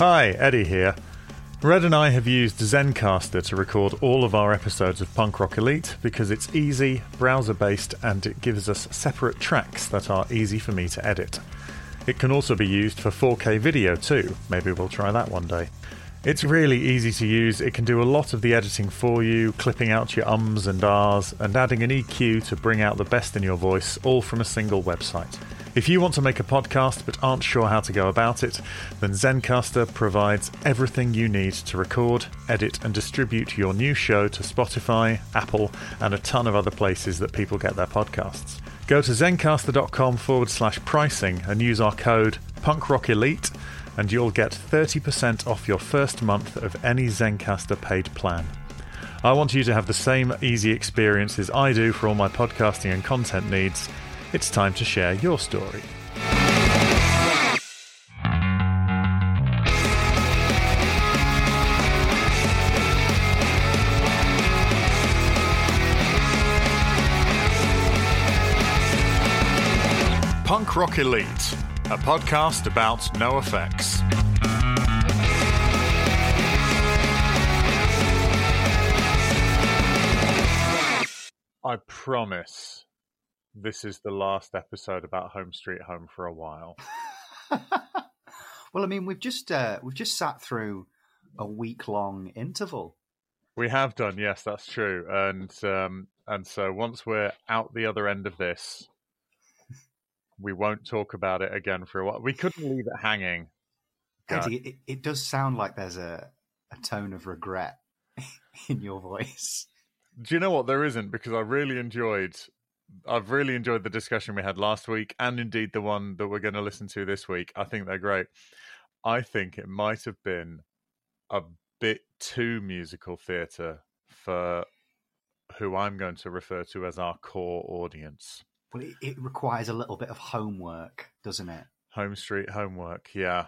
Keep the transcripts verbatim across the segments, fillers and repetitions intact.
Hi, Eddie here. Red and I have used Zencastr to record all of our episodes of Punk Rock Elite because it's easy, browser-based, and it gives us separate tracks that are easy for me to edit. It can also be used for four K video too. Maybe we'll try that one day. It's really easy to use. It can do a lot of the editing for you, clipping out your ums and ahs, and adding an E Q to bring out the best in your voice, all from a single website. If you want to make a podcast but aren't sure how to go about it, then Zencastr provides everything you need to record, edit and distribute your new show to Spotify, Apple and a ton of other places that people get their podcasts. Go to zencastr.com forward slash pricing and use our code PUNKROCKELITE and you'll get thirty percent off your first month of any Zencastr paid plan. I want you to have the same easy experiences I do for all my podcasting and content needs. It's time to share your story. Punk Rock Elite, a podcast about no effects. I promise. This is the last episode about Home Street Home for a while. Well, I mean, we've just uh, we've just sat through a week-long interval. We have done, yes, that's true. And um, and so once we're out the other end of this, we won't talk about it again for a while. We couldn't leave it hanging. Eddie, it, it does sound like there's a, a tone of regret in your voice. Do you know what? There isn't, because I really enjoyed... I've really enjoyed the discussion we had last week, and indeed the one that we're going to listen to this week. I think they're great. I think it might have been a bit too musical theatre for who I'm going to refer to as our core audience. Well, it requires a little bit of homework, doesn't it? Home Street homework, yeah.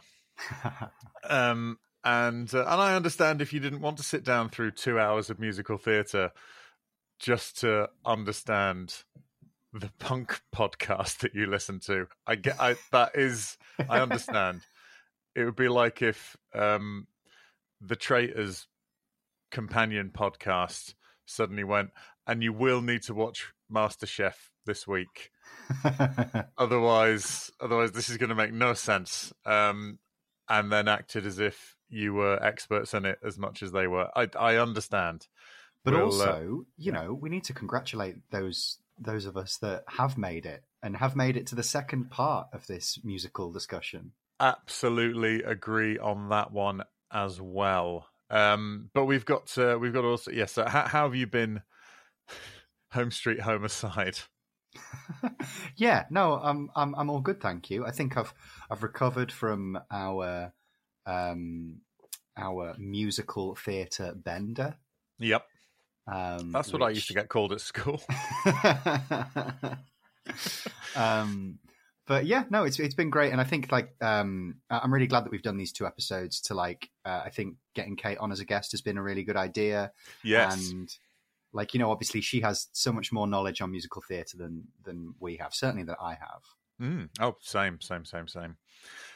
um, and uh, and I understand if you didn't want to sit down through two hours of musical theatre just to understand the punk podcast that you listen to. I get I, that is, I understand. It would be like if um, the Traitors companion podcast suddenly went, and you will need to watch MasterChef this week. otherwise, otherwise this is going to make no sense. Um, and then acted as if you were experts in it as much as they were. I, I understand. But we'll, also, uh, you know, we need to congratulate those... those of us that have made it and have made it to the second part of this musical discussion. Absolutely agree on that one as well. Um, but we've got, uh, we've got also, yes. Yeah, so how, how have you been, Home Street Home aside? yeah, no, I'm, I'm, I'm all good. Thank you. I think I've, I've recovered from our, um, our musical theatre bender. Yep. Um, That's what which... I used to get called at school. um, but yeah, no, it's it's been great, and I think like um, I'm really glad that we've done these two episodes. To like, uh, I think getting Kate on as a guest has been a really good idea. Yes, and like you know, obviously she has so much more knowledge on musical theatre than than we have, certainly that I have. Mm. Oh, same, same, same, same.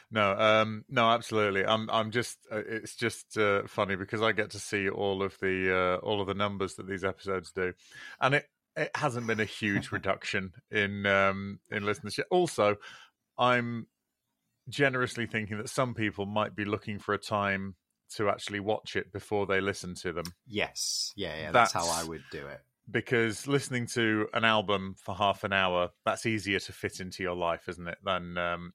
No, um, no, absolutely. I'm, I'm just. Uh, it's just uh, funny because I get to see all of the, uh, all of the numbers that these episodes do, and it, it hasn't been a huge reduction in, um, in listenership. Also, I'm generously thinking that some people might be looking for a time to actually watch it before they listen to them. Yes, yeah, yeah that's, that's how I would do it. Because listening to an album for half an hour, that's easier to fit into your life, isn't it? Than um,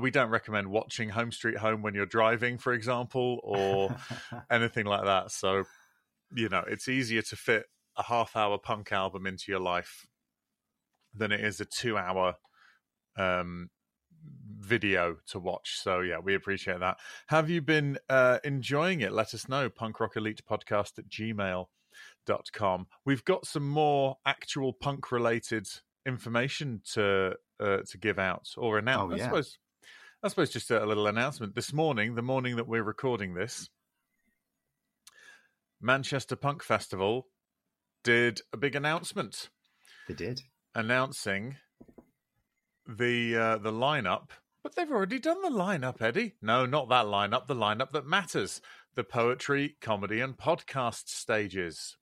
we don't recommend watching Home Street Home when you're driving, for example, or anything like that. So, you know, it's easier to fit a half-hour punk album into your life than it is a two-hour um, video to watch. So, yeah, we appreciate that. Have you been uh, enjoying it? Let us know. punkrockelitepodcast at gmail dot com. We've got some more actual punk-related information to uh, to give out or announce. Oh, yeah. I suppose I suppose just a little announcement. This morning, the morning that we're recording this, Manchester Punk Festival did a big announcement. They did. Announcing the uh, the lineup But they've already done the lineup, Eddie. No, not that lineup, the lineup that matters. The poetry, comedy, and podcast stages.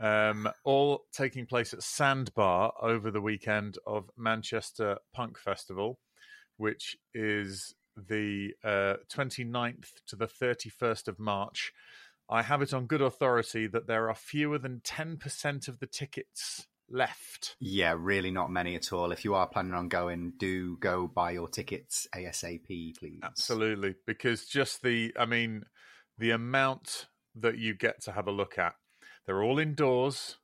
um, all taking place at Sandbar over the weekend of Manchester Punk Festival, which is the uh, twenty-ninth to the thirty-first of March. I have it on good authority that there are fewer than ten percent of the tickets left. Yeah, really not many at all. If you are planning on going, do go buy your tickets ASAP, please. Absolutely, because just the, I mean, the amount that you get to have a look at. They're all indoors.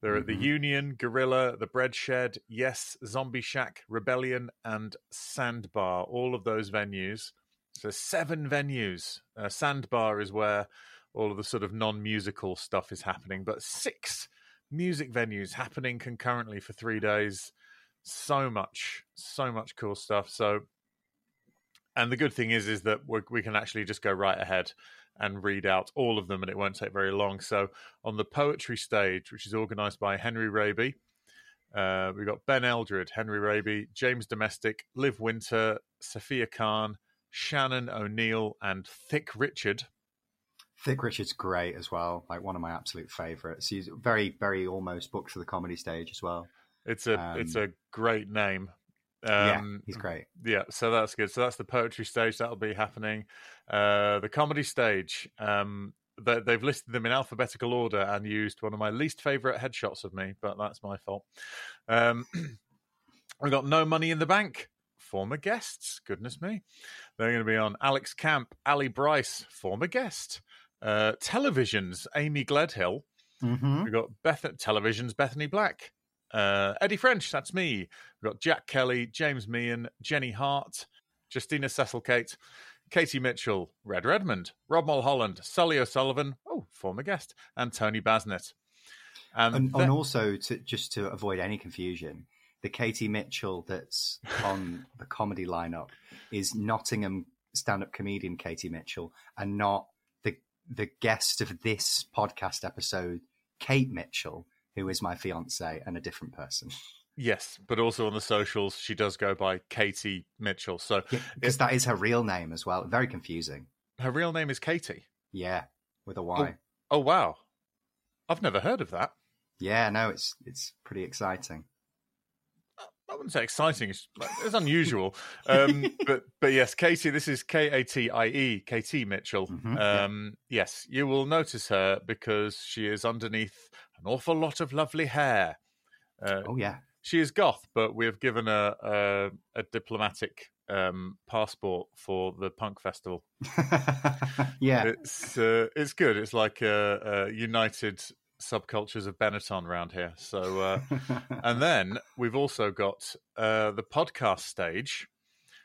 They're mm-hmm. at the Union, Guerrilla, the Breadshed, Yes, Zombie Shack, Rebellion, and Sandbar. All of those venues. So seven venues. Uh, Sandbar is where all of the sort of non-musical stuff is happening, but six music venues happening concurrently for three days. So much, so much cool stuff. So, and the good thing is, is that we're, we can actually just go right ahead and read out all of them, and it won't take very long. So, on the poetry stage, which is organised by Henry Raby, uh, we've got Ben Eldred, Henry Raby, James Domestic, Liv Winter, Sophia Khan, Shannon O'Neill, and Thick Richard. Thick Richard's great as well, like one of my absolute favourites. He's very, very almost booked for the comedy stage as well. It's a um, it's a great name. Um, yeah, he's great. Yeah, so that's good. So that's the poetry stage. That'll be happening. Uh, the comedy stage, um, they, they've listed them in alphabetical order and used one of my least favourite headshots of me, but that's my fault. Um, we've got No Money in the Bank. Former guests, goodness me. They're going to be on Alex Camp, Ali Bryce, former guest. Uh, Televisions, Amy Gledhill. Mm-hmm. We've got Beth- Televisions, Bethany Black. Uh, Eddie French, that's me. We've got Jack Kelly, James Meehan, Jenny Hart, Justina Cecil-Kate, Katie Mitchell, Red Redmond, Rob Mulholland, Sully O'Sullivan, oh, former guest, and Tony Basnett. And, and, then- and also, to, just to avoid any confusion, the Katie Mitchell that's on the comedy lineup is Nottingham stand-up comedian Katie Mitchell, and not the the guest of this podcast episode, Kate Mitchell, who is my fiancée and a different person. Yes, but also on the socials, she does go by Katie Mitchell. So yeah, because that is her real name as well. Very confusing. Her real name is Katie? Yeah, with a Y. Oh, oh wow. I've never heard of that. Yeah, no, it's it's pretty exciting. I wouldn't say exciting. It's, it's unusual. um, but but yes, Katie, this is K A T I E, Katie Mitchell. Mm-hmm, um, yeah. Yes, you will notice her because she is underneath an awful lot of lovely hair. Uh, oh, yeah. She is goth, but we have given her a, a, a diplomatic um, passport for the punk festival. Yeah. It's uh, it's good. It's like a, a United subcultures of Benetton around here. So uh and then we've also got uh the podcast stage.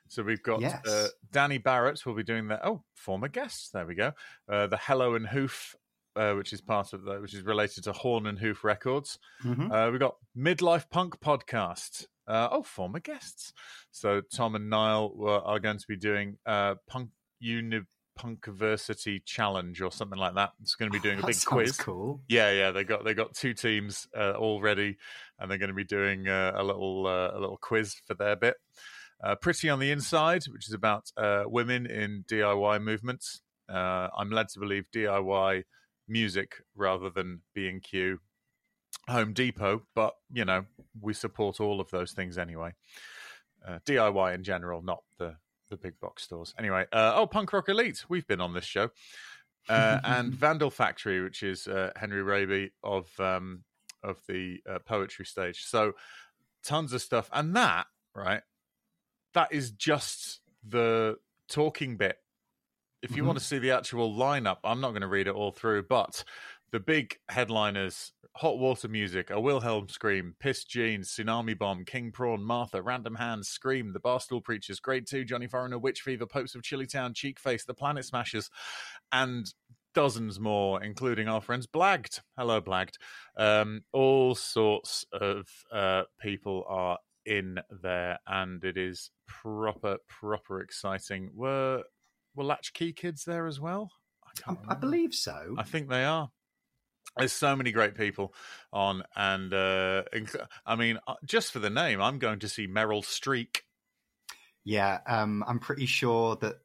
So we've got yes. uh Danny Barrett will be doing that. Oh, former guests, there we go. Uh the Hello and Hoof, uh which is part of the which is related to Horn and Hoof Records. Mm-hmm. Uh we've got Midlife Punk Podcast. Uh oh, former guests. So Tom and Niall were, are going to be doing uh Punk Uni Punkiversity Challenge or something like that. It's going to be doing oh, a big quiz. Cool. Yeah, yeah. They got they got two teams uh, already, and they're going to be doing uh, a little uh, a little quiz for their bit. Uh, Pretty on the Inside, which is about uh, women in D I Y movements. Uh, I'm led to believe D I Y music rather than B and Q, Home Depot, but you know we support all of those things anyway. Uh, D I Y in general, not the the big box stores. Anyway, uh, oh, Punk Rock Elite. We've been on this show. Uh, and Vandal Factory, which is uh, Henry Raby of um, of the uh, poetry stage. So tons of stuff. And that, right, that is just the talking bit. If you mm-hmm. want to see the actual lineup, I'm not going to read it all through, but the big headliners, Hot Water Music, A Wilhelm Scream, Piss Jeans, Tsunami Bomb, King Prawn, Martha, Random Hands, Scream, The Barstool Preachers, Grade two, Johnny Foreigner, Witch Fever, Popes of Chillytown, Cheekface, The Planet Smashers, and dozens more, including our friends Blagged. Hello, Blagged. Um, all sorts of uh, people are in there, and it is proper, proper exciting. Were, were Latchkey Kids there as well? I can't I, I believe so. I think they are. There's so many great people on, and uh, I mean, just for the name, I'm going to see Meryl Streep. Yeah, um, I'm pretty sure that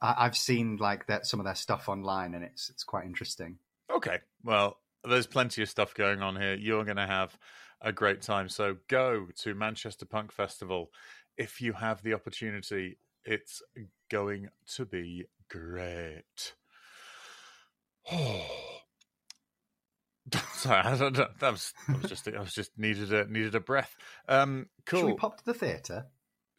I- I've seen like that some of their stuff online, and it's it's quite interesting. Okay, well, there's plenty of stuff going on here. You're going to have a great time. So go to Manchester Punk Festival if you have the opportunity. It's going to be great. Oh. Sorry, I don't know. That was, that was just I was just needed a needed a breath. Um, cool. Should we pop to the theatre?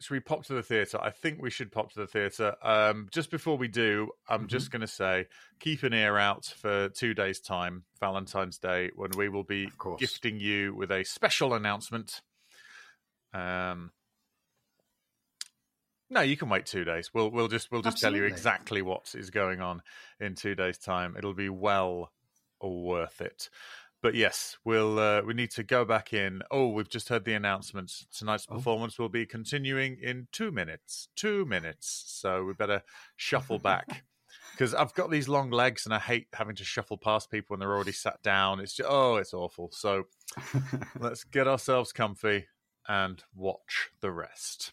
Should we pop to the theatre? I think we should pop to the theatre. Um, just before we do, I'm mm-hmm. just going to say, keep an ear out for two days' time, Valentine's Day, when we will be gifting you with a special announcement. Um, no, you can wait two days. We'll we'll just we'll just Absolutely. tell you exactly what is going on in two days' time. It'll be well worth it. But yes, we'll uh, we need to go back in. Oh, we've just heard the announcements. Tonight's oh. performance will be continuing in two minutes. Two minutes. So we better shuffle back because I've got these long legs and I hate having to shuffle past people when they're already sat down. It's just, oh, it's awful. So let's get ourselves comfy and watch the rest.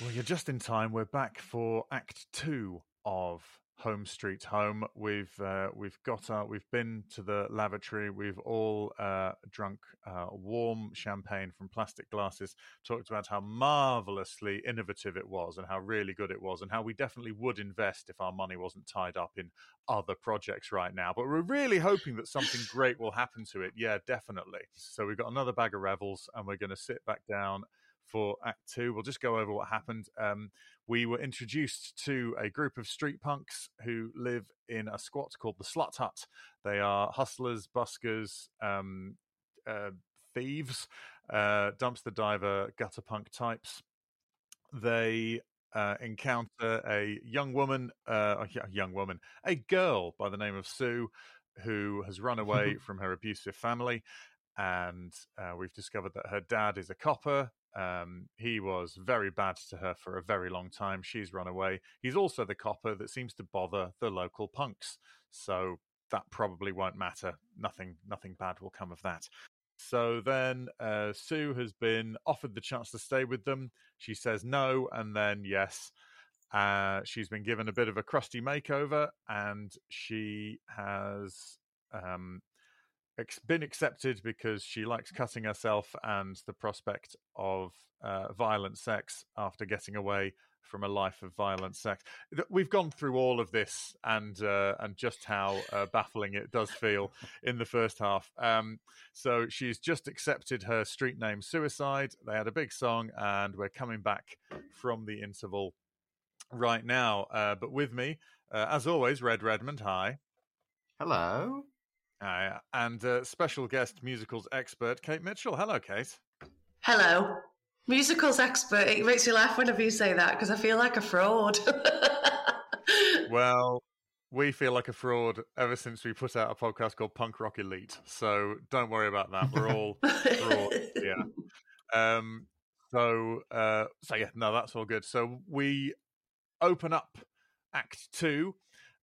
Well, you're just in time. We're back for Act Two of Home Street Home. We've uh, we've got our, we've been to the lavatory. We've all uh, drunk uh, warm champagne from plastic glasses. Talked about how marvelously innovative it was, and how really good it was, and how we definitely would invest if our money wasn't tied up in other projects right now. But we're really hoping that something great will happen to it. Yeah, definitely. So we've got another bag of revels, and we're going to sit back down for Act Two. We'll just go over what happened. Um, we were introduced to a group of street punks who live in a squat called the Slut Hut. They are hustlers, buskers, um, uh, thieves, uh, dumpster diver, gutter punk types. They uh, encounter a young woman, uh, a young woman, a girl by the name of Sue, who has run away from her abusive family. And uh, we've discovered that her dad is a copper. Um, he was very bad to her for a very long time. She's run away. He's also the copper that seems to bother the local punks. So that probably won't matter. Nothing, nothing bad will come of that. So then uh, Sue has been offered the chance to stay with them. She says no, and then yes. Uh, she's been given a bit of a crusty makeover, and she has... Um, been accepted because she likes cutting herself and the prospect of uh, violent sex after getting away from a life of violent sex. We've gone through all of this and uh, and just how uh, baffling it does feel in the first half. Um, so she's just accepted her street name Suicide. They had a big song, and we're coming back from the interval right now. Uh, but with me, uh, as always, Red Redmond. Hi. Hello. Uh, and uh, special guest musicals expert, Kate Mitchell. Hello, Kate. Hello. Musicals expert. It makes me laugh whenever you say that because I feel like a fraud. Well, we feel like a fraud ever since we put out a podcast called Punk Rock Elite. So don't worry about that. We're all fraud. Yeah. Um, so, uh, so, yeah, no, that's all good. So we open up Act Two.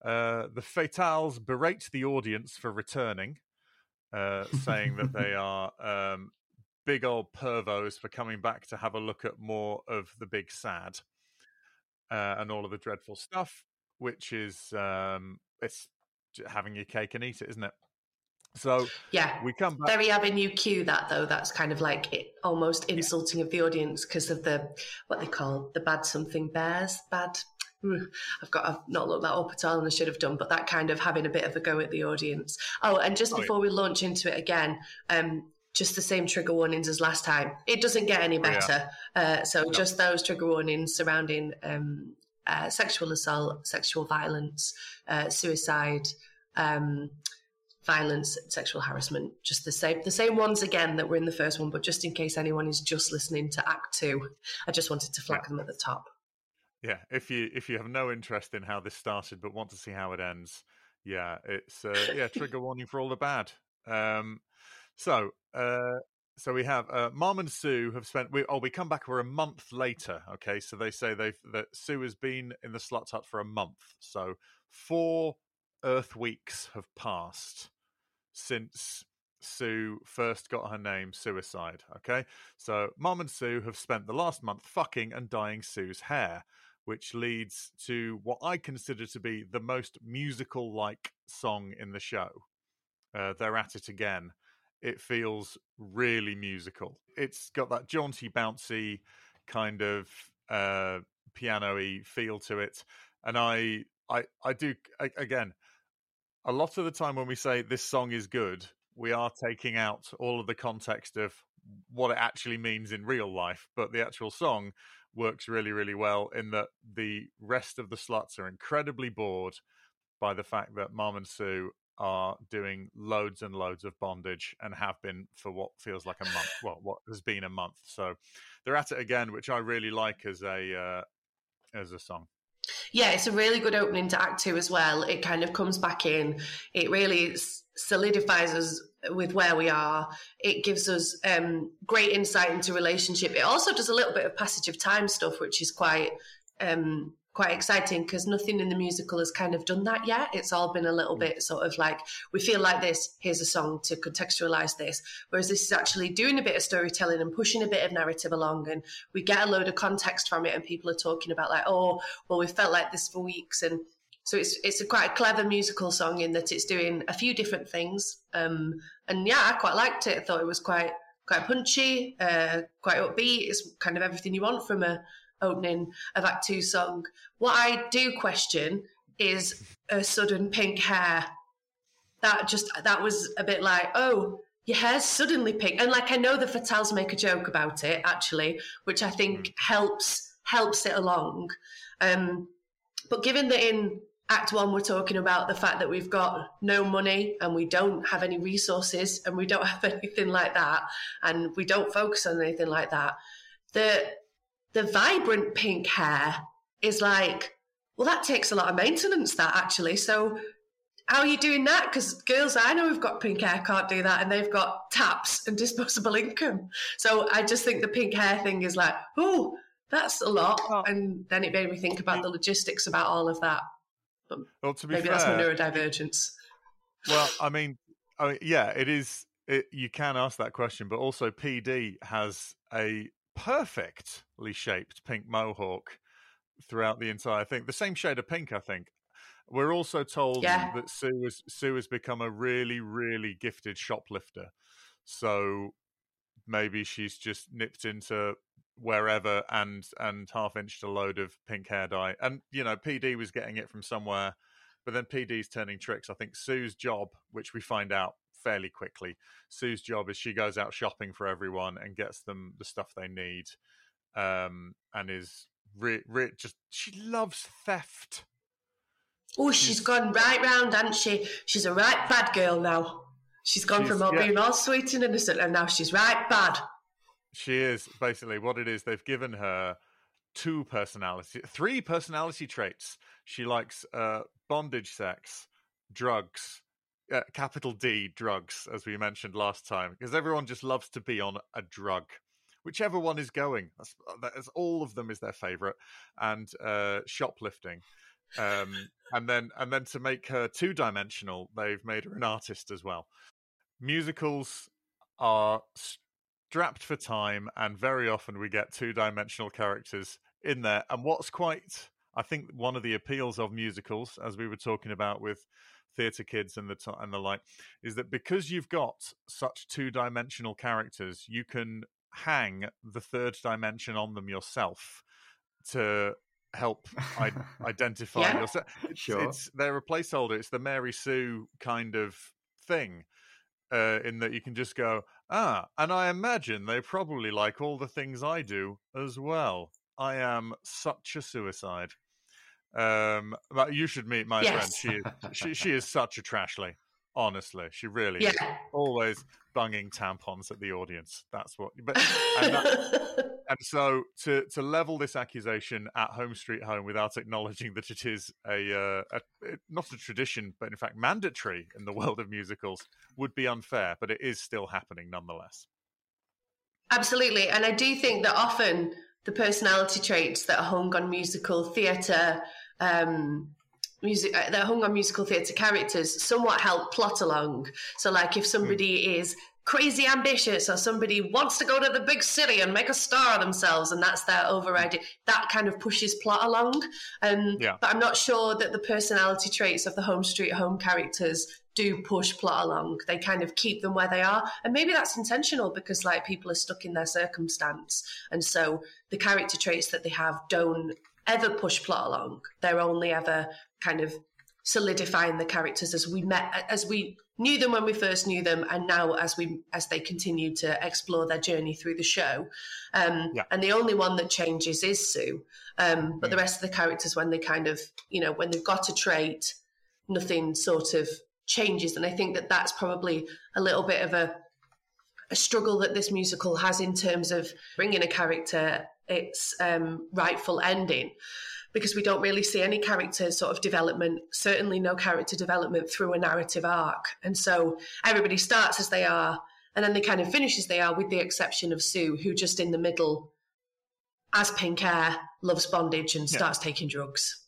Uh, the Fatales berate the audience for returning, uh, saying that they are um, big old pervos for coming back to have a look at more of the big sad uh, and all of the dreadful stuff, which is um, it's having your cake and eat it, isn't it? So yeah, we come back. Very having you cue that though. That's kind of like it, almost insulting yeah. of the audience because of the what they call the bad something bears bad. I've got I've not looked that up at all and I should have done, but that kind of having a bit of a go at the audience. Oh, and just oh, before yeah. we launch into it again, um, just the same trigger warnings as last time. It doesn't get any better. Oh, yeah. uh, so no. Just those trigger warnings surrounding um, uh, sexual assault, sexual violence, uh, suicide, um, violence, sexual harassment. Just the same the same ones again that were in the first one, but just in case anyone is just listening to Act Two, I just wanted to flag yeah. them at the top. Yeah, if you if you have no interest in how this started but want to see how it ends, yeah, it's uh, yeah trigger warning for all the bad. Um, so uh, so we have uh, Mom and Sue have spent. We, oh, we come back. We're a month later. Okay, so they say they that Sue has been in the Slut Hut for a month. So four Earth weeks have passed since Sue first got her name Suicide, okay? So Mum and Sue have spent the last month fucking and dyeing Sue's hair, which leads to what I consider to be the most musical-like song in the show. Uh, they're at it again. It feels really musical. It's got that jaunty, bouncy kind of uh, piano-y feel to it. And I, I, I do, I, again, a lot of the time when we say this song is good, we are taking out all of the context of what it actually means in real life. But the actual song works really, really well in that the rest of the sluts are incredibly bored by the fact that Mom and Sue are doing loads and loads of bondage and have been for what feels like a month. Well, what has been a month. So they're at it again, which I really like as a uh, as a song. Yeah, it's a really good opening to act two as well. It kind of comes back in. It really solidifies us with where we are. It gives us um, great insight into relationship. It also does a little bit of passage of time stuff, which is quite um, quite exciting because nothing in the musical has kind of done that yet. It's all been a little bit sort of like, we feel like this, here's a song to contextualize this. Whereas this is actually doing a bit of storytelling and pushing a bit of narrative along, and we get a load of context from it, and people are talking about like, oh, well, we felt like this for weeks. And so it's it's a quite a clever musical song in that it's doing a few different things. Um, and yeah, I quite liked it. I thought it was quite quite punchy, uh, quite upbeat. It's kind of everything you want from a opening of Act Two song. What I do question is a sudden pink hair. That just that was a bit like, oh, your hair's suddenly pink. And like, I know the Fatales make a joke about it actually, which I think helps helps it along. Um, but given that in Act One, we're talking about the fact that we've got no money and we don't have any resources and we don't have anything like that, and we don't focus on anything like that. The the vibrant pink hair is like, well, that takes a lot of maintenance, that actually. So how are you doing that? Because girls I know who've got pink hair can't do that, and they've got taps and disposable income. So I just think the pink hair thing is like, oh, that's a lot. And then it made me think about the logistics about all of that. But well, to be maybe fair, that's my neurodivergence. Well, I mean, I mean yeah, it is. It, you can ask that question, but also P D has a perfectly shaped pink mohawk throughout the entire thing. The same shade of pink, I think. We're also told yeah. that Sue has, Sue has become a really, really gifted shoplifter. So maybe she's just nipped into wherever and and half inched a load of pink hair dye, and you know P D was getting it from somewhere, but then P D's turning tricks. I think Sue's job, which we find out fairly quickly, Sue's job is she goes out shopping for everyone and gets them the stuff they need, um and is re- re- just she loves theft. Oh, she's, she's gone right round, hasn't she? She's a right bad girl now. She's gone she's, from all yeah. being all sweet and innocent, and now she's right bad. She is, basically. What it is, they've given her two personality, three personality traits. She likes uh, bondage sex, drugs, uh, capital D drugs, as we mentioned last time, because everyone just loves to be on a drug. Whichever one is going, that's, that's all of them is their favourite, and uh, shoplifting. Um, and then, and then to make her two-dimensional, they've made her an artist as well. Musicals are st- strapped for time, and very often we get two-dimensional characters in there. And what's quite, I think, one of the appeals of musicals, as we were talking about with theatre kids and the t- and the like, is that because you've got such two-dimensional characters, you can hang the third dimension on them yourself to help I- identify yeah. yourself. It's, sure. it's, they're a placeholder. It's the Mary Sue kind of thing. Uh, in that you can just go, ah, and I imagine they probably like all the things I do as well. I am such a suicide. Um, but you should meet my yes. friend. She is, she, she is such a Trashley. Honestly, she really yeah. is. Always bunging tampons at the audience. That's what. But and, that, and so to to level this accusation at Home Street Home without acknowledging that it is a, uh, a not a tradition, but in fact mandatory in the world of musicals would be unfair. But it is still happening nonetheless. Absolutely, and I do think that often the personality traits that are honed on musical theatre, um, music that hung on musical theatre characters somewhat help plot along. So like if somebody mm. is crazy ambitious or somebody wants to go to the big city and make a star of themselves and that's their overriding, that kind of pushes plot along. Um, yeah. But I'm not sure that the personality traits of the Home Street Home characters do push plot along. They kind of keep them where they are. And maybe that's intentional because like people are stuck in their circumstance. And so the character traits that they have don't ever push plot along. They're only ever kind of solidifying the characters as we met, as we knew them when we first knew them, and now as we as they continue to explore their journey through the show. Um, yeah. And the only one that changes is Sue. Um, but mm. the rest of the characters, when they kind of, you know, when they've got a trait, nothing sort of changes. And I think that that's probably a little bit of a a struggle that this musical has in terms of bringing a character its um, rightful ending, because we don't really see any character sort of development, certainly no character development through a narrative arc. And so everybody starts as they are and then they kind of finish as they are, with the exception of Sue, who just in the middle, as pink hair, loves bondage and starts yeah. taking drugs.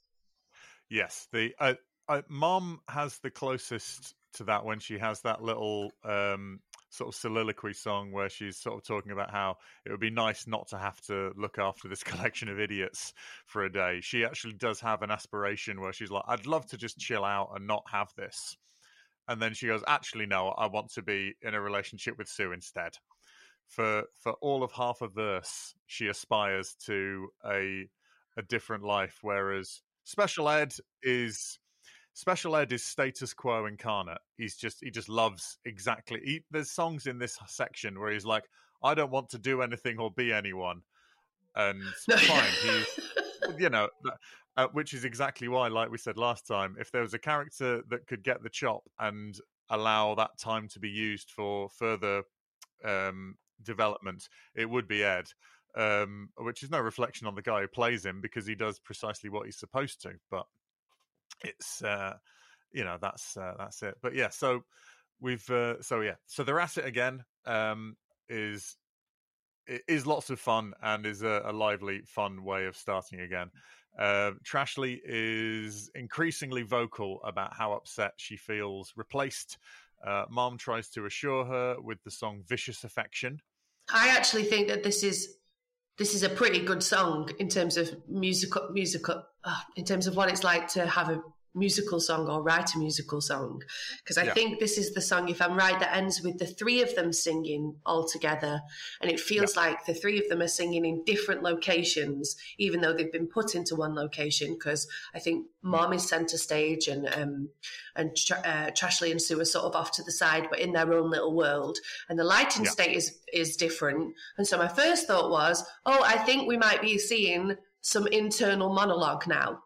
Yes. The uh, uh, Mom has the closest to that when she has that little... Um... sort of soliloquy song where she's sort of talking about how it would be nice not to have to look after this collection of idiots for a day. She actually does have an aspiration where she's like, I'd love to just chill out and not have this. And then she goes, actually, no, I want to be in a relationship with Sue instead. For for all of half a verse, she aspires to a a different life, whereas Special Ed is... Special Ed is status quo incarnate. He's just, he just loves exactly. He, there's songs in this section where he's like, I don't want to do anything or be anyone. And no. fine, he's, you know, uh, which is exactly why, like we said last time, if there was a character that could get the chop and allow that time to be used for further um, development, it would be Ed, um, which is no reflection on the guy who plays him because he does precisely what he's supposed to. But it's uh you know that's uh, that's it. But yeah, so we've uh, so yeah so they're at it again. um is is lots of fun and is a, a lively fun way of starting again. uh, Trashley is increasingly vocal about how upset she feels replaced. uh, Mom tries to assure her with the song Vicious Affection. I actually think that this is This is a pretty good song in terms of musical, musical, uh, in terms of what it's like to have a musical song or write a musical song. Because I yeah. think this is the song, if I'm right, that ends with the three of them singing all together. And it feels yeah. like the three of them are singing in different locations, even though they've been put into one location. Because I think Mom is centre stage and um, and tra- uh, Trashley and Sue are sort of off to the side, but in their own little world. And the lighting yeah. state is is different. And so my first thought was, oh, I think we might be seeing some internal monologue now.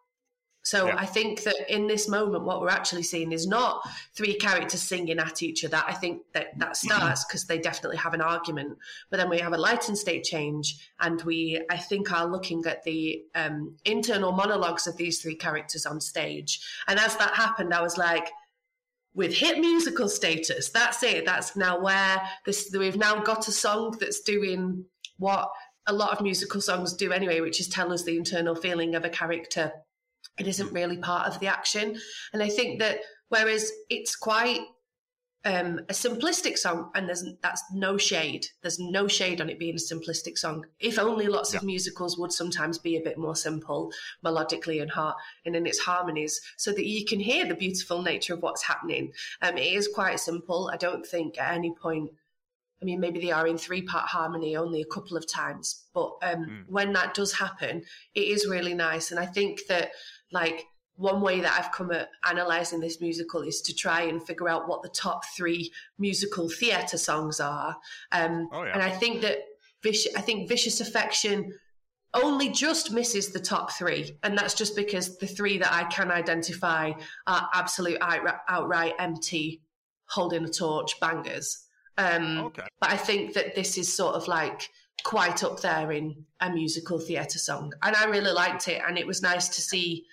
So yeah. I think that in this moment, what we're actually seeing is not three characters singing at each other. I think that that starts because they definitely have an argument. But then we have a lighting state change, and we, I think, are looking at the um, internal monologues of these three characters on stage. And as that happened, I was like, with hit musical status, that's it. That's now where this. We've now got a song that's doing what a lot of musical songs do anyway, which is tell us the internal feeling of a character. It isn't really part of the action. And I think that whereas it's quite um, a simplistic song, and there's that's no shade. There's no shade on it being a simplistic song. If only lots yeah. of musicals would sometimes be a bit more simple, melodically and, har- and in its harmonies, so that you can hear the beautiful nature of what's happening. Um, it is quite simple. I don't think at any point, I mean, maybe they are in three-part harmony only a couple of times, but um, mm. when that does happen, it is really nice. And I think that, like, one way that I've come at analysing this musical is to try and figure out what the top three musical theatre songs are. Um, oh, yeah. And I think that Vic- I think Vicious Affection only just misses the top three, and that's just because the three that I can identify are absolute out- outright empty, holding a torch bangers. Um, okay. But I think that this is sort of like quite up there in a musical theatre song. And I really liked it. And it was nice to see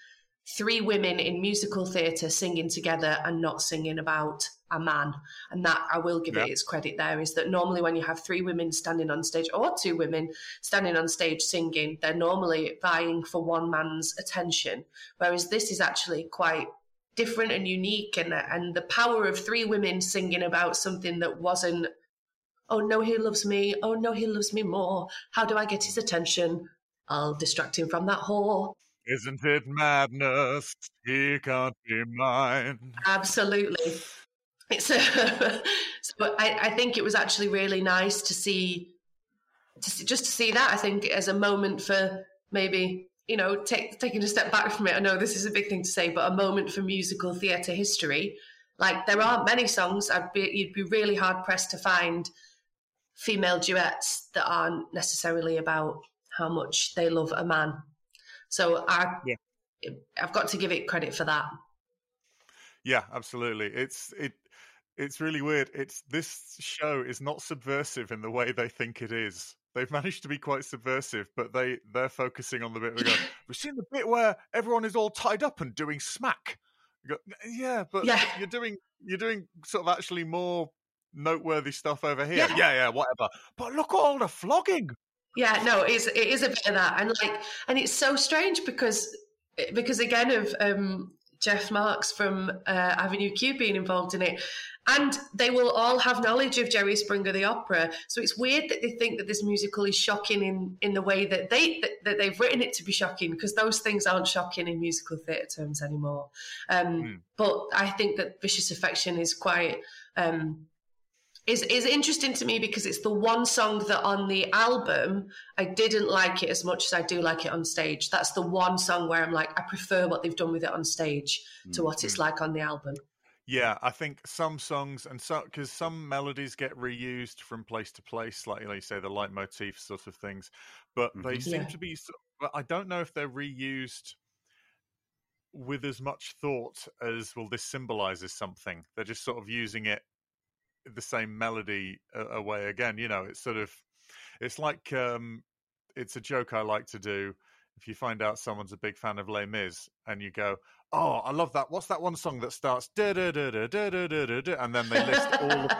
three women in musical theatre singing together and not singing about a man, and that I will give yeah. it its credit there, is that normally when you have three women standing on stage or two women standing on stage singing, they're normally vying for one man's attention, whereas this is actually quite different and unique, and and the power of three women singing about something that wasn't, oh no, he loves me, oh no, he loves me more, how do I get his attention, I'll distract him from that whore. Isn't it madness? He can't be mine. Absolutely. It's a, so I, I think it was actually really nice to see, to see, just to see that, I think, as a moment for maybe, you know, take, taking a step back from it. I know this is a big thing to say, but a moment for musical theatre history. Like, there aren't many songs. I'd be, you'd be really hard-pressed to find female duets that aren't necessarily about how much they love a man. So I, yeah. I've got to give it credit for that. Yeah, absolutely. It's it, it's really weird. It's this show is not subversive in the way they think it is. They've managed to be quite subversive, but they they're focusing on the bit. We go, we've seen the bit where everyone is all tied up and doing smack. You go, yeah, but yeah. you're doing you're doing sort of actually more noteworthy stuff over here. Yeah, yeah, yeah whatever. But look at all the flogging. Yeah, no, it's, it is a bit of that. And like, and it's so strange because, because again of um, Jeff Marks from uh, Avenue Q being involved in it, and they will all have knowledge of Jerry Springer the Opera. So it's weird that they think that this musical is shocking in, in the way that, they, that, that they've written it to be shocking, because those things aren't shocking in musical theatre terms anymore. Um, mm. But I think that Vicious Affection is quite... Um, Is is interesting to me because it's the one song that on the album I didn't like it as much as I do like it on stage. That's the one song where I'm like, I prefer what they've done with it on stage to mm-hmm. what it's like on the album. Yeah, I think some songs, and so because some melodies get reused from place to place, like, you know, you say the leitmotif sort of things, but mm-hmm. they seem yeah. to be. I don't know if they're reused with as much thought as, well, this symbolises something. They're just sort of using it. The same melody away again, you know. It's sort of, it's like um it's a joke I like to do. If you find out someone's a big fan of Les Mis and you go, oh, I love that, what's that one song that starts da da da da da da da da, and then they list all of,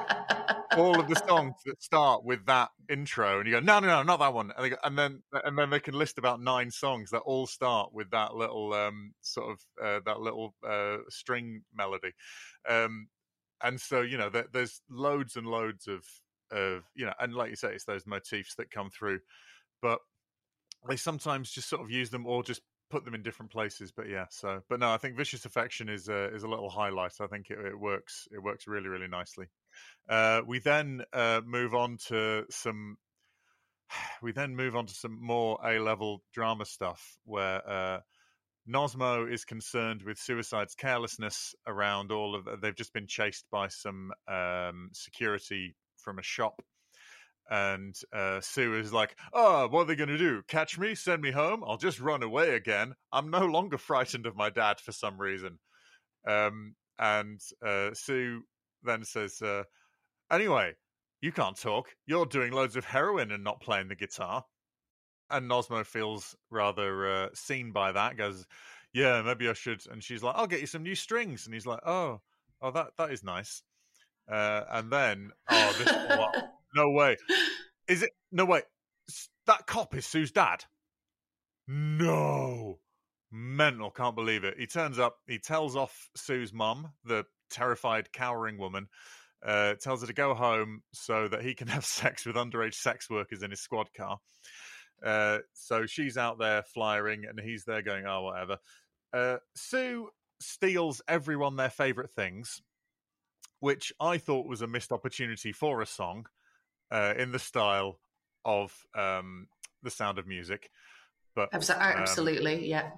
all of the songs that start with that intro, and you go, no no no, not that one, and they go, and then and then they can list about nine songs that all start with that little um sort of uh, that little uh string melody. um And so, you know, there's loads and loads of, of, you know, and like you say, it's those motifs that come through, but they sometimes just sort of use them or just put them in different places. But yeah, so, but no, I think Vicious Affection is a, is a little highlight. I think it, it works. It works really, really nicely. Uh, we then uh, move on to some, we then move on to some more A-level drama stuff where, uh, Nosmo is concerned with Suicide's carelessness around all of... They've just been chased by some um, security from a shop. And uh, Sue is like, oh, what are they going to do? Catch me? Send me home? I'll just run away again. I'm no longer frightened of my dad for some reason. Um, and uh, Sue then says, uh, anyway, you can't talk. You're doing loads of heroin and not playing the guitar. And Nosmo feels rather uh, seen by that, goes, yeah, maybe I should. And she's like, I'll get you some new strings. And he's like, oh, oh, that that is nice. Uh, and then, oh, this, wow, no way. Is it? No, wait. That cop is Sue's dad. No. Mental. Can't believe it. He turns up. He tells off Sue's mum, the terrified, cowering woman, uh, tells her to go home so that he can have sex with underage sex workers in his squad car. Uh, so she's out there flyering and he's there going, oh, whatever. Uh, Sue steals everyone their favourite things, which I thought was a missed opportunity for a song uh, in the style of um, The Sound of Music. But absolutely, um, yeah.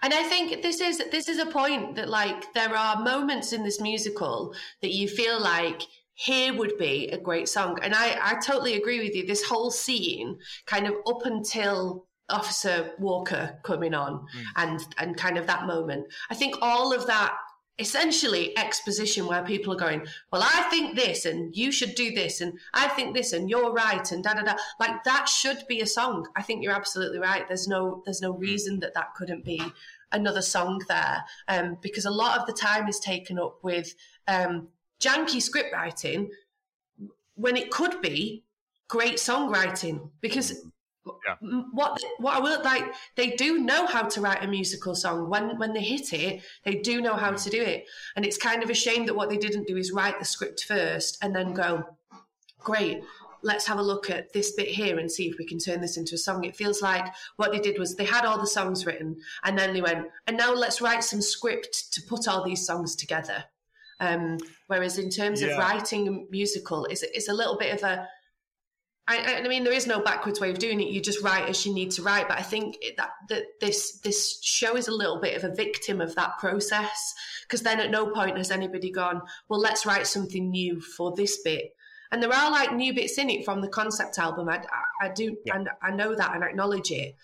And I think this is this is a point that, like, there are moments in this musical that you feel like, here would be a great song. And I, I totally agree with you. This whole scene, kind of up until Officer Walker coming on mm. and, and kind of that moment, I think all of that essentially exposition where people are going, well, I think this and you should do this and I think this and you're right and da-da-da. Like, that should be a song. I think you're absolutely right. There's no, there's no reason that that couldn't be another song there, um, because a lot of the time is taken up with... Um, janky script writing when it could be great songwriting, because yeah. what what I will like they do know how to write a musical song. When when they hit it, they do know how to do it, and it's kind of a shame that what they didn't do is write the script first and then go, great, let's have a look at this bit here and see if we can turn this into a song. It feels like what they did was they had all the songs written and then they went, and now let's write some script to put all these songs together. Um, whereas in terms yeah. of writing a musical, it's, it's a little bit of a, I, I mean, there is no backwards way of doing it. You just write as you need to write. But I think that, that this this show is a little bit of a victim of that process, because then at no point has anybody gone, well, let's write something new for this bit. And there are like new bits in it from the concept album. I, I, I do, yeah. and I know that and acknowledge it.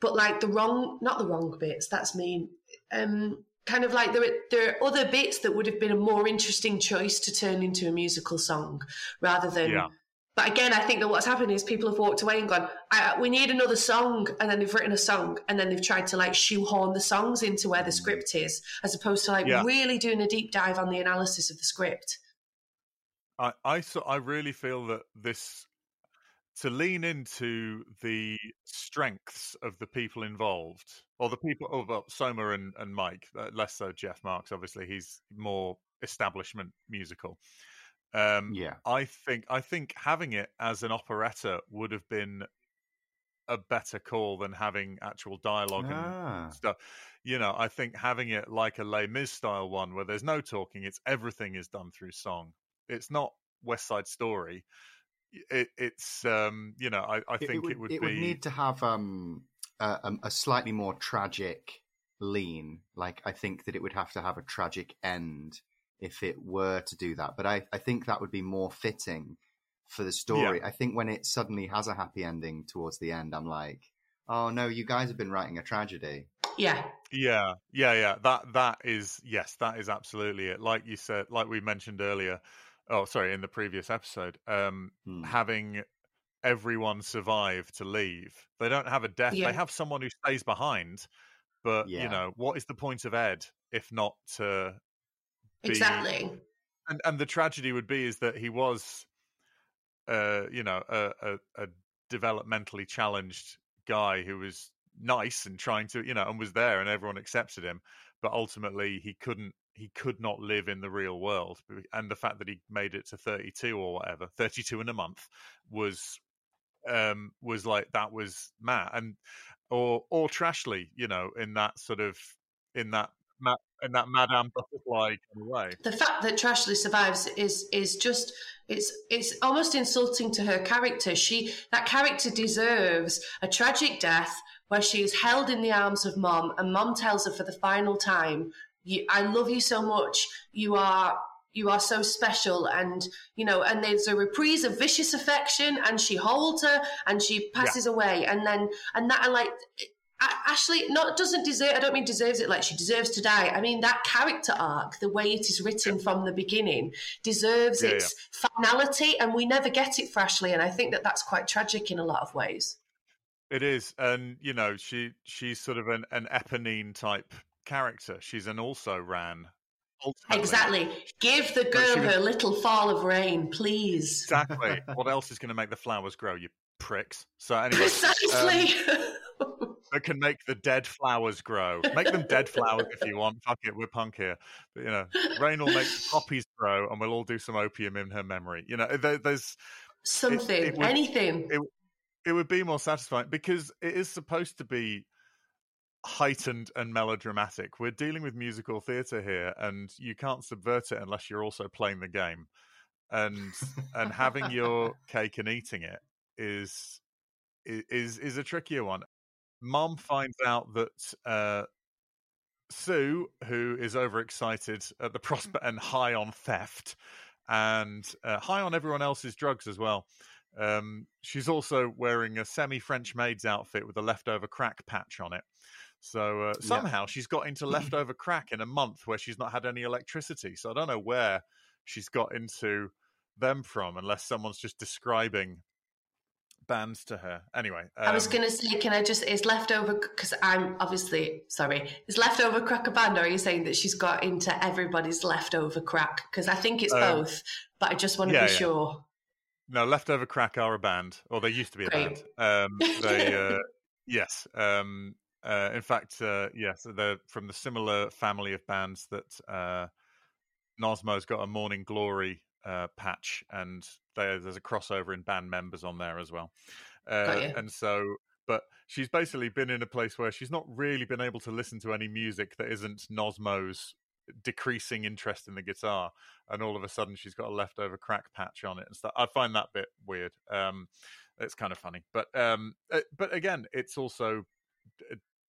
But like the wrong, not the wrong bits, that's mean. Um, kind of like there are, there are other bits that would have been a more interesting choice to turn into a musical song rather than... Yeah. But again, I think that what's happened is people have walked away and gone, I, we need another song, and then they've written a song, and then they've tried to like shoehorn the songs into where the script is, as opposed to like yeah. really doing a deep dive on the analysis of the script. I I, so, I really feel that this, to lean into the strengths of the people involved, or the people of oh, well, Soma and, and Mike, uh, less so Jeff Marks, obviously he's more establishment musical. Um, yeah, I think I think having it as an operetta would have been a better call than having actual dialogue ah. and stuff. You know, I think having it like a Les Mis style one where there's no talking, it's everything is done through song. It's not West Side Story. It, it's um, you know, I, I think it would, it would it be... would need to have um a, a slightly more tragic lean. Like I think that it would have to have a tragic end if it were to do that. But I, I think that would be more fitting for the story. Yeah. I think when it suddenly has a happy ending towards the end, I'm like, oh no, you guys have been writing a tragedy. Yeah. Yeah. Yeah. Yeah. That, that is, yes, that is absolutely it. Like you said, like we mentioned earlier, oh, sorry, in the previous episode, um, hmm. having everyone survive to leave. They don't have a death. Yeah. They have someone who stays behind, but yeah. you know, what is the point of Ed if not to, Be, exactly, and and the tragedy would be is that he was, uh, you know, a, a, a developmentally challenged guy who was nice and trying to, you know, and was there, and everyone accepted him, but ultimately he couldn't, he could not live in the real world, and the fact that he made it to thirty-two or whatever, thirty-two in a month, was, um, was like that was Matt, and or or Trashley, you know, in that sort of in that. And that Madame Butterfly kind of way. The fact that Trashley survives is is just it's it's almost insulting to her character. She that character deserves a tragic death where she is held in the arms of Mom, and Mom tells her for the final time, you, "I love you so much. You are you are so special." And you know, and there's a reprise of vicious affection, and she holds her, and she passes yeah. away, and then and that and like. Ashley not doesn't deserve I don't mean deserves it like she deserves to die. I mean that character arc, the way it is written yeah. from the beginning, deserves yeah, its yeah. finality, and we never get it for Ashley, and I think that that's quite tragic in a lot of ways. It is, and you know, she she's sort of an, an Eponine type character. She's an also-ran. Ultimately. Exactly. Give the girl was... her little fall of rain, please. Exactly. What else is going to make the flowers grow, you pricks? So anyway, precisely. Um... that can make the dead flowers grow. Make them dead flowers if you want. Fuck it, we're punk here. But, you know, rain will make the poppies grow, and we'll all do some opium in her memory. You know, there, there's something, it, it would, anything. It, it would be more satisfying because it is supposed to be heightened and melodramatic. We're dealing with musical theatre here, and you can't subvert it unless you're also playing the game, and and having your cake and eating it is is is a trickier one. Mom finds out that uh, Sue, who is overexcited at the prospect and high on theft and uh, high on everyone else's drugs as well, um, she's also wearing a semi-French maid's outfit with a leftover crack patch on it. So uh, somehow yeah. she's got into leftover crack in a month where she's not had any electricity. So I don't know where she's got into them from, unless someone's just describing bands to her. Anyway. Um, I was going to say, can I just, it's leftover, because I'm obviously, sorry, is leftover crack a band, or are you saying that she's got into everybody's leftover crack? Because I think it's um, both, but I just want to yeah, be yeah. sure. No, Leftover Crack are a band, or they used to be a Great. band. Um, they, uh, yes. Um, uh, in fact, uh, yes, they're from the similar family of bands that uh, Nosmo's got a Morning Glory uh, patch, and they, there's a crossover in band members on there as well. Uh, and so, but she's basically been in a place where she's not really been able to listen to any music that isn't Nosmo's decreasing interest in the guitar, and all of a sudden she's got a leftover crack patch on it and stuff. I find that bit weird. Um, it's kind of funny, but um, but again, it's also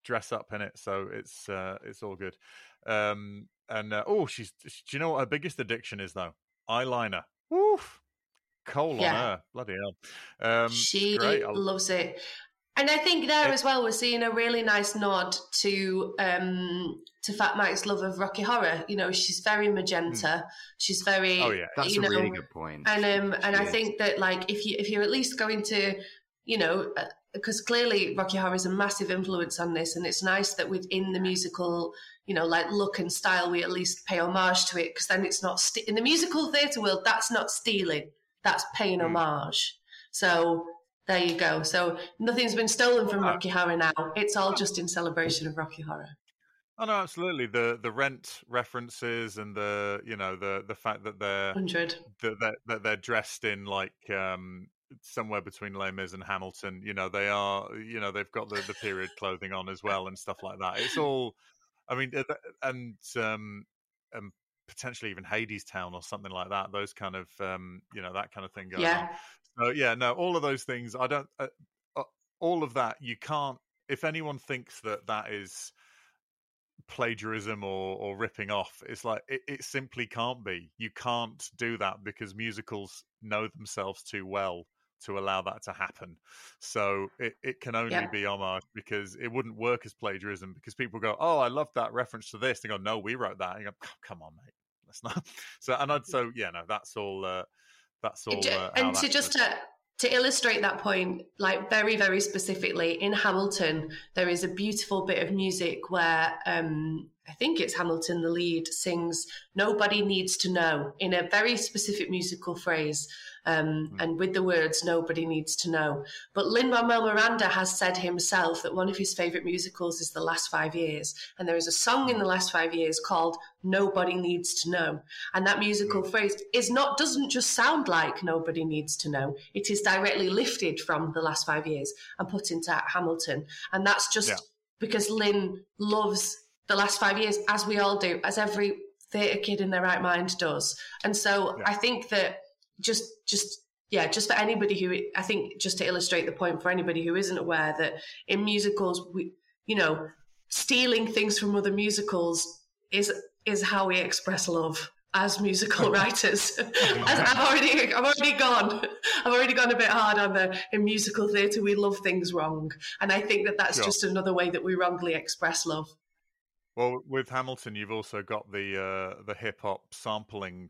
dress up in it, so it's uh, it's all good. Um, and uh, oh, she's do you know what her biggest addiction is though? Eyeliner. Woof, coal yeah. on her, bloody hell. Um, she great. loves it. And I think there as well, we're seeing a really nice nod to um, to Fat Mike's love of Rocky Horror. You know, she's very magenta. She's very. Oh yeah, that's you know, a really good point. And um, and she I is. think that like if you if you're at least going to, you know, because clearly Rocky Horror is a massive influence on this, and it's nice that within the musical, you know, like look and style, we at least pay homage to it, because then it's not st- in the musical theatre world. That's not stealing. That's paying mm. homage. So. There you go. So nothing's been stolen from Rocky Horror now. It's all just in celebration of Rocky Horror. Oh no, absolutely. The the Rent references, and the you know the the fact that they're one hundred that they're, that they're dressed in like um, somewhere between Les Mis and Hamilton. You know they are. You know they've got the, the period clothing on as well and stuff like that. It's all. I mean, and um, and potentially even Hadestown or something like that. Those kind of um, you know that kind of thing goes yeah. on. So yeah, no, all of those things. I don't. Uh, uh, all of that you can't. If anyone thinks that that is plagiarism or, or ripping off, it's like it, it simply can't be. You can't do that because musicals know themselves too well to allow that to happen. So it, it can only yeah. be homage, because it wouldn't work as plagiarism, because people go, "Oh, I love that reference to this." They go, "No, we wrote that." And you go, "Come on, mate, that's not." So and I'd so yeah, no, that's all. Uh, That's all, uh, and to just to, to illustrate that point, like very, very specifically, in Hamilton, there is a beautiful bit of music where um, I think it's Hamilton, the lead, sings "Nobody Needs to Know" in a very specific musical phrase, um, mm. and with the words "Nobody Needs to Know." But Lin-Manuel Miranda has said himself that one of his favourite musicals is The Last Five Years, and there is a song in The Last Five Years called "Nobody Needs to Know," and that musical mm. phrase is not doesn't just sound like "Nobody Needs to Know." It is directly lifted from The Last Five Years and put into Hamilton, and that's just yeah. because Lin loves The Last Five Years, as we all do, as every theatre kid in their right mind does. And so yeah. I think that just, just yeah, just for anybody who, I think just to illustrate the point for anybody who isn't aware that in musicals, we, you know, stealing things from other musicals is is how we express love as musical writers. as I've already, I've already gone, I've already gone a bit hard on the, in musical theatre, we love things wrong. And I think that that's sure. just another way that we wrongly express love. Well, with Hamilton, you've also got the uh, the hip hop sampling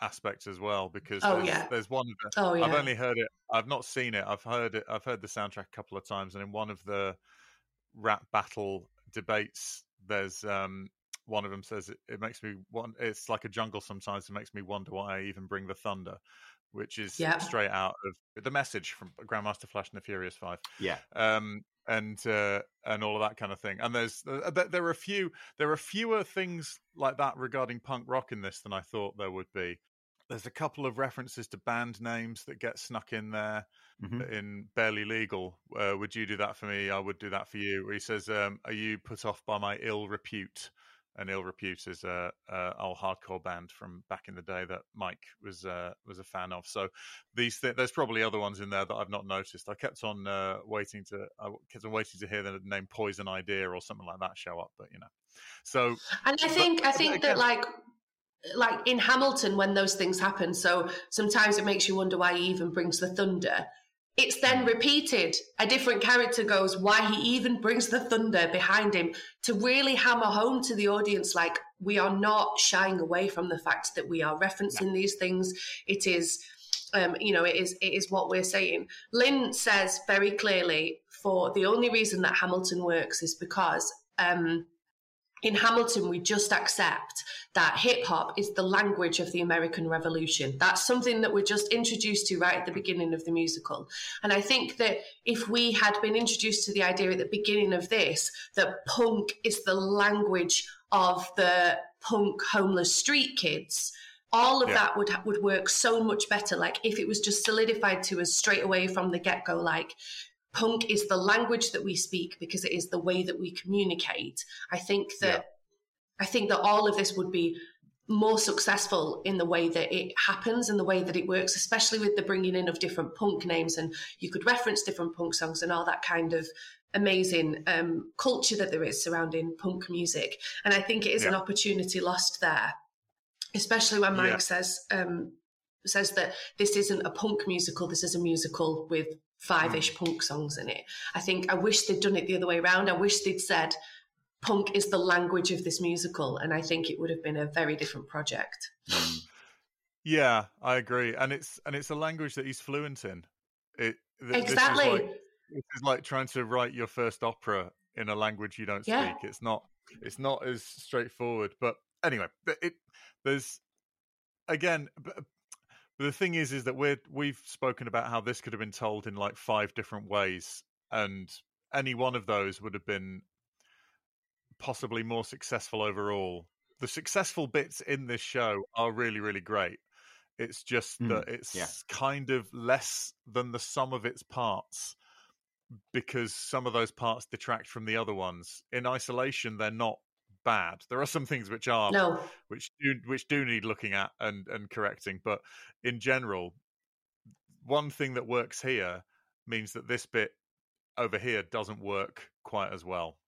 aspect as well, because oh, there's, yeah. there's one. Oh, yeah. I've only heard it. I've not seen it. I've heard it. I've heard the soundtrack a couple of times, and in one of the rap battle debates, there's um, one of them says it, it makes me. One, it's like a jungle sometimes. It makes me wonder why I even bring the thunder, which is yeah. straight out of The Message from Grandmaster Flash and the Furious Five. Yeah. Um, and uh, and all of that kind of thing. And there's uh, there are a few there are fewer things like that regarding punk rock in this than I thought there would be. There's a couple of references to band names that get snuck in there mm-hmm. in Barely Legal. Uh, would you do that for me? I would do that for you. Where he says, um, "Are you put off by my ill repute?" And Ill Repute is a, a old hardcore band from back in the day that Mike was uh, was a fan of. So these th- there's probably other ones in there that I've not noticed. I kept on uh, waiting to I kept on waiting to hear the name Poison Idea or something like that show up, but you know. So and I think but, I think again, that like like in Hamilton when those things happen, so sometimes it makes you wonder why he even brings the thunder. It's then repeated. A different character goes, why he even brings the thunder behind him, to really hammer home to the audience, like, we are not shying away from the fact that we are referencing yeah. these things. It is Um, you know, it is it is what we're saying. Lynn says very clearly, for the only reason that Hamilton works is because um, in Hamilton we just accept that hip-hop is the language of the American Revolution. That's something that we're just introduced to right at the beginning of the musical. And I think that if we had been introduced to the idea at the beginning of this, that punk is the language of the punk homeless street kids, all of yeah. that would would work so much better. Like if it was just solidified to us straight away from the get-go, like punk is the language that we speak because it is the way that we communicate. I think that yeah. I think that all of this would be more successful in the way that it happens and the way that it works, especially with the bringing in of different punk names, and you could reference different punk songs and all that kind of amazing um, culture that there is surrounding punk music. And I think it is yeah. an opportunity lost there. Especially when Mike yeah. says um, says that this isn't a punk musical, this is a musical with five-ish mm. punk songs in it. I think I wish they'd done it the other way around. I wish they'd said punk is the language of this musical, and I think it would have been a very different project. Yeah, I agree. And it's and it's a language that he's fluent in. It, th- exactly. This is, like, this is like trying to write your first opera in a language you don't speak. Yeah. It's not it's not as straightforward. But anyway, it... There's again, the thing is, is that we're we've spoken about how this could have been told in like five different ways, and any one of those would have been possibly more successful overall. The successful bits in this show are really, really great. It's just mm, that it's yeah. kind of less than the sum of its parts, because some of those parts detract from the other ones. In isolation, they're not bad. There are some things which are no. which do which do need looking at and and correcting, but in general, one thing that works here means that this bit over here doesn't work quite as well.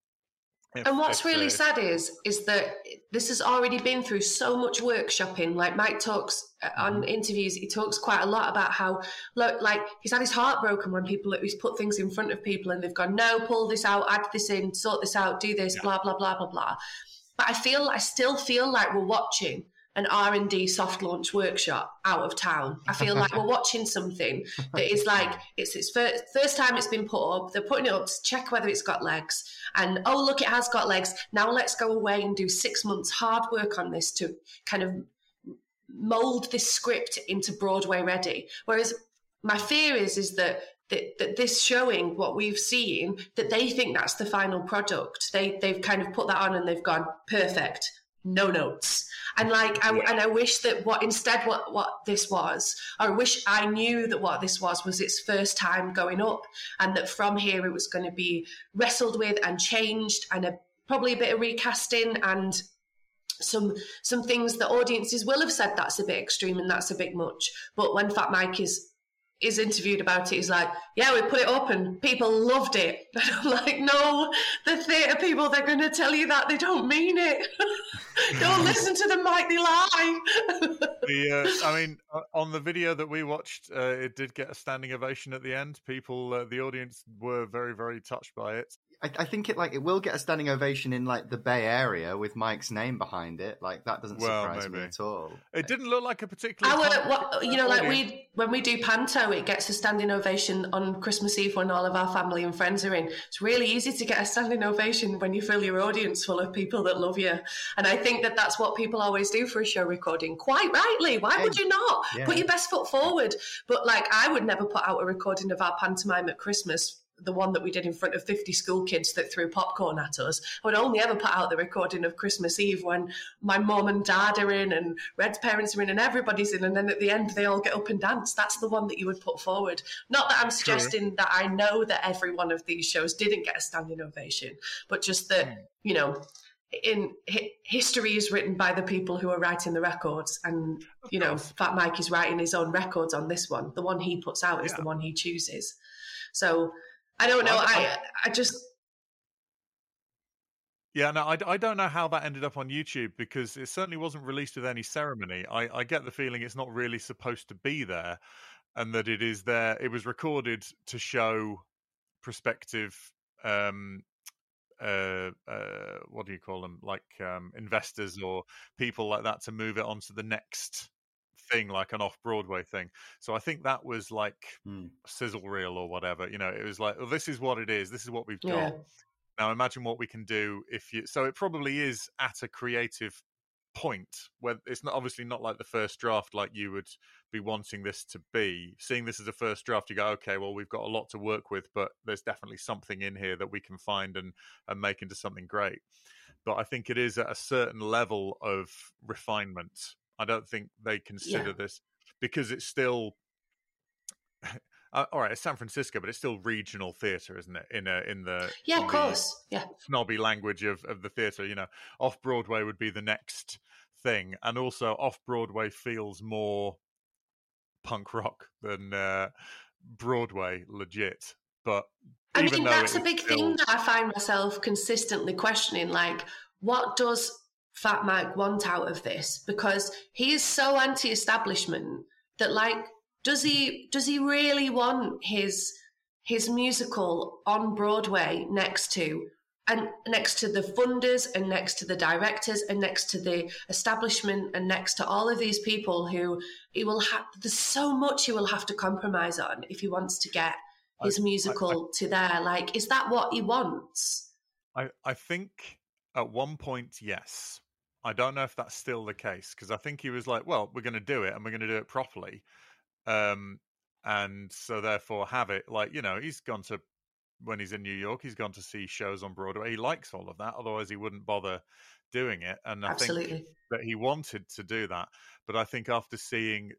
If, and what's if, really uh, sad is is that this has already been through so much workshopping. Like Mike talks on interviews, he talks quite a lot about how, look, like he's had his heart broken when people he's put things in front of people and they've gone, no, pull this out, add this in, sort this out, do this, yeah. blah blah blah blah blah. But I feel, I still feel like we're watching an R and D soft launch workshop out of town. I feel like we're watching something that is like, it's its first, first time it's been put up. They're putting it up to check whether it's got legs. And, oh, look, it has got legs. Now let's go away and do six months hard work on this to kind of mold this script into Broadway ready. Whereas my fear is, is that That, that this showing, what we've seen, that they think that's the final product. They, they've kind of put that on and they've gone, perfect, no notes. And like, I, yeah. and I wish that what instead what, what this was, or I wish I knew that what this was was its first time going up, and that from here it was going to be wrestled with and changed, and a, probably a bit of recasting and some some things that audiences will have said that's a bit extreme and that's a bit much. But when Fat Mike is is interviewed about it, he's like, yeah, we put it up and people loved it. And I'm like, no, the theatre people, they're going to tell you that. They don't mean it. Don't listen to them, Mike, they lie. the, uh, I mean, on the video that we watched, uh, it did get a standing ovation at the end. People, uh, the audience were very, very touched by it. I, I think it like it will get a standing ovation in like the Bay Area with Mike's name behind it. Like that doesn't well, surprise maybe. me at all. It didn't look like a particular. Our, what, you know, like we when we do Panto, it gets a standing ovation on Christmas Eve when all of our family and friends are in. It's really easy to get a standing ovation when you fill your audience full of people that love you. And I think that that's what people always do for a show recording. Quite rightly, why yeah. would you not yeah. put your best foot forward? But like, I would never put out a recording of our pantomime at Christmas. The one that we did in front of fifty school kids that threw popcorn at us. I would only ever put out the recording of Christmas Eve when my mum and dad are in and Red's parents are in and everybody's in, and then at the end they all get up and dance. That's the one that you would put forward. Not that I'm suggesting True. that I know that every one of these shows didn't get a standing ovation, but just that, mm. you know, in hi- history is written by the people who are writing the records, and, you know, Fat Mike is writing his own records on this one. The one he puts out yeah. is the one he chooses. So... I don't know. I I just yeah no. I, I don't know how that ended up on YouTube, because it certainly wasn't released with any ceremony. I, I get the feeling it's not really supposed to be there, and that it is there. It was recorded to show prospective um uh uh what do you call them like um investors or people like that to move it on to the next thing, like an off-Broadway thing. So I think that was like mm. sizzle reel or whatever. You know, it was like, well, this is what it is. This is what we've yeah. got. Now imagine what we can do if you. So it probably is at a creative point where it's not obviously not like the first draft, like you would be wanting this to be. Seeing this as a first draft, you go, okay, well, we've got a lot to work with, but there's definitely something in here that we can find and and make into something great. But I think it is at a certain level of refinement. I don't think they consider yeah. this because it's still uh, all right, it's San Francisco, but it's still regional theatre, isn't it? In a, in the yeah, of the course, yeah, snobby language of, of the theatre, you know, off Broadway would be the next thing, and also off Broadway feels more punk rock than uh, Broadway, legit. But I mean, that's a big still... thing that I find myself consistently questioning, like, what does Fat Mike want out of this? Because he is so anti-establishment that, like, does he does he really want his his musical on Broadway next to and next to the funders and next to the directors and next to the establishment and next to all of these people who he will have? There's so much he will have to compromise on if he wants to get his I, musical I, I, to there. Like, is that what he wants? I I think. At one point, yes. I don't know if that's still the case, because I think he was like, well, we're going to do it and we're going to do it properly. Um, and so therefore have it. Like, you know, he's gone to, when he's in New York, he's gone to see shows on Broadway. He likes all of that. Otherwise, he wouldn't bother doing it. And I Absolutely. think that he wanted to do that. But I think after seeing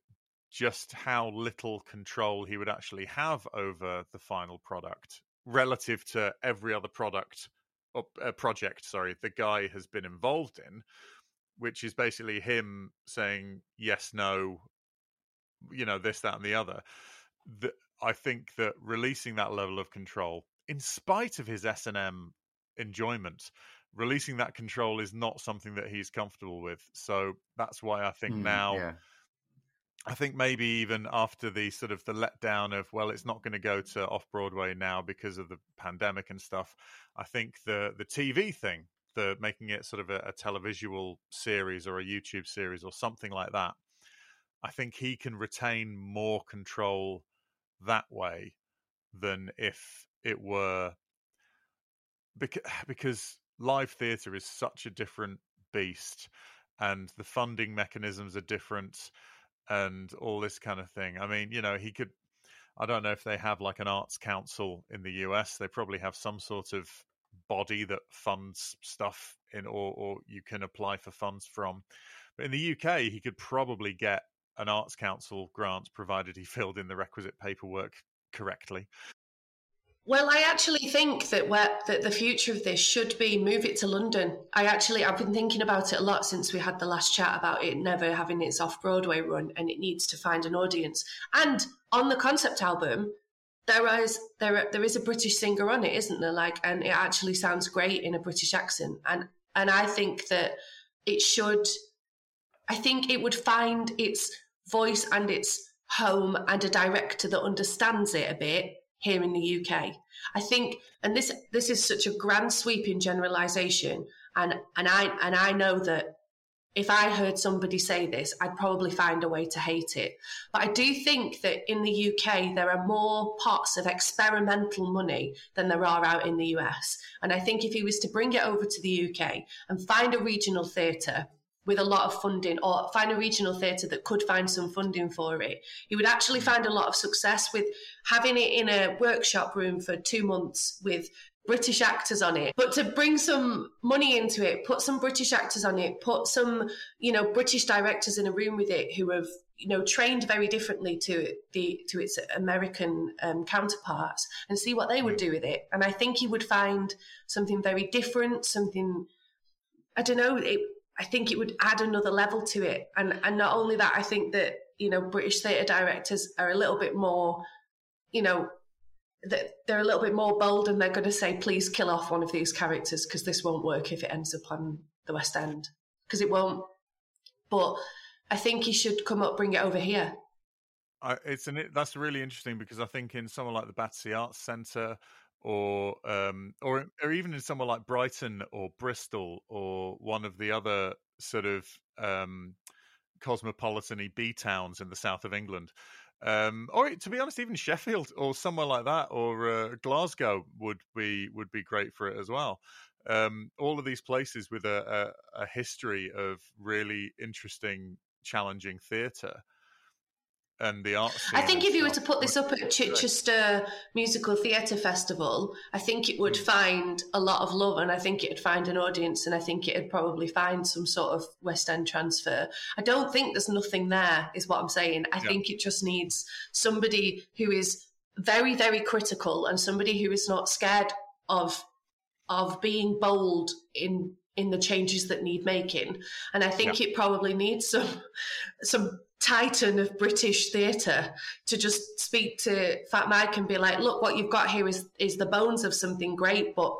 just how little control he would actually have over the final product relative to every other product, a project, sorry, the guy has been involved in, which is basically him saying yes, no, you know, this, that, and the other. The, I think that releasing that level of control, in spite of his S and M enjoyment, releasing that control is not something that he's comfortable with. So that's why I think mm, now, yeah. I think maybe even after the sort of the letdown of, well, it's not going to go to off-Broadway now because of the pandemic and stuff, I think the the T V thing, the making it sort of a, a televisual series or a YouTube series or something like that, I think he can retain more control that way than if it were... Because, because live theatre is such a different beast and the funding mechanisms are different... and all this kind of thing. I mean, you know, he could, I don't know if they have like an arts council in the U S. They probably have some sort of body that funds stuff in, or, or you can apply for funds from. But in the U K, he could probably get an arts council grant provided he filled in the requisite paperwork correctly. Well, I actually think that where, that the future of this should be move it to London. I actually, I've been thinking about it a lot since we had the last chat about it never having its off-Broadway run, and it needs to find an audience. And on the concept album, there is there there is a British singer on it, isn't there? Like, and it actually sounds great in a British accent. And and I think that it should. I think it would find its voice and its home and a director that understands it a bit here in the U K. I think, and this this is such a grand sweeping generalisation, and, and I and I know that if I heard somebody say this, I'd probably find a way to hate it. But I do think that in the U K, there are more pots of experimental money than there are out in the U S. And I think if he was to bring it over to the U K and find a regional theatre with a lot of funding, or find a regional theatre that could find some funding for it, you would actually find a lot of success with having it in a workshop room for two months with British actors on it. But to bring some money into it, put some British actors on it, put some, you know, British directors in a room with it who have, you know, trained very differently to the to its American um, counterparts, and see what they would do with it. And I think you would find something very different, something, I don't know, it, I think it would add another level to it. And and not only that, I think that, you know, British theatre directors are a little bit more, you know, that they're a little bit more bold, and they're going to say, please kill off one of these characters because this won't work if it ends up on the West End, because it won't. But I think he should come up, bring it over here. I, it's an, that's really interesting, because I think in somewhere like the Battersea Arts Centre, or um, or or even in somewhere like Brighton or Bristol or one of the other sort of um, cosmopolitan-y B-towns in the south of England. Um, or to be honest, even Sheffield or somewhere like that, or uh, Glasgow would be would be great for it as well. Um, all of these places with a, a, a history of really interesting, challenging theatre and the arts. I think if you were to put this up at Chichester Musical Theatre Festival, I think it would find a lot of love, and I think it'd find an audience, and I think it'd probably find some sort of West End transfer. I don't think there's nothing there, is what I'm saying. I yeah. think it just needs somebody who is very, very critical and somebody who is not scared of of being bold in in the changes that need making. And I think yeah. it probably needs some some titan of British theatre to just speak to Fat Mike and be like, look, what you've got here is is the bones of something great, but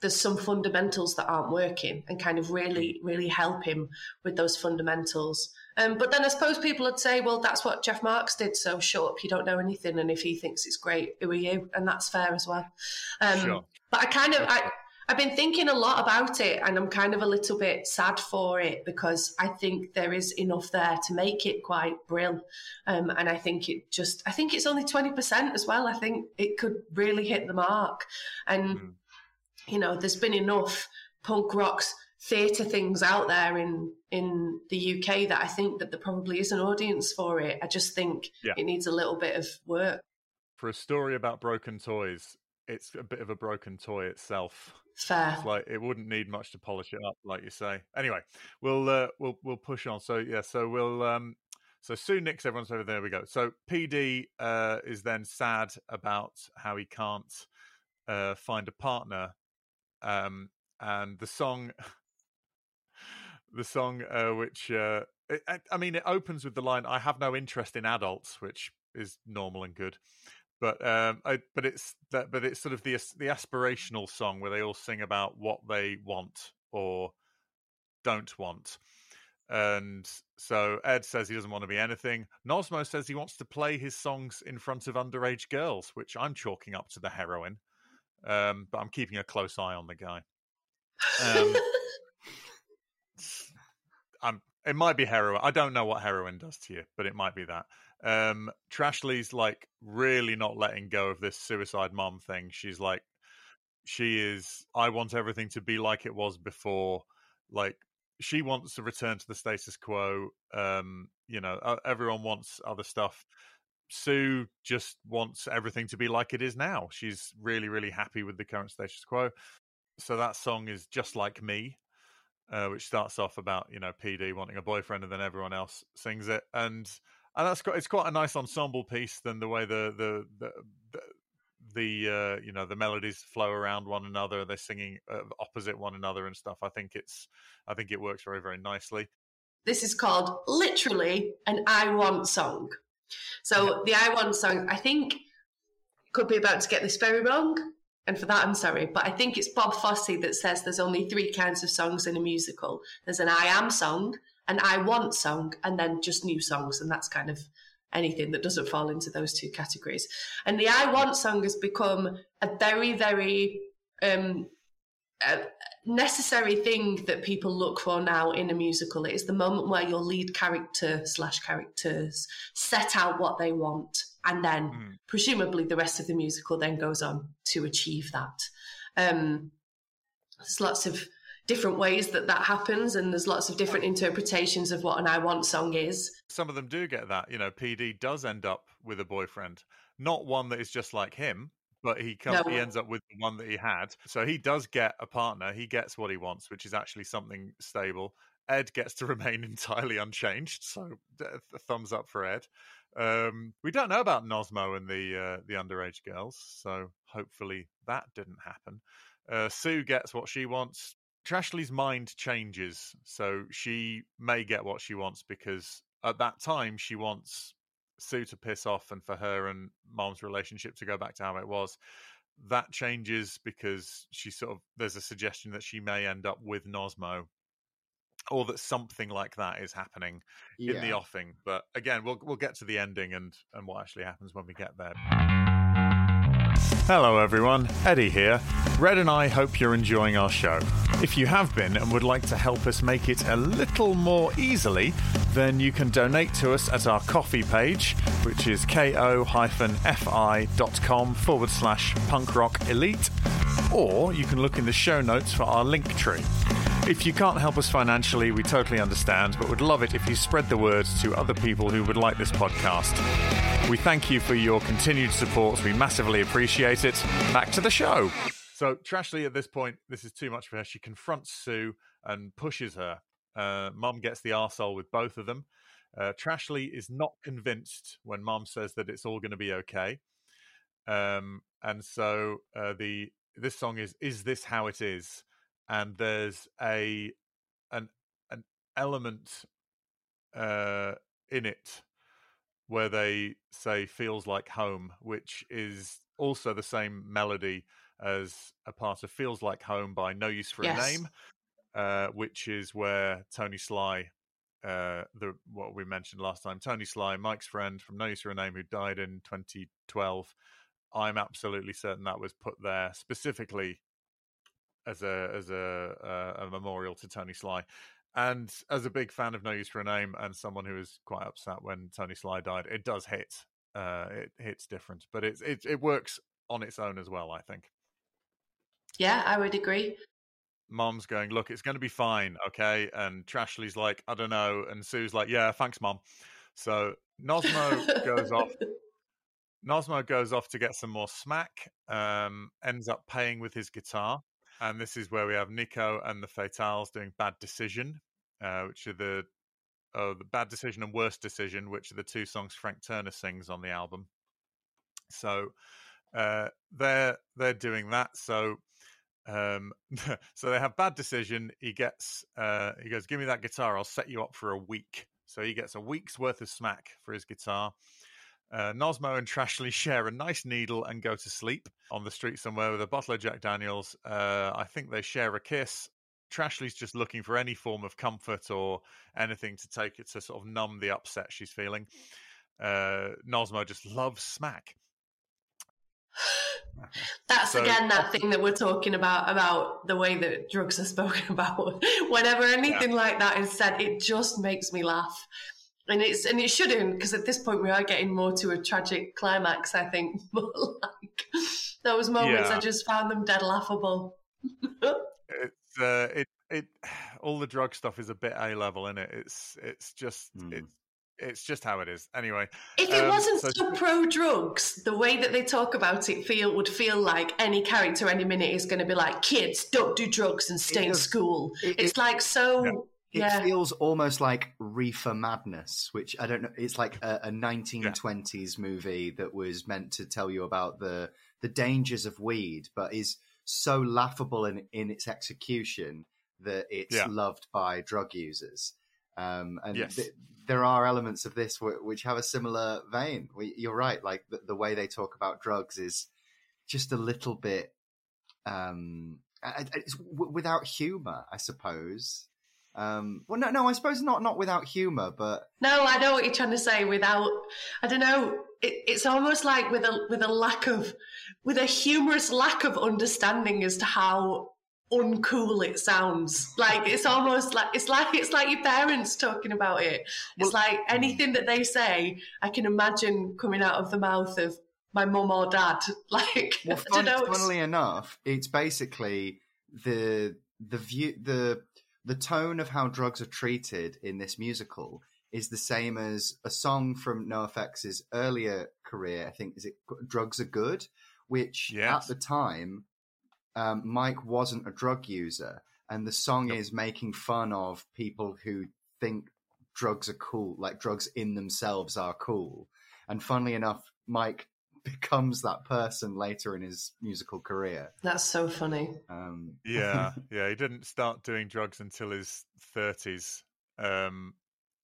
there's some fundamentals that aren't working, and kind of really, really help him with those fundamentals. Um, but then I suppose people would say, well, that's what Jeff Marx did, so shut up, you don't know anything, and if he thinks it's great, who are you? And that's fair as well. Um, sure. But I kind of... I, I've been thinking a lot about it, and I'm kind of a little bit sad for it, because I think there is enough there to make it quite brill. Um, and I think it just, I think it's only twenty percent as well. I think it could really hit the mark. And, mm. you know, there's been enough punk rock's theatre things out there in, in the U K that I think that there probably is an audience for it. I just think yeah. it needs a little bit of work. For a story about broken toys, it's a bit of a broken toy itself. Fair. It's like it wouldn't need much to polish it up, like you say. Anyway, we'll uh, we'll we'll push on. So yeah, so we'll um, so Sue nicks everyone's over. There we go. So P D uh, is then sad about how he can't uh, find a partner, um, and the song, the song uh, which uh, it, I mean, it opens with the line "I have no interest in adults," which is normal and good. But um, I, but it's that, but it's sort of the the aspirational song where they all sing about what they want or don't want. And so Ed says he doesn't want to be anything. Nosmo says he wants to play his songs in front of underage girls, which I'm chalking up to the heroin. Um, but I'm keeping a close eye on the guy. Um, I'm. It might be heroin. I don't know what heroin does to you, but it might be that. Um, Trashley's like really not letting go of this suicide mom thing. She's like, she is, I want everything to be like it was before. Like, she wants to return to the status quo. Um, you know, everyone wants other stuff. Sue just wants everything to be like it is now. She's really, really happy with the current status quo. So that song is Just Like Me. Uh, which starts off about, you know, P D wanting a boyfriend, and then everyone else sings it, and and that's quite, it's quite a nice ensemble piece. Then the way the the the, the, the uh, you know, the melodies flow around one another, they're singing uh, opposite one another and stuff. I think it's I think it works very, very nicely. This is called literally an I Want song. So yeah. the I Want song, I think, could be about to get this very wrong. And for that, I'm sorry, but I think it's Bob Fosse that says there's only three kinds of songs in a musical. There's an I am song, an I want song, and then just new songs. And that's kind of anything that doesn't fall into those two categories. And the I want song has become a very, very um, a necessary thing that people look for now in a musical. It is the moment where your lead character slash characters set out what they want. And then mm. presumably the rest of the musical then goes on to achieve that. Um, there's lots of different ways that that happens, and there's lots of different interpretations of what an I Want song is. Some of them do get that. You know, P D does end up with a boyfriend, not one that is just like him, but he comes, no. he ends up with the one that he had. So he does get a partner. He gets what he wants, which is actually something stable. Ed gets to remain entirely unchanged. So a thumbs up for Ed. Um, we don't know about Nosmo and the uh, the underage girls, so hopefully that didn't happen. Uh, Sue gets what she wants. Trashley's mind changes, so she may get what she wants, because at that time she wants Sue to piss off and for her and Mom's relationship to go back to how it was. That changes because she sort of there's a suggestion that she may end up with Nosmo, or that something like that is happening yeah. in the offing. But again, we'll we'll get to the ending and, and what actually happens when we get there. Hello everyone, Eddie here. Red and I hope you're enjoying our show. If you have been and would like to help us make it a little more easily, then you can donate to us at our Ko-fi page, which is ko-fi.com forward slash Punk Rock Elite, or you can look in the show notes for our link tree. If you can't help us financially, we totally understand, but would love it if you spread the word to other people who would like this podcast. We thank you for your continued support. We massively appreciate it. Back to the show. So Trashley, at this point, this is too much for her. She confronts Sue and pushes her. Uh, Mum gets the arsehole with both of them. Uh, Trashley is not convinced when Mum says that it's all going to be okay. Um, and so uh, the this song is Is This How It Is? And there's a an an element uh, in it where they say "feels like home," which is also the same melody as a part of "Feels Like Home" by No Use for yes. a Name, uh, which is where Tony Sly, uh, the what we mentioned last time, Tony Sly, Mike's friend from No Use for a Name, who died in twenty twelve. I'm absolutely certain that was put there specifically as a as a, uh, a memorial to Tony Sly. And as a big fan of No Use for a Name and someone who was quite upset when Tony Sly died, it does hit. Uh, it hits different, but it, it it works on its own as well, I think. Yeah, I would agree. Mom's going, look, it's going to be fine, okay? And Trashley's like, I don't know. And Sue's like, yeah, thanks, Mom. So Nosmo goes off. Nosmo goes off to get some more smack, um, ends up paying with his guitar. And this is where we have Nico and the Fatales doing Bad Decision, uh, which are the oh, the Bad Decision and Worst Decision, which are the two songs Frank Turner sings on the album. So uh, they're they're doing that. So um, so they have Bad Decision. He gets uh, he goes, give me that guitar. I'll set you up for a week. So he gets a week's worth of smack for his guitar. Uh, Nosmo and Trashley share a nice needle and go to sleep on the street somewhere with a bottle of Jack Daniels. Uh, I think they share a kiss. Trashley's just looking for any form of comfort or anything to take it to sort of numb the upset she's feeling. Uh, Nosmo just loves smack. That's so, again that thing that we're talking about about the way that drugs are spoken about. Whenever anything yeah. like that is said, it just makes me laugh. And it's and it shouldn't, because at this point we are getting more to a tragic climax, I think. But like those moments, yeah. I just found them dead laughable. it's uh, it it all the drug stuff is a bit A level, isn't it? It's it's just mm. it, it's just how it is. Anyway, if it um, wasn't so, so pro drugs, the way that they talk about it feel would feel like any character any minute is going to be like, kids, don't do drugs and stay in is, school. It, it's it, like so. Yeah. It yeah. feels almost like Reefer Madness, which I don't know. It's like a, a nineteen twenties yeah. movie that was meant to tell you about the the dangers of weed, but is so laughable in, in its execution that it's yeah. loved by drug users. Um, and yes. th- there are elements of this w- which have a similar vein. We, you're right. Like the, the way they talk about drugs is just a little bit um, it's w- without humor, I suppose. Um, well, no, no, I suppose not not without humour, but... No, I know what you're trying to say, without... I don't know, it, it's almost like with a with a lack of... with a humorous lack of understanding as to how uncool it sounds. Like, it's almost like... It's like it's like your parents talking about it. It's well, like anything that they say, I can imagine coming out of the mouth of my mum or dad. Like, well, fun, I don't know. Funnily enough, it's basically the the view... the. The tone of how drugs are treated in this musical is the same as a song from NoFX's earlier career. I think, is it Drugs Are Good? Which yes. at the time, um, Mike wasn't a drug user. And the song yep. is making fun of people who think drugs are cool, like drugs in themselves are cool. And funnily enough, Mike becomes that person later in his musical career. That's so funny. Um, yeah, yeah. He didn't start doing drugs until his thirties, um,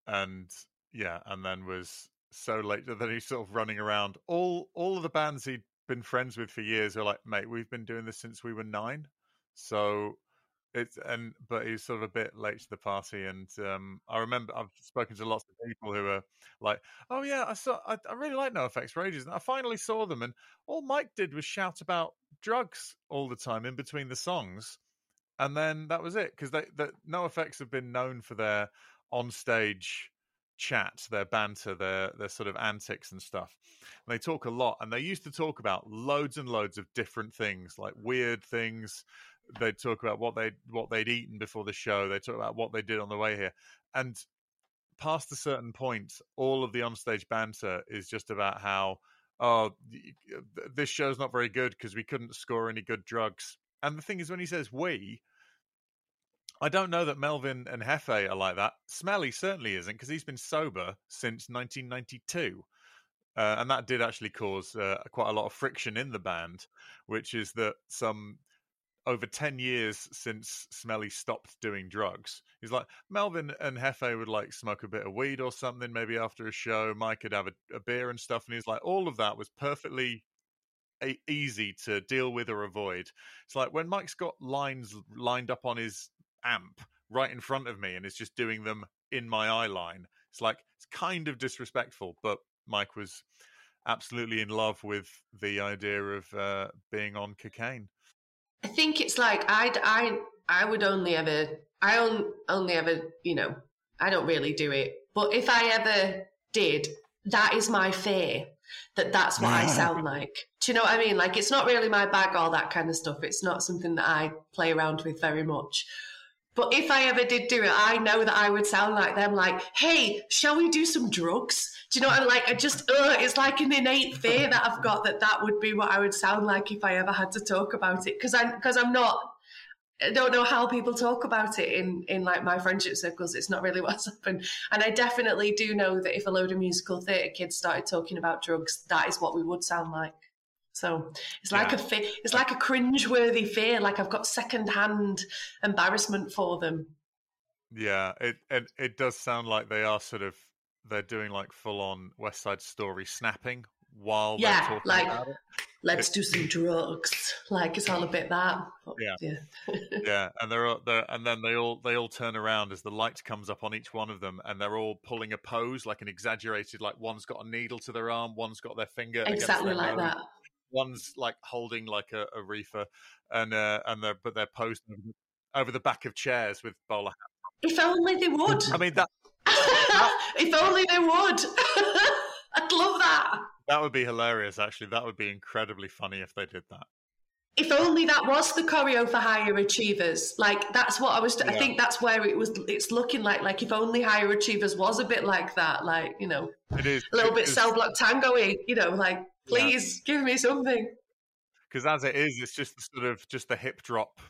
and yeah, and then was so late that he's sort of running around. All all of the bands he'd been friends with for years are like, mate, we've been doing this since we were nine. So it's and but he's sort of a bit late to the party. And um, I remember I've spoken to lots of people who are like, oh yeah, I saw, I, I really like NoFX for ages, and I finally saw them, and all Mike did was shout about drugs all the time in between the songs, and then that was it, because they, they NoFX have been known for their on-stage chat, their banter, their their sort of antics and stuff. And they talk a lot, and they used to talk about loads and loads of different things, like weird things. They'd talk about what they what they'd eaten before the show. They talk about what they did on the way here, and past a certain point, all of the on-stage banter is just about how, oh, this show's not very good because we couldn't score any good drugs. And the thing is, when he says we, I don't know that Melvin and Hefe are like that. Smelly certainly isn't, because he's been sober since nineteen ninety-two. Uh, and that did actually cause uh, quite a lot of friction in the band, which is that some over ten years since Smelly stopped doing drugs. He's like, Melvin and Hefe would like smoke a bit of weed or something, maybe after a show. Mike could have a, a beer and stuff. And he's like, all of that was perfectly a- easy to deal with or avoid. It's like when Mike's got lines lined up on his amp right in front of me and is just doing them in my eye line. It's like, it's kind of disrespectful, but Mike was absolutely in love with the idea of uh, being on cocaine. I think it's like I, I, I would only ever, I on, only ever, you know, I don't really do it. But if I ever did, that is my fear, that that's what I sound like. Do you know what I mean? Like, it's not really my bag, all that kind of stuff. It's not something that I play around with very much. But if I ever did do it, I know that I would sound like them, like, hey, shall we do some drugs? Do you know what I'm like? I just, uh, it's like an innate fear that I've got that that would be what I would sound like if I ever had to talk about it. Because I'm, because I'm not, I don't know how people talk about it in, in like my friendship circles. It's not really what's happened. And I definitely do know that if a load of musical theatre kids started talking about drugs, that is what we would sound like. So it's like yeah. a fe- it's like a cringeworthy fear. Like I've got secondhand embarrassment for them. Yeah, it it, it does sound like they are sort of they're doing like full on West Side Story snapping while yeah, they're talking like, about it. Let's do some drugs. Like it's all a bit that. But, yeah, yeah, yeah. And they're all, they're and then they all they all turn around as the light comes up on each one of them, and they're all pulling a pose, like an exaggerated, like one's got a needle to their arm, one's got their finger exactly their like own. That. One's like holding like a, a reefer, and uh, and they're but they're posed over the back of chairs with bowler hats. If only they would. I mean that. that if only they would. I'd love that. That would be hilarious. Actually, that would be incredibly funny if they did that. If only that was the choreo for higher achievers. Like that's what I was. Yeah. I think that's where it was. It's looking like like if only higher achievers was a bit like that. Like you know, it is a little it bit is. Cell block tango-y. You know, like. Please yeah. give me something. Because as it is, it's just the sort of just the hip drop,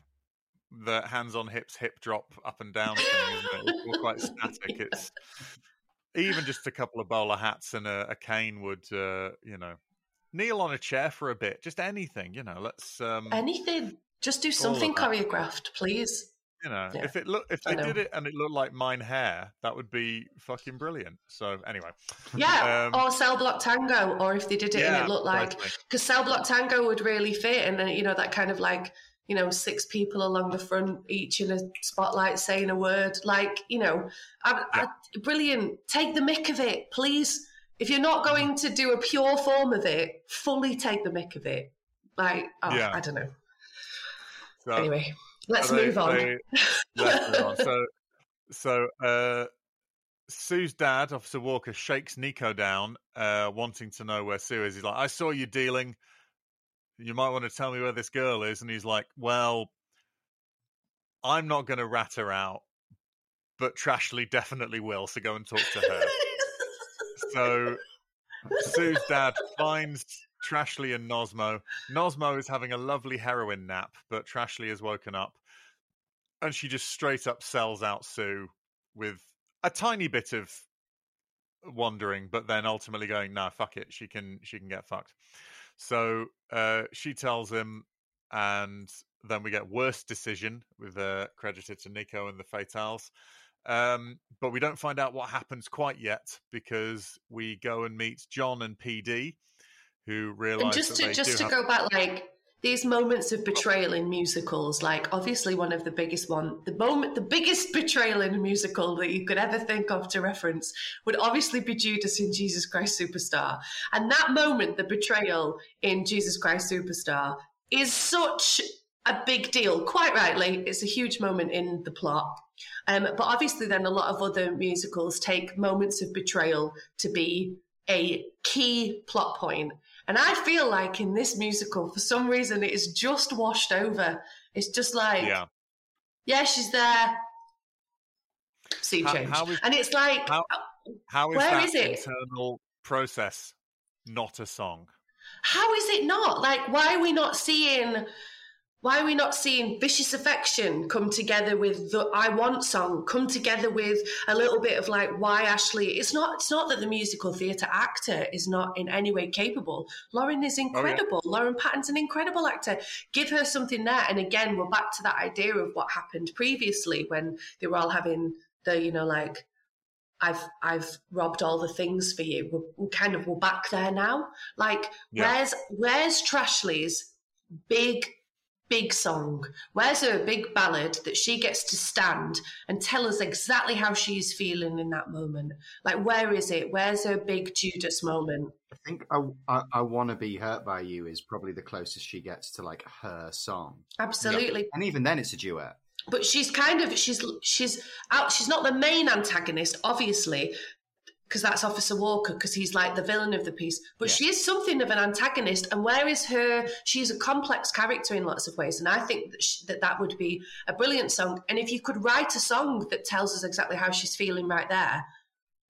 the hands on hips, hip drop up and down thing, isn't it? It's all quite static. It's even just a couple of bowler hats and a, a cane would, uh, you know, kneel on a chair for a bit. Just anything, you know. Let's um, anything. Just do something choreographed, please. You know, yeah. if it look if they did it and it looked like mine hair, that would be fucking brilliant. So anyway, yeah, um, or Cell Block Tango, or if they did it yeah, and it looked like because exactly. Cell Block Tango would really fit, and then you know that kind of like you know six people along the front, each in a spotlight saying a word, like you know, I, yeah. I, brilliant. Take the mick of it, please. If you're not going to do a pure form of it, fully take the mick of it. Like oh, yeah. I don't know. So, anyway. Let's they, move on. They, let's move on. So, so uh, Sue's dad, Officer Walker, shakes Nico down, uh, wanting to know where Sue is. He's like, I saw you dealing. You might want to tell me where this girl is. And he's like, well, I'm not going to rat her out, but Trashley definitely will, so go and talk to her. So Sue's dad finds Trashley and Nosmo. Nosmo is having a lovely heroin nap, but Trashley has woken up and she just straight up sells out Sue with a tiny bit of wondering, but then ultimately going, no, nah, fuck it. She can, she can get fucked. So uh, she tells him, and then we get worst decision with uh, credited to Nico and the Fatales. Um, but we don't find out what happens quite yet because we go and meet John and P D. Who realize just to, just to have... go back, like these moments of betrayal in musicals, like obviously one of the biggest one, the moment, the biggest betrayal in a musical that you could ever think of to reference would obviously be Judas in Jesus Christ Superstar. And that moment, the betrayal in Jesus Christ Superstar, is such a big deal. Quite rightly, it's a huge moment in the plot. Um, but obviously then a lot of other musicals take moments of betrayal to be a key plot point. And I feel like in this musical, for some reason, it is just washed over. It's just like, yeah, yeah she's there. Scene how, change. How is, and it's like, how, how is where that is it? Internal process not a song? How is it not? Like, why are we not seeing... Why are we not seeing Vicious Affection come together with the I Want song, come together with a little bit of like why Ashley? It's not it's not that the musical theatre actor is not in any way capable. Lauren is incredible. Oh, yeah. Lauren Patton's an incredible actor. Give her something there. And again, we're back to that idea of what happened previously when they were all having the, you know, like, I've I've robbed all the things for you. We're, we're kind of, we're back there now. Like, yeah. where's where's Trashley's big... big song? Where's her big ballad that she gets to stand and tell us exactly how she's feeling in that moment? Like, where is it? Where's her big Judas moment? I think I, I, I Want to Be Hurt by You is probably the closest she gets to like her song. Absolutely. Yep. And even then it's a duet. But she's kind of, she's, she's out, she's not the main antagonist, obviously, because that's Officer Walker, because he's like the villain of the piece. But yeah. she is something of an antagonist, and where is her? She's a complex character in lots of ways, and I think that she, that, that would be a brilliant song. And if you could write a song that tells us exactly how she's feeling right there,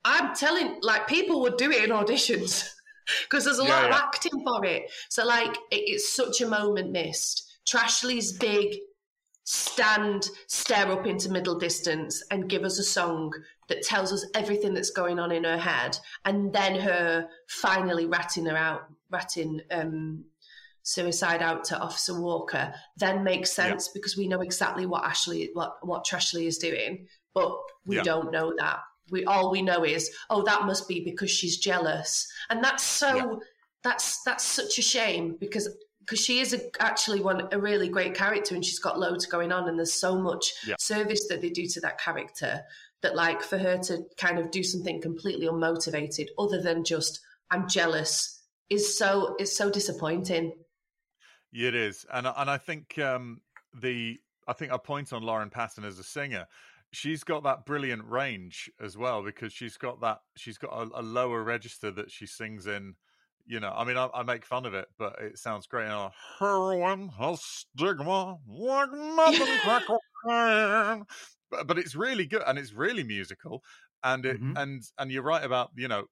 I'm telling, like, people would do it in auditions because there's a yeah, lot yeah. of acting for it. So, like, it, it's such a moment missed. Trashley's big stand, stare up into middle distance and give us a song that tells us everything that's going on in her head, and then her finally ratting her out, ratting um, suicide out to Officer Walker, then makes sense yeah. because we know exactly what Ashley, what what Trashley is doing, but we yeah. don't know that. We all we know is, oh, that must be because she's jealous, and that's so yeah. that's that's such a shame because. Because she is a, actually one a really great character, and she's got loads going on, and there's so much yeah. service that they do to that character that, like, for her to kind of do something completely unmotivated, other than just "I'm jealous," is so is so disappointing. It is, and and I think um, the I think a point on Lauren Patton as a singer, she's got that brilliant range as well, because she's got that she's got a, a lower register that she sings in. You know, I mean, I, I make fun of it, but it sounds great. You know, heroin, her stigma, like nothing like cocaine. But, but it's really good, and it's really musical. And it, mm-hmm. and and you're right about, you know,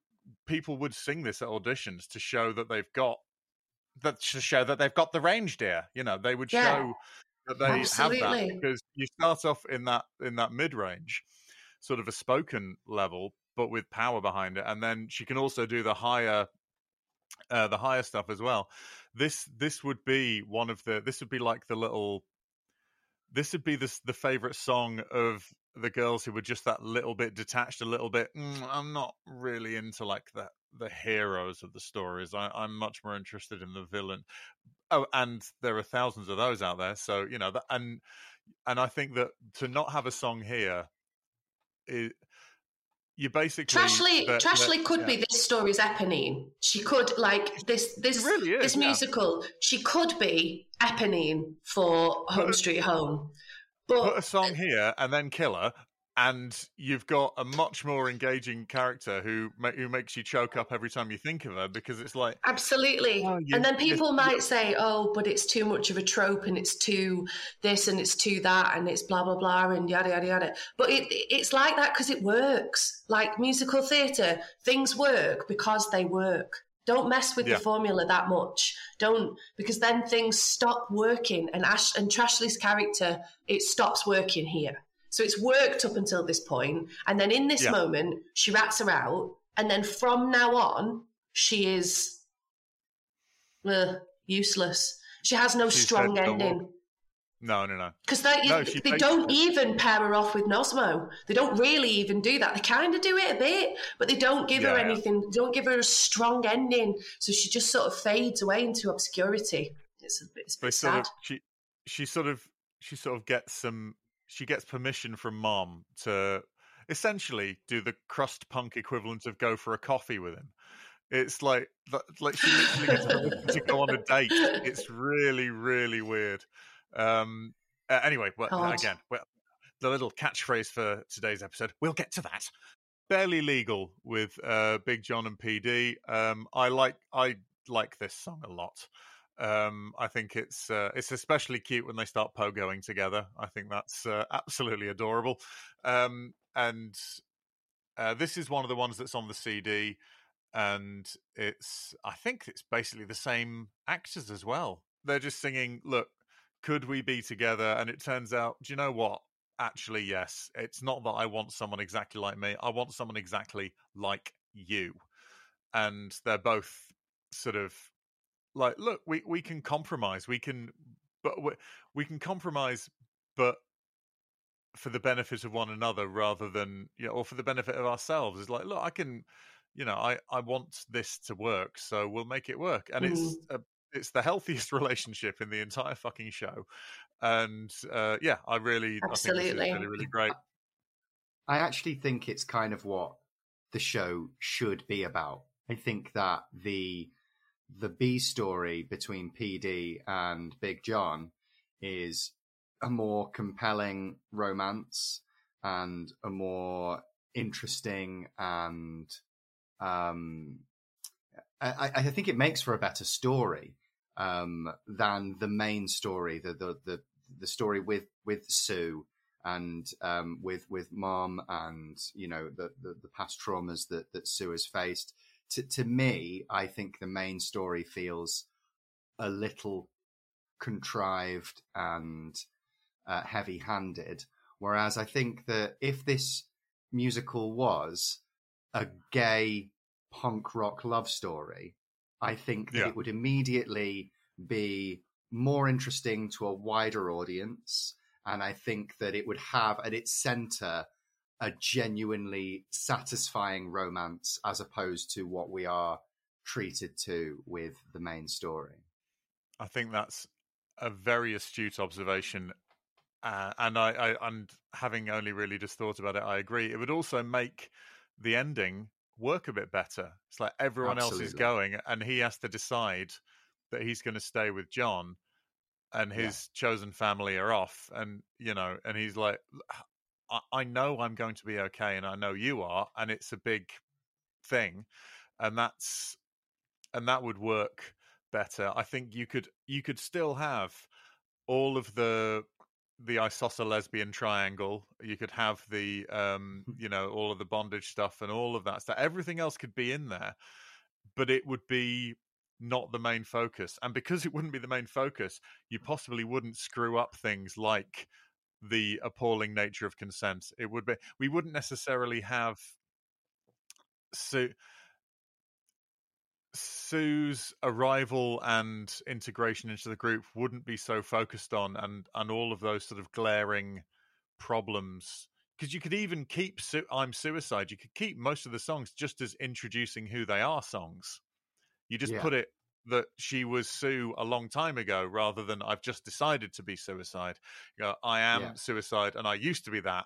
people would sing this at auditions to show that they've got that to show that they've got the range, dear. You know, they would yeah. show that they Absolutely. have that, because you start off in that in that mid range, sort of a spoken level, but with power behind it, and then she can also do the higher. Uh, the higher stuff as well. This this would be one of the. This would be like the little. This would be the the favorite song of the girls who were just that little bit detached, a little bit. Mm, I'm not really into like the the heroes of the stories. I, I'm much more interested in the villain. Oh, and there are thousands of those out there. So you know, that, and and I think that to not have a song here is. You basically Trashley but, Trashley but, could yeah. be this story's Eponine. She could like this this really is, this yeah. musical. She could be Eponine for Home put, Street Home. But put a song here and then kill her, and you've got a much more engaging character who who makes you choke up every time you think of her, because it's like absolutely. Oh, you, and then people might say, "Oh, but it's too much of a trope, and it's too this, and it's too that, and it's blah blah blah, and yada yada yada." But it it's like that because it works. Like musical theatre, things work because they work. Don't mess with yeah. the formula that much. Don't, because then things stop working, and Ash and Trashley's character, it stops working here. So it's worked up until this point, and then in this yeah. moment, she rats her out, and then from now on, she is uh, useless. She has no she strong ending. No, no, no. Because they, no, they, they don't it. even pair her off with Nosmo. They don't really even do that. They kind of do it a bit, but they don't give yeah, her anything. Yeah. They don't give her a strong ending, so she just sort of fades away into obscurity. It's a bit, it's a bit sad. Sort of, she, she, sort of, she sort of gets some... She gets permission from Mom to essentially do the crust punk equivalent of go for a coffee with him. It's like like she literally gets to go on a date. It's really, really weird. Um, uh, anyway, well, God. again, well, the little catchphrase for today's episode, we'll get to that. Barely Legal with uh, Big John and P D. Um, I like I like this song a lot. Um, I think it's uh, it's especially cute when they start pogoing together. I think that's uh, absolutely adorable. Um, and uh, this is one of the ones that's on the C D, and it's I think it's basically the same actors as well. They're just singing, "Look, could we be together?" And it turns out, do you know what? Actually, yes. It's not that I want someone exactly like me. I want someone exactly like you. And they're both sort of like, look, we, we can compromise. We can, but we, we can compromise, but for the benefit of one another rather than, you know, or for the benefit of ourselves. It's like, look, I can, you know, I, I want this to work, so we'll make it work. And mm-hmm. it's a, it's the healthiest relationship in the entire fucking show. And uh, yeah, I really, Absolutely. I think it's really, really great. I actually think it's kind of what the show should be about. I think that the, the B story between P D and Big John is a more compelling romance and a more interesting and, um, I, I think it makes for a better story. Um, than the main story, the the the, the story with, with Sue and um, with with Mom, and you know the, the, the past traumas that, that Sue has faced. To to me, I think the main story feels a little contrived and uh, heavy handed. Whereas I think that if this musical was a gay punk rock love story, I think that yeah. it would immediately be more interesting to a wider audience. And I think that it would have at its center a genuinely satisfying romance as opposed to what we are treated to with the main story. I think that's a very astute observation. Uh, and I, I, and having only really just thought about it, I agree. It would also make the ending work a bit better. It's like everyone Absolutely. else is going and he has to decide that he's going to stay with John, and his yeah. chosen family are off, and you know, and he's like, I-, I know I'm going to be okay, and I know you are, and it's a big thing, and that's and that would work better. I think you could you could still have all of the the isosceles lesbian triangle. You could have the, um, you know, all of the bondage stuff and all of that stuff. Everything else could be in there, but it would be not the main focus. And because it wouldn't be the main focus, you possibly wouldn't screw up things like the appalling nature of consent. It would be, we wouldn't necessarily have Sue, Sue's arrival and integration into the group wouldn't be so focused on, and and all of those sort of glaring problems, because you could even keep su- I'm Suicide. You could keep most of the songs just as introducing who they are songs. You just yeah. put it that she was Sue a long time ago, rather than I've just decided to be Suicide. You know, I am yeah. Suicide, and I used to be that.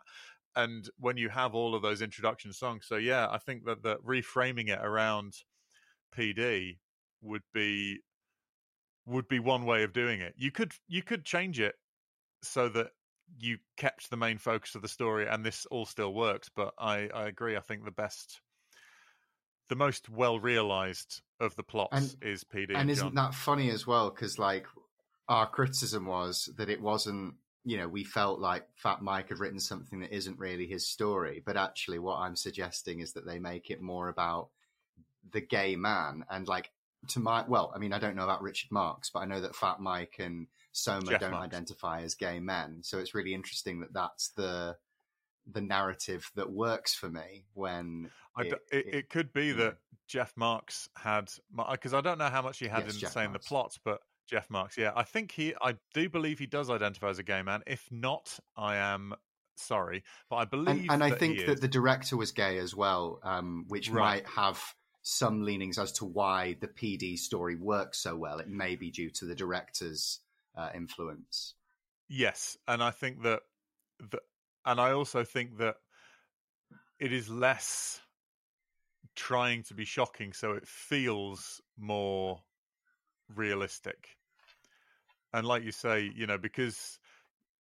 And when you have all of those introduction songs, so yeah, I think that that reframing it around P D would be would be one way of doing it. You could you could change it so that you kept the main focus of the story, and this all still works. But I, I agree. I think the best, the most well realized of the plots and, is P D. And, and isn't John. That funny as well? Because like our criticism was that it wasn't. You know, we felt like Fat Mike had written something that isn't really his story. But actually, what I'm suggesting is that they make it more about the gay man, and like to my well I mean I don't know about Richard Marx, but I know that Fat Mike and Soma Jeff don't Marks. identify as gay men, so it's really interesting that that's the the narrative that works for me. When I it, d- it, it could be yeah. that Jeff Marx had, because I don't know how much he had yes, in Jeff saying Marks. the plot, but Jeff Marx, yeah I think he I do believe he does identify as a gay man. If not, I am sorry, but I believe and, and I that think that the director was gay as well, um, which right. might have some leanings as to why the P D story works so well. It may be due to the director's uh, influence. Yes, and I think that, that, and I also think that it is less trying to be shocking, so it feels more realistic. And like you say, you know, because,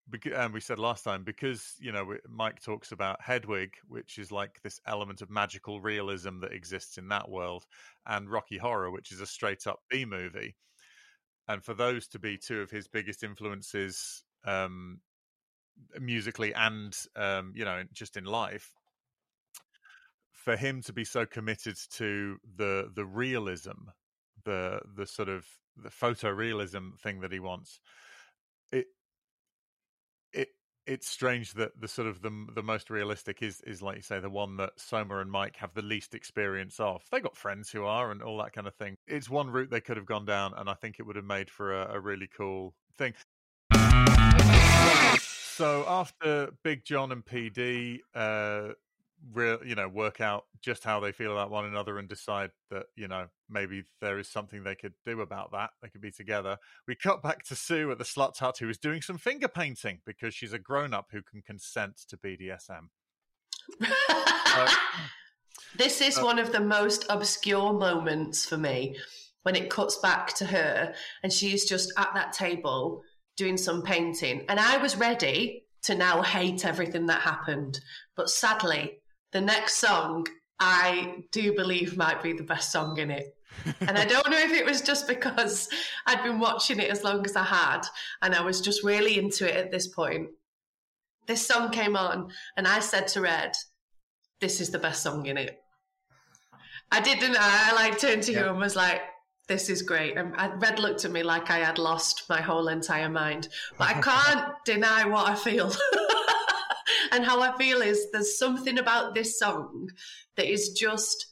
because and we said last time, because, you know, Mike talks about Hedwig, which is like this element of magical realism that exists in that world, and Rocky Horror, which is a straight up B movie. And for those to be two of his biggest influences, um, musically and, um, you know, just in life, for him to be so committed to the the realism, the the sort of the photorealism thing that he wants, it it it's strange that the sort of the the most realistic is is like you say, the one that Soma and Mike have the least experience of. They got friends who are and all that kind of thing. It's one route they could have gone down, and I think it would have made for a, a really cool thing. So after Big John and P D, uh, real, you know, work out just how they feel about one another and decide that, you know, maybe there is something they could do about that. They could be together. We cut back to Sue at the Slut Hut, who is doing some finger painting because she's a grown-up who can consent to B D S M. uh, this is uh, one of the most obscure moments for me, when it cuts back to her and she's just at that table doing some painting. And I was ready to now hate everything that happened. But sadly, the next song, I do believe might be the best song in it. And I don't know if it was just because I'd been watching it as long as I had, and I was just really into it at this point. This song came on, and I said to Red, this is the best song in it. I didn't, I like turned to yeah. you and was like, this is great. And Red looked at me like I had lost my whole entire mind. But I can't deny what I feel. And how I feel is there's something about this song that is just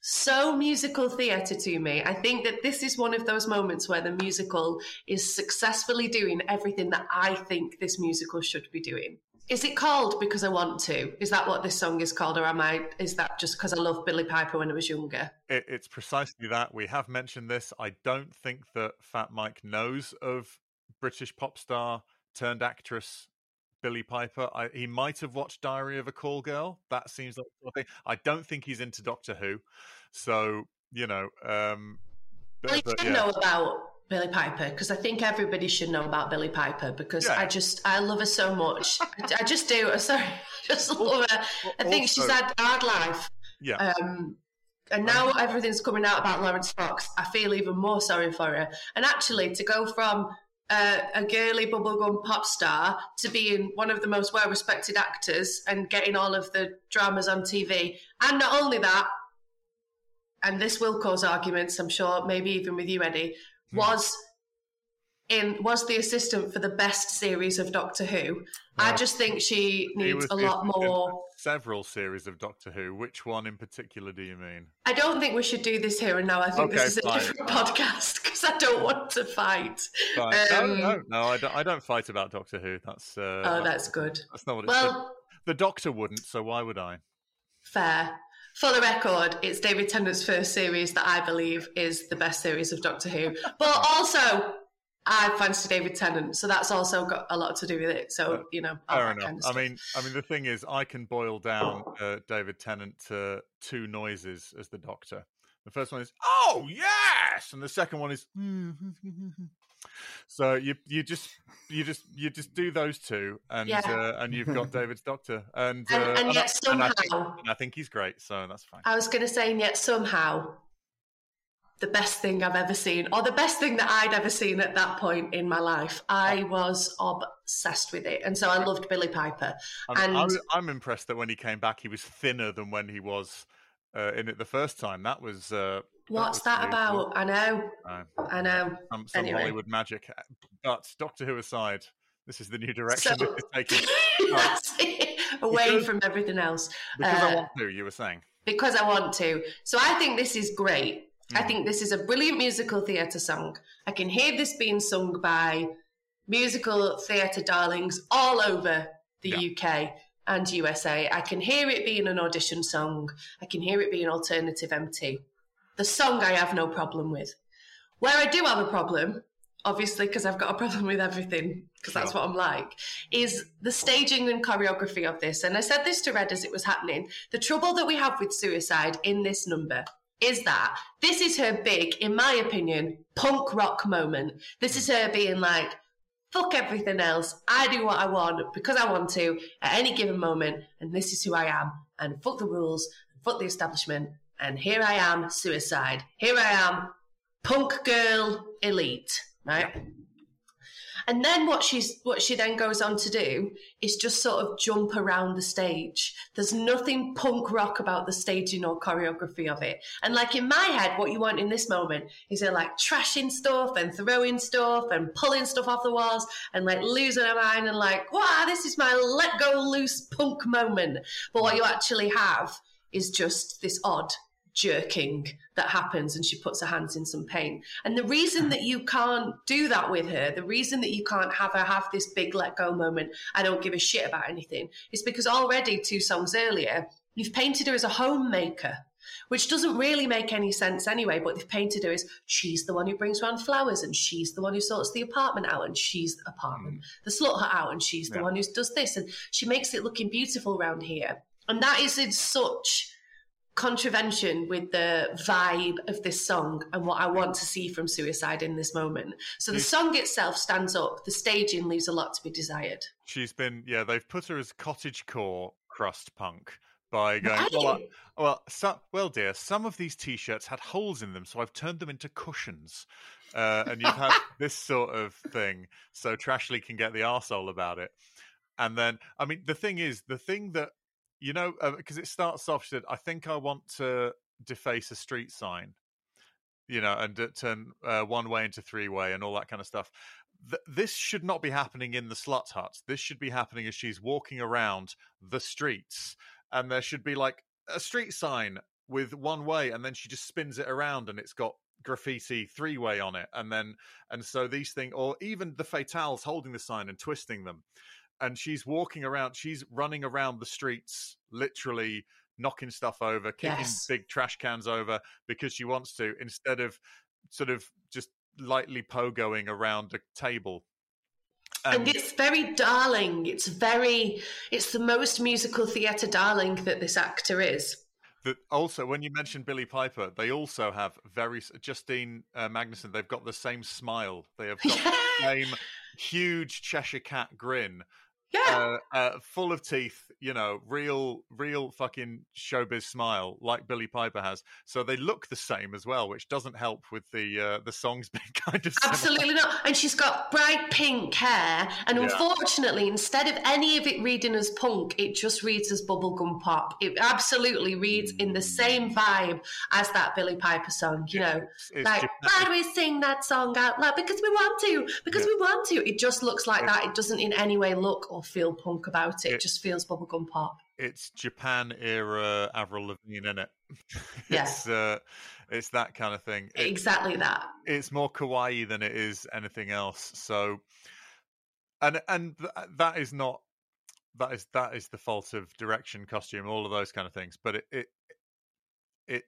so musical theatre to me. I think that this is one of those moments where the musical is successfully doing everything that I think this musical should be doing. Is it called Because I Want To? Is that what this song is called, or am I? Is that just because I love Billy Piper when I was younger? It, it's precisely that. We have mentioned this. I don't think that Fat Mike knows of British pop star turned actress Billy Piper. I, he might have watched Diary of a Call Girl. That seems like something. I don't think he's into Doctor Who. So, you know, um, but, I but, yeah. know about Billy Piper, because I think everybody should know about Billy Piper, because yeah. I just, I love her so much. I, I just do. I'm sorry. I just love her. I think also, she's had hard life. Yeah. Um, and now um, everything's coming out about Lawrence Fox. I feel even more sorry for her. And actually, to go from uh, a girly bubblegum pop star to being one of the most well-respected actors and getting all of the dramas on T V, and not only that, and this will cause arguments, I'm sure, maybe even with you, Eddie, was in was the assistant for the best series of Doctor Who. Right. I just think she needs a lot more. Several series of Doctor Who. Which one in particular do you mean? I don't think we should do this here and now. I think okay, this is fine. a different podcast, because I don't want to fight. Um, no, no, no, I don't. I don't fight about Doctor Who. That's uh, oh, that's good. That's not what it's. Well, the Doctor wouldn't, so why would I? Fair. For the record, it's David Tennant's first series that I believe is the best series of Doctor Who. But also, I fancy David Tennant, so that's also got a lot to do with it. So, you know, fair enough. Kind of I mean, I mean, the thing is, I can boil down uh, David Tennant to two noises as the Doctor. The first one is "Oh yes," and the second one is. So you you just you just you just do those two, and yeah. uh, and you've got David's Doctor, and and, uh, and yet and I, somehow, and I, think, and I think he's great, so that's fine. I was going to say, and yet somehow, the best thing I've ever seen, or the best thing that I'd ever seen at that point in my life, I was obsessed with it, and so I loved Billy Piper. I'm, and I'm, I'm impressed that when he came back, he was thinner than when he was. Uh, in it the first time. That was uh, what's that, that about? I know, uh, I know. Some, some anyway. Hollywood magic, but Doctor Who aside, this is the new direction so, that it's taking. That's it. Away because, from everything else. Because uh, I want to. You were saying because I want to. So I think this is great. Mm. I think this is a brilliant musical theatre song. I can hear this being sung by musical theatre darlings all over the yeah. U K. And U S A. I can hear it being an audition song. I can hear it being alternative M T. The song I have no problem with. Where I do have a problem, obviously, because I've got a problem with everything, because that's what I'm like, is the staging and choreography of this. And I said this to Red as it was happening. The trouble that we have with Suicide in this number is that this is her big, in my opinion, punk rock moment. This is her being like, fuck everything else. I do what I want because I want to at any given moment, and this is who I am, and fuck the rules, and fuck the establishment, and here I am, suicide. Here I am, punk girl elite, right? Yeah. And then what she's what she then goes on to do is just sort of jump around the stage. There's nothing punk rock about the staging or choreography of it. And like in my head, what you want in this moment is her like trashing stuff and throwing stuff and pulling stuff off the walls and like losing her mind and like, wow, this is my let go loose punk moment. But what you actually have is just this odd jerking that happens, and she puts her hands in some pain. And the reason that you can't do that with her, the reason that you can't have her have this big let go moment, I don't give a shit about anything, is because already two songs earlier, you've painted her as a homemaker, which doesn't really make any sense anyway, but they've painted her as she's the one who brings round flowers, and she's the one who sorts the apartment out, and she's the apartment, mm. the slut her out, and she's the yeah. one who does this, and she makes it looking beautiful round here. And that is in such contravention with the vibe of this song and what I want to see from Suicide in this moment. So the song itself stands up, the staging leaves a lot to be desired. She's been, yeah, they've put her as cottagecore crust punk by going, right. well, well, so, well, dear, some of these T-shirts had holes in them, so I've turned them into cushions. Uh, and you've had this sort of thing, so Trashley can get the arsehole about it. And then, I mean, the thing is, the thing that You know, because uh, it starts off, she said, I think I want to deface a street sign, you know, and uh, turn uh, one way into three way and all that kind of stuff. Th- this should not be happening in the slut hut. This should be happening as she's walking around the streets. And there should be like a street sign with one way, and then she just spins it around and it's got graffiti three way on it. And then, and so these things, or even the Fatales holding the sign and twisting them. And she's walking around, she's running around the streets, literally knocking stuff over, kicking yes. big trash cans over because she wants to, instead of sort of just lightly pogoing around a table. And, and it's very darling. It's very, it's the most musical theatre darling that this actor is. That also, when you mentioned Billy Piper, they also have very, Justine uh, Magnuson, they've got the same smile. They have got the same huge Cheshire Cat grin. Yeah. Uh, uh, full of teeth, you know, real, real fucking showbiz smile like Billy Piper has. So they look the same as well, which doesn't help with the uh, the songs being kind of similar. Absolutely not. And she's got bright pink hair. And yeah. unfortunately, instead of any of it reading as punk, it just reads as bubblegum pop. It absolutely reads in the same vibe as that Billy Piper song, you yeah, know. It's, it's like, genetic. Why do we sing that song out loud? Because we want to. Because yeah. we want to. It just looks like yeah. that. It doesn't in any way look or feel punk about it. It, it just feels bubblegum pop. It's Japan era Avril Lavigne, isn't it? Yes. Yeah. Uh, it's that kind of thing. It, exactly that. It's more kawaii than it is anything else. So, and and th- that is not that is that is the fault of direction, costume, all of those kind of things. But it it it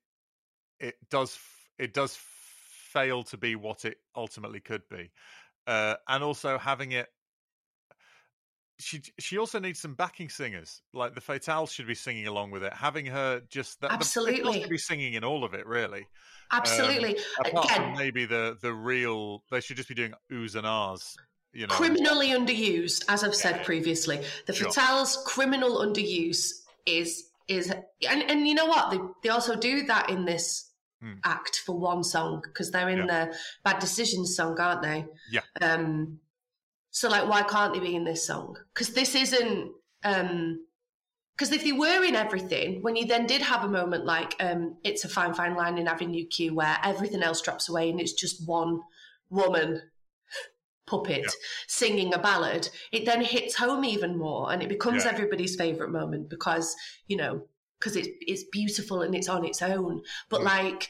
it does it does fail to be what it ultimately could be, uh, and also having it. She she also needs some backing singers. Like the Fatales should be singing along with it. Having her just that absolutely the, should be singing in all of it, really. Absolutely. Um, apart Again, from maybe the the real, they should just be doing oohs and ahs. You know, criminally underused, as I've said yeah. previously. The sure. Fatales' criminal underuse is is and and you know what, they they also do that in this. Mm. Act for one song because they're in yeah. the Bad Decisions song, aren't they? Yeah. Um. So, like, why can't they be in this song? Because this isn't... Um, because if they were in everything, when you then did have a moment like um, It's a Fine, Fine Line in Avenue Q where everything else drops away and it's just one woman puppet yeah. singing a ballad, it then hits home even more and it becomes yeah. everybody's favourite moment because, you know, because it, it's beautiful and it's on its own. But, mm. like,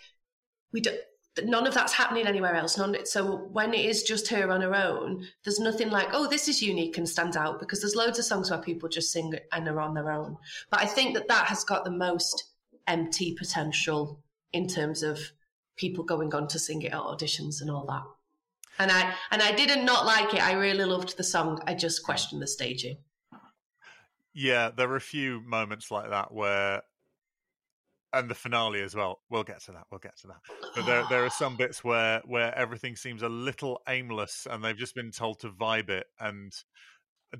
we don't... None of that's happening anywhere else. None. So when it is just her on her own, there's nothing like, oh, this is unique and stands out, because there's loads of songs where people just sing and are on their own. But I think that that has got the most empty potential in terms of people going on to sing it at auditions and all that. And I and I didn't not like it. I really loved the song. I just questioned the staging. Yeah, there are a few moments like that where and the finale as well. We'll get to that. We'll get to that. But there, there are some bits where where everything seems a little aimless, and they've just been told to vibe it. And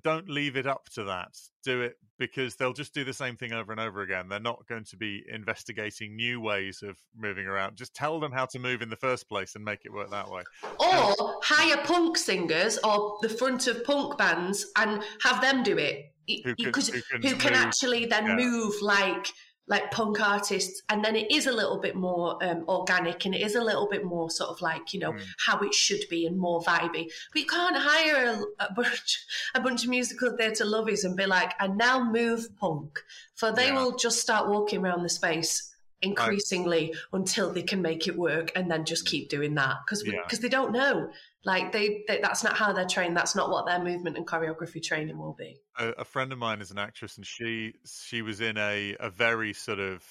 don't leave it up to that. Do it, because they'll just do the same thing over and over again. They're not going to be investigating new ways of moving around. Just tell them how to move in the first place and make it work that way. Or hire punk singers or the front of punk bands and have them do it. Who can, who can, who can actually then yeah. move like like punk artists, and then it is a little bit more um, organic, and it is a little bit more sort of like, you know, mm. how it should be and more vibey. But you can't hire a, a, bunch, a bunch of musical theatre lovies and be like, and now move punk. For they yeah. will just start walking around the space increasingly I... until they can make it work, and then just keep doing that. Because yeah. they don't know. Like, they, they that's not how they're trained. That's not what their movement and choreography training will be. A, a friend of mine is an actress, and she she was in a, a very sort of,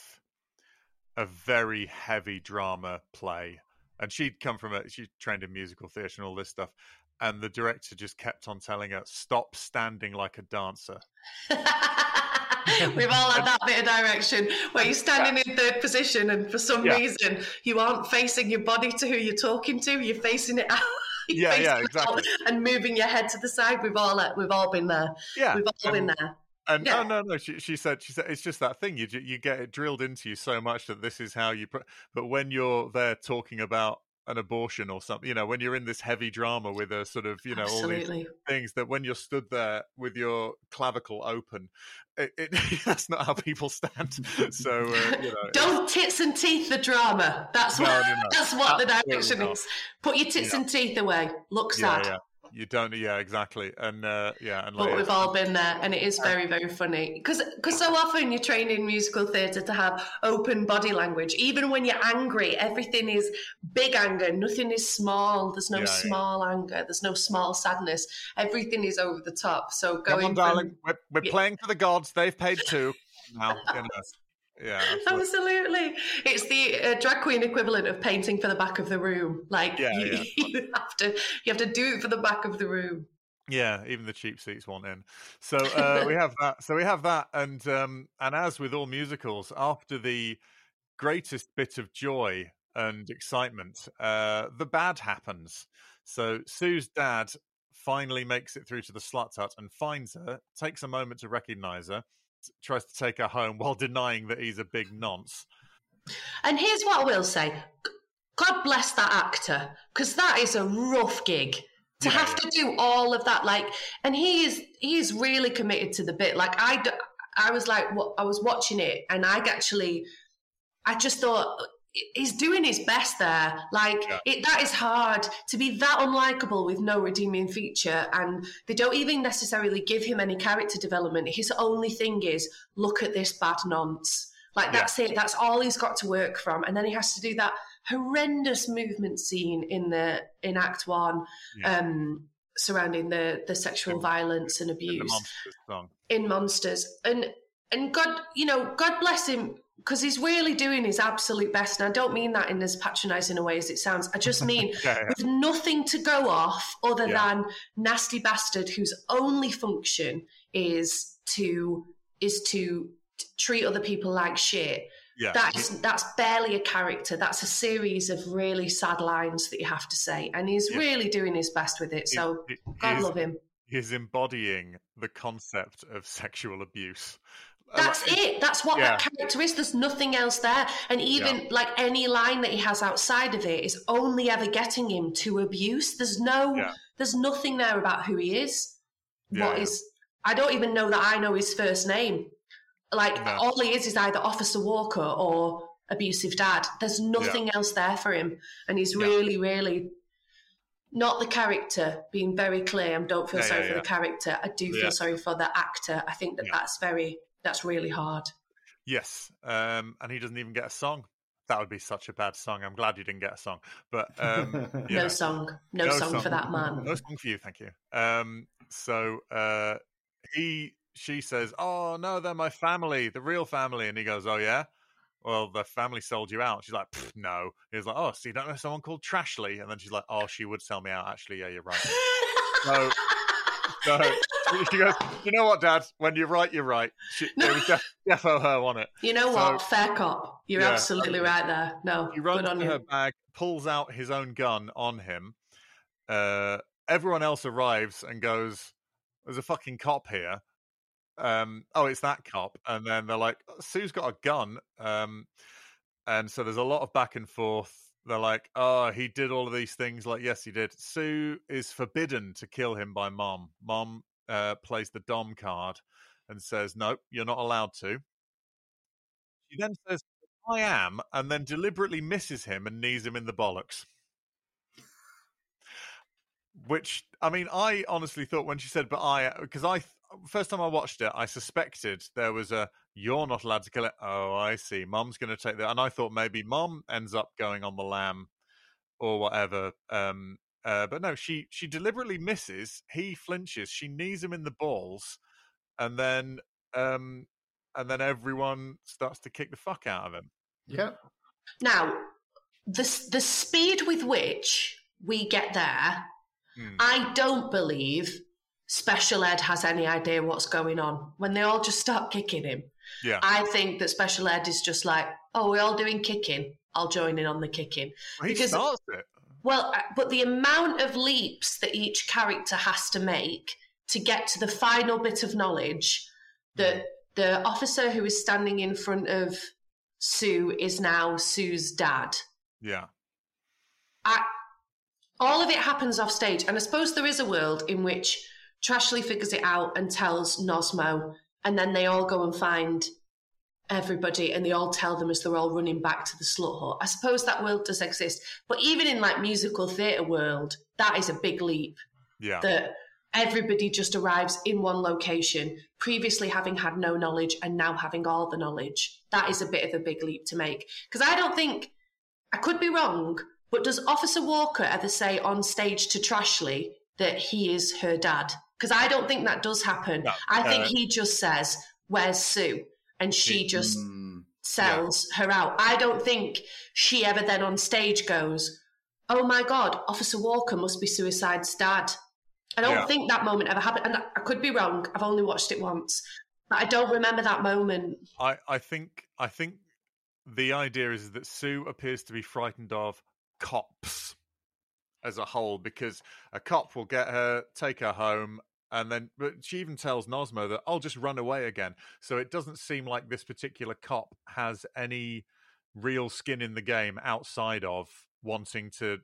a very heavy drama play. And she'd come from a, she trained in musical theatre and all this stuff. And the director just kept on telling her, stop standing like a dancer. We've all had that bit of direction where you're standing in third position, and for some yeah. reason you aren't facing your body to who you're talking to. You're facing it out. You're yeah, facing yeah, exactly. Out and moving your head to the side. We've all we've all been there. Yeah, we've all and, been there. And yeah. no, no, no. She, she said, she said, it's just that thing. You you get it drilled into you so much that this is how you. Pr- but when you're there talking about an abortion or something, you know, when you're in this heavy drama with a sort of, you know, Absolutely. all these things, that when you're stood there with your clavicle open, it, it that's not how people stand. So uh, you know, don't tits and teeth the drama. That's no, what no, no. that's what Absolutely the direction not. is. Put your tits yeah. and teeth away. Look sad. Yeah, yeah. You don't, yeah, exactly, and uh, yeah, and like, but we've all been there, and it is very, very funny because because so often you're trained in musical theatre to have open body language, even when you're angry. Everything is big anger, nothing is small. There's no yeah, small yeah. anger, there's no small sadness. Everything is over the top. So going, come on, darling, from, we're, we're yeah. playing for the gods. They've paid two. Now, you know. Yeah, absolutely. absolutely. It's the uh, drag queen equivalent of painting for the back of the room. Like yeah, you, yeah. you have to, you have to do it for the back of the room. Yeah, even the cheap seats want in. So uh, we have that. So we have that, and um, and as with all musicals, after the greatest bit of joy and excitement, uh, the bad happens. So Sue's dad finally makes it through to the slut hut and finds her. Takes a moment to recognise her. Tries to take her home while denying that he's a big nonce. And here's what I will say. God bless that actor, because that is a rough gig to yeah. have to do all of that. Like, and he is he is really committed to the bit. Like, I, I was like, I was watching it, and I actually, I just thought, he's doing his best there. Like, yeah. it, that is hard to be that unlikable with no redeeming feature, and they don't even necessarily give him any character development. His only thing is, look at this bad nonce. Like, that's yeah. it. That's all he's got to work from, and then he has to do that horrendous movement scene in the in Act One, yeah. um, surrounding the the sexual in, violence and abuse in, the Monsters song. in Monsters, and and God, you know, God bless him. Because he's really doing his absolute best. And I don't mean that in as patronising a way as it sounds. I just mean yeah, yeah. with nothing to go off other yeah. than nasty bastard whose only function is to is to treat other people like shit. Yeah. That's, that's barely a character. That's a series of really sad lines that you have to say. And he's yeah. really doing his best with it. So it, it, God love him. He's embodying the concept of sexual abuse. That's it. That's what yeah. that character is. There's nothing else there. And even yeah. like any line that he has outside of it is only ever getting him to abuse. There's no, yeah. there's nothing there about who he is. Yeah, what yeah. is, I don't even know that I know his first name. Like no. all he is is either Officer Walker or abusive dad. There's nothing yeah. else there for him. And he's yeah. really, really not the character, being very clear. I don't feel yeah, sorry yeah, for yeah. the character. I do feel yeah. sorry for the actor. I think that yeah. that's very... That's really hard. Yes, um, and he doesn't even get a song. That would be such a bad song. I'm glad you didn't get a song. But um, no know. song, no, no song, song for that man. No song for you, thank you. Um, so uh, he, she says, "Oh no, they're my family, the real family," and he goes, "Oh yeah, well the family sold you out." She's like, "No." He's like, "Oh, so you don't know someone called Trashley?" And then she's like, "Oh, she would sell me out, actually. Yeah, you're right." so, so She goes, you know what, Dad? When you're right, you're right. She, no. There was def- defo her on it. You know so, what? Fair cop. You're yeah, absolutely right there. No, he runs on to you. Her bag, pulls out his own gun on him. Uh, everyone else arrives and goes, there's a fucking cop here. Um, oh, it's that cop. And then they're like, oh, Sue's got a gun. Um, and so there's a lot of back and forth. They're like, oh, he did all of these things. Like, yes, he did. Sue is forbidden to kill him by Mom. Mom uh, plays the Dom card and says, nope, you're not allowed to. She then says, I am, and then deliberately misses him and knees him in the bollocks. Which, I mean, I honestly thought when she said, but I, because I, first time I watched it, I suspected there was a, you're not allowed to kill it. Oh, I see. Mum's going to take that. And I thought maybe Mum ends up going on the lam or whatever. Um, uh, but no, she, she deliberately misses. He flinches. She knees him in the balls. And then um, and then everyone starts to kick the fuck out of him. Yeah. Now, the, the speed with which we get there, hmm. I don't believe Special Ed has any idea what's going on when they all just start kicking him. Yeah. I think that Special Ed is just like, oh, we're all doing kicking. I'll join in on the kicking. Well, he because, starts it. Well, but the amount of leaps that each character has to make to get to the final bit of knowledge that mm. the officer who is standing in front of Sue is now Sue's dad. Yeah. I, all of it happens off stage. And I suppose there is a world in which Trashley figures it out and tells Nosmo, and then they all go and find everybody and they all tell them as they're all running back to the slut hut. I suppose that world does exist. But even in like musical theatre world, that is a big leap. Yeah. That everybody just arrives in one location, previously having had no knowledge and now having all the knowledge. That is a bit of a big leap to make. Because I don't think, I could be wrong, but does Officer Walker ever say on stage to Trashley that he is her dad? Because I don't think that does happen. No, I think uh, he just says, where's Sue? And she he, just mm, sells yeah. her out. I don't think she ever then on stage goes, oh my God, Officer Walker must be Suicide's dad. I don't yeah. think that moment ever happened. And I could be wrong. I've only watched it once. But I don't remember that moment. I, I think I think the idea is that Sue appears to be frightened of cops as a whole, because a cop will get her, take her home, and then but she even tells Nosmo that I'll just run away again. So it doesn't seem like this particular cop has any real skin in the game outside of wanting to,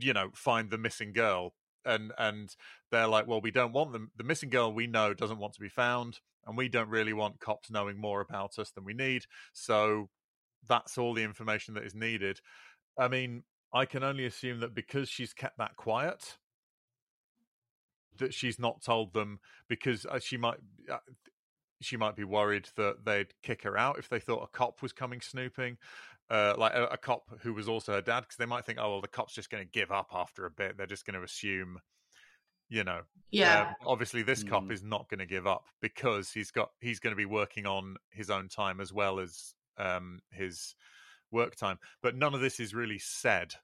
you know, find the missing girl. And and they're like, well, we don't want them. The missing girl we know doesn't want to be found, and we don't really want cops knowing more about us than we need. So that's all the information that is needed. I mean, I can only assume that because she's kept that quiet, that she's not told them, because she might she might be worried that they'd kick her out if they thought a cop was coming snooping, uh, like a, a cop who was also her dad, because they might think, oh, well, the cop's just going to give up after a bit. They're just going to assume, you know. Yeah. Uh, obviously, this mm. cop is not going to give up because he's got he's going to be working on his own time as well as um, his work time, but none of this is really said.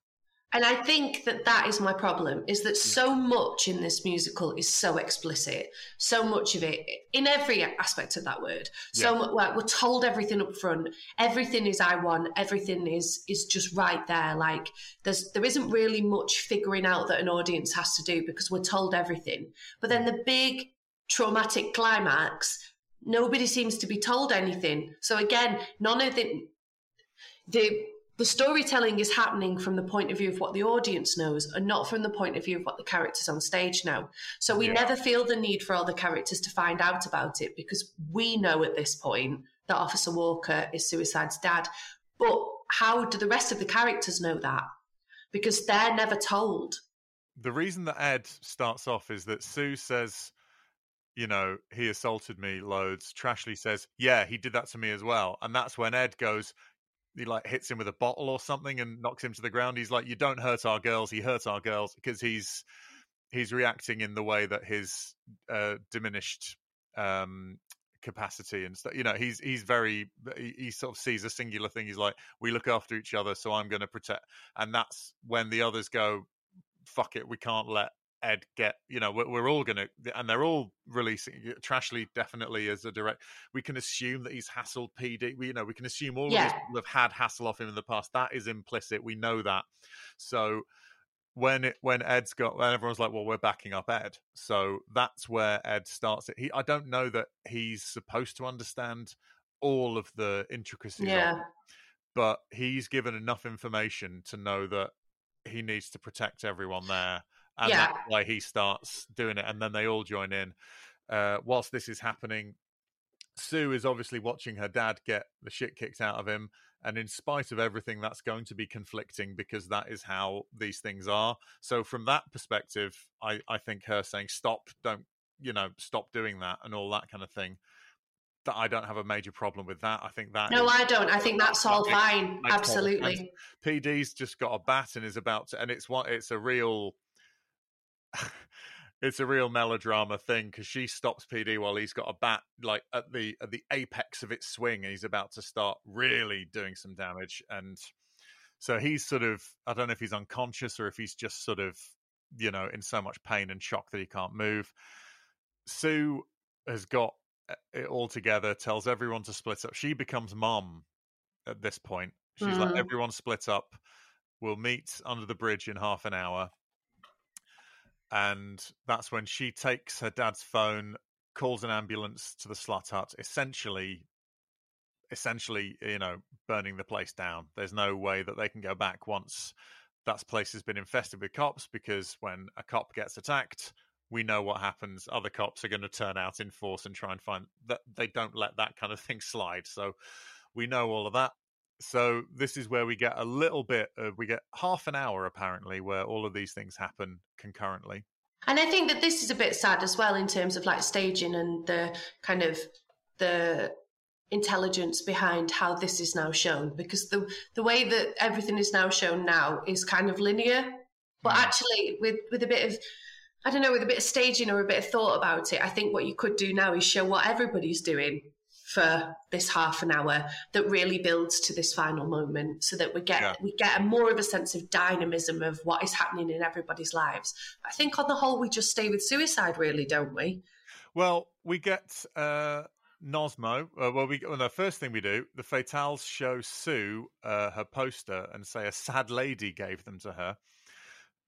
And I think that that is my problem, is that so much in this musical is so explicit, so much of it, in every aspect of that word. So yeah. like, we're told everything up front, everything is I want, everything is is just right there. Like there's there isn't really much figuring out that an audience has to do because we're told everything. But then the big traumatic climax, nobody seems to be told anything. So again, none of the... The the storytelling is happening from the point of view of what the audience knows and not from the point of view of what the characters on stage know. So we yeah. never feel the need for all the characters to find out about it because we know at this point that Officer Walker is Suicide's dad. But how do the rest of the characters know that? Because they're never told. The reason that Ed starts off is that Sue says, you know, he assaulted me loads. Trashley says, yeah, he did that to me as well. And that's when Ed goes... He like hits him with a bottle or something and knocks him to the ground. He's like, you don't hurt our girls. He hurts our girls because he's he's reacting in the way that his uh, diminished um, capacity and stuff. You know, he's he's very he, he sort of sees a singular thing. He's like, we look after each other, so I'm going to protect. And that's when the others go, fuck it, we can't let Ed get, you know, we're, we're all going to, and they're all releasing. Trashley definitely is a direct, we can assume that he's hassled P D. We, you know, we can assume all yeah. of these people have had hassle off him in the past. That is implicit. We know that. So when it, when Ed's got, when everyone's like, well, we're backing up Ed. So that's where Ed starts it. He, I don't know that he's supposed to understand all of the intricacies yeah. of it, but he's given enough information to know that he needs to protect everyone there. And yeah. that's why he starts doing it. And then they all join in. Uh, whilst this is happening, Sue is obviously watching her dad get the shit kicked out of him. And in spite of everything, that's going to be conflicting because that is how these things are. So from that perspective, I, I think her saying, stop, don't, you know, stop doing that and all that kind of thing, that I don't have a major problem with that. I think that... No, is, I don't. I think that's all fine. Absolutely. P D's just got a bat and is about to... And it's what it's a real... it's a real melodrama thing because she stops P D while he's got a bat like at the at the apex of its swing and he's about to start really doing some damage. And so he's sort of, I don't know if he's unconscious or if he's just sort of, you know, in so much pain and shock that he can't move. Sue has got it all together, tells everyone to split up. She becomes mum at this point. She's mm. like, everyone split up. We'll meet under the bridge in half an hour. And that's when she takes her dad's phone, calls an ambulance to the slut hut, essentially, essentially, you know, burning the place down. There's no way that they can go back once that place has been infested with cops, because when a cop gets attacked, we know what happens. Other cops are going to turn out in force and try and find that they don't let that kind of thing slide. So we know all of that. So this is where we get a little bit of, we get half an hour apparently where all of these things happen concurrently. And I think that this is a bit sad as well in terms of like staging and the kind of the intelligence behind how this is now shown, because the the way that everything is now shown now is kind of linear, but mm. actually with with a bit of, I don't know, with a bit of staging or a bit of thought about it, I think what you could do now is show what everybody's doing for this half an hour that really builds to this final moment, so that we get yeah. we get a more of a sense of dynamism of what is happening in everybody's lives. I think on the whole, we just stay with suicide, really, don't we? Well, we get uh, Nosmo. Uh, well, we well, the first thing we do, the Fatales show Sue uh, her poster and say a sad lady gave them to her.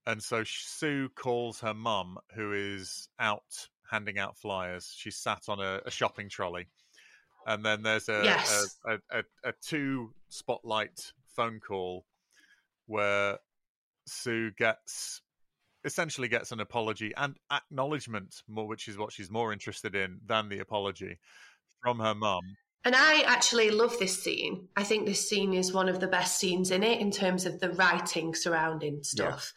And so Sue calls her mum, who is out handing out flyers. She's sat on a, a shopping trolley. And then there's a, yes. a, a, a two spotlight phone call where Sue gets essentially gets an apology and acknowledgement, more, which is what she's more interested in than the apology, from her mum. And I actually love this scene. I think this scene is one of the best scenes in it in terms of the writing surrounding stuff.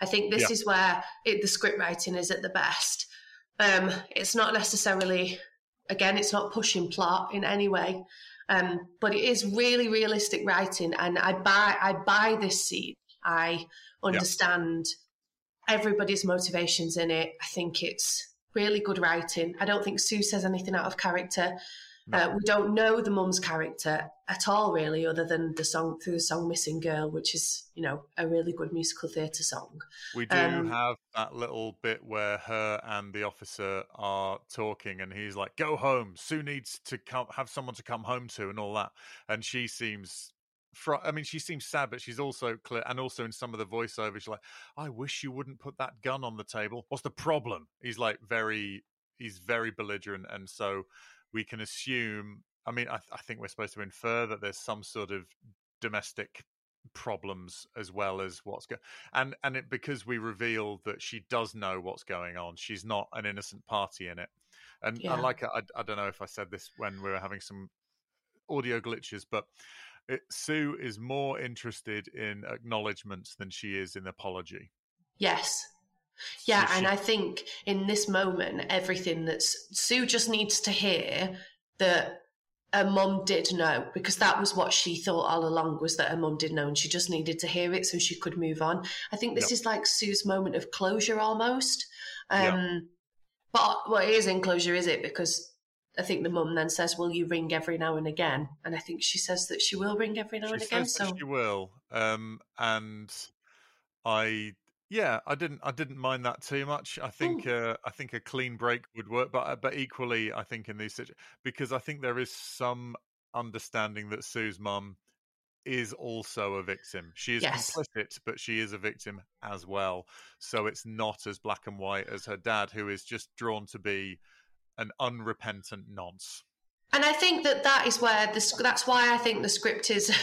Yeah. I think this yeah. is where it, the script writing is at the best. Um, it's not necessarily... Again, it's not pushing plot in any way, um, but it is really realistic writing, and I buy I buy this scene. I understand yeah. everybody's motivations in it. I think it's really good writing. I don't think Sue says anything out of character. No. Uh, we don't know the mum's character at all, really, other than the song through the song "Missing Girl," which is, you know, a really good musical theatre song. We do um, have that little bit where her and the officer are talking, and he's like, "Go home. Sue needs to come, have someone to come home to," and all that. And she seems, fr- I mean, she seems sad, but she's also clear. And also in some of the voiceovers, she's like, "I wish you wouldn't put that gun on the table. What's the problem?" He's like very, he's very belligerent, and so. We can assume, I mean, I, th- I think we're supposed to infer that there's some sort of domestic problems as well as what's going on. And, and it, because we reveal that she does know what's going on, she's not an innocent party in it. And, yeah. and like, I, I don't know if I said this when we were having some audio glitches, but it, Sue is more interested in acknowledgements than she is in apology. Yes. Yeah, and I think in this moment, everything that's Sue just needs to hear that her mum did know, because that was what she thought all along, was that her mum did know, and she just needed to hear it so she could move on. I think this yep. is like Sue's moment of closure almost. Um, yep. But well, it is in closure, is it? Because I think the mum then says, "Will you ring every now and again?" And I think she says that she will ring every now she and again. Says so that she will, um, and I. Yeah, I didn't. I didn't mind that too much. I think. Uh, I think a clean break would work, but but equally, I think in these situations, because I think there is some understanding that Sue's mum is also a victim. She is yes. complicit, but she is a victim as well. So it's not as black and white as her dad, who is just drawn to be an unrepentant nonce. And I think that that is where the that's why I think the script is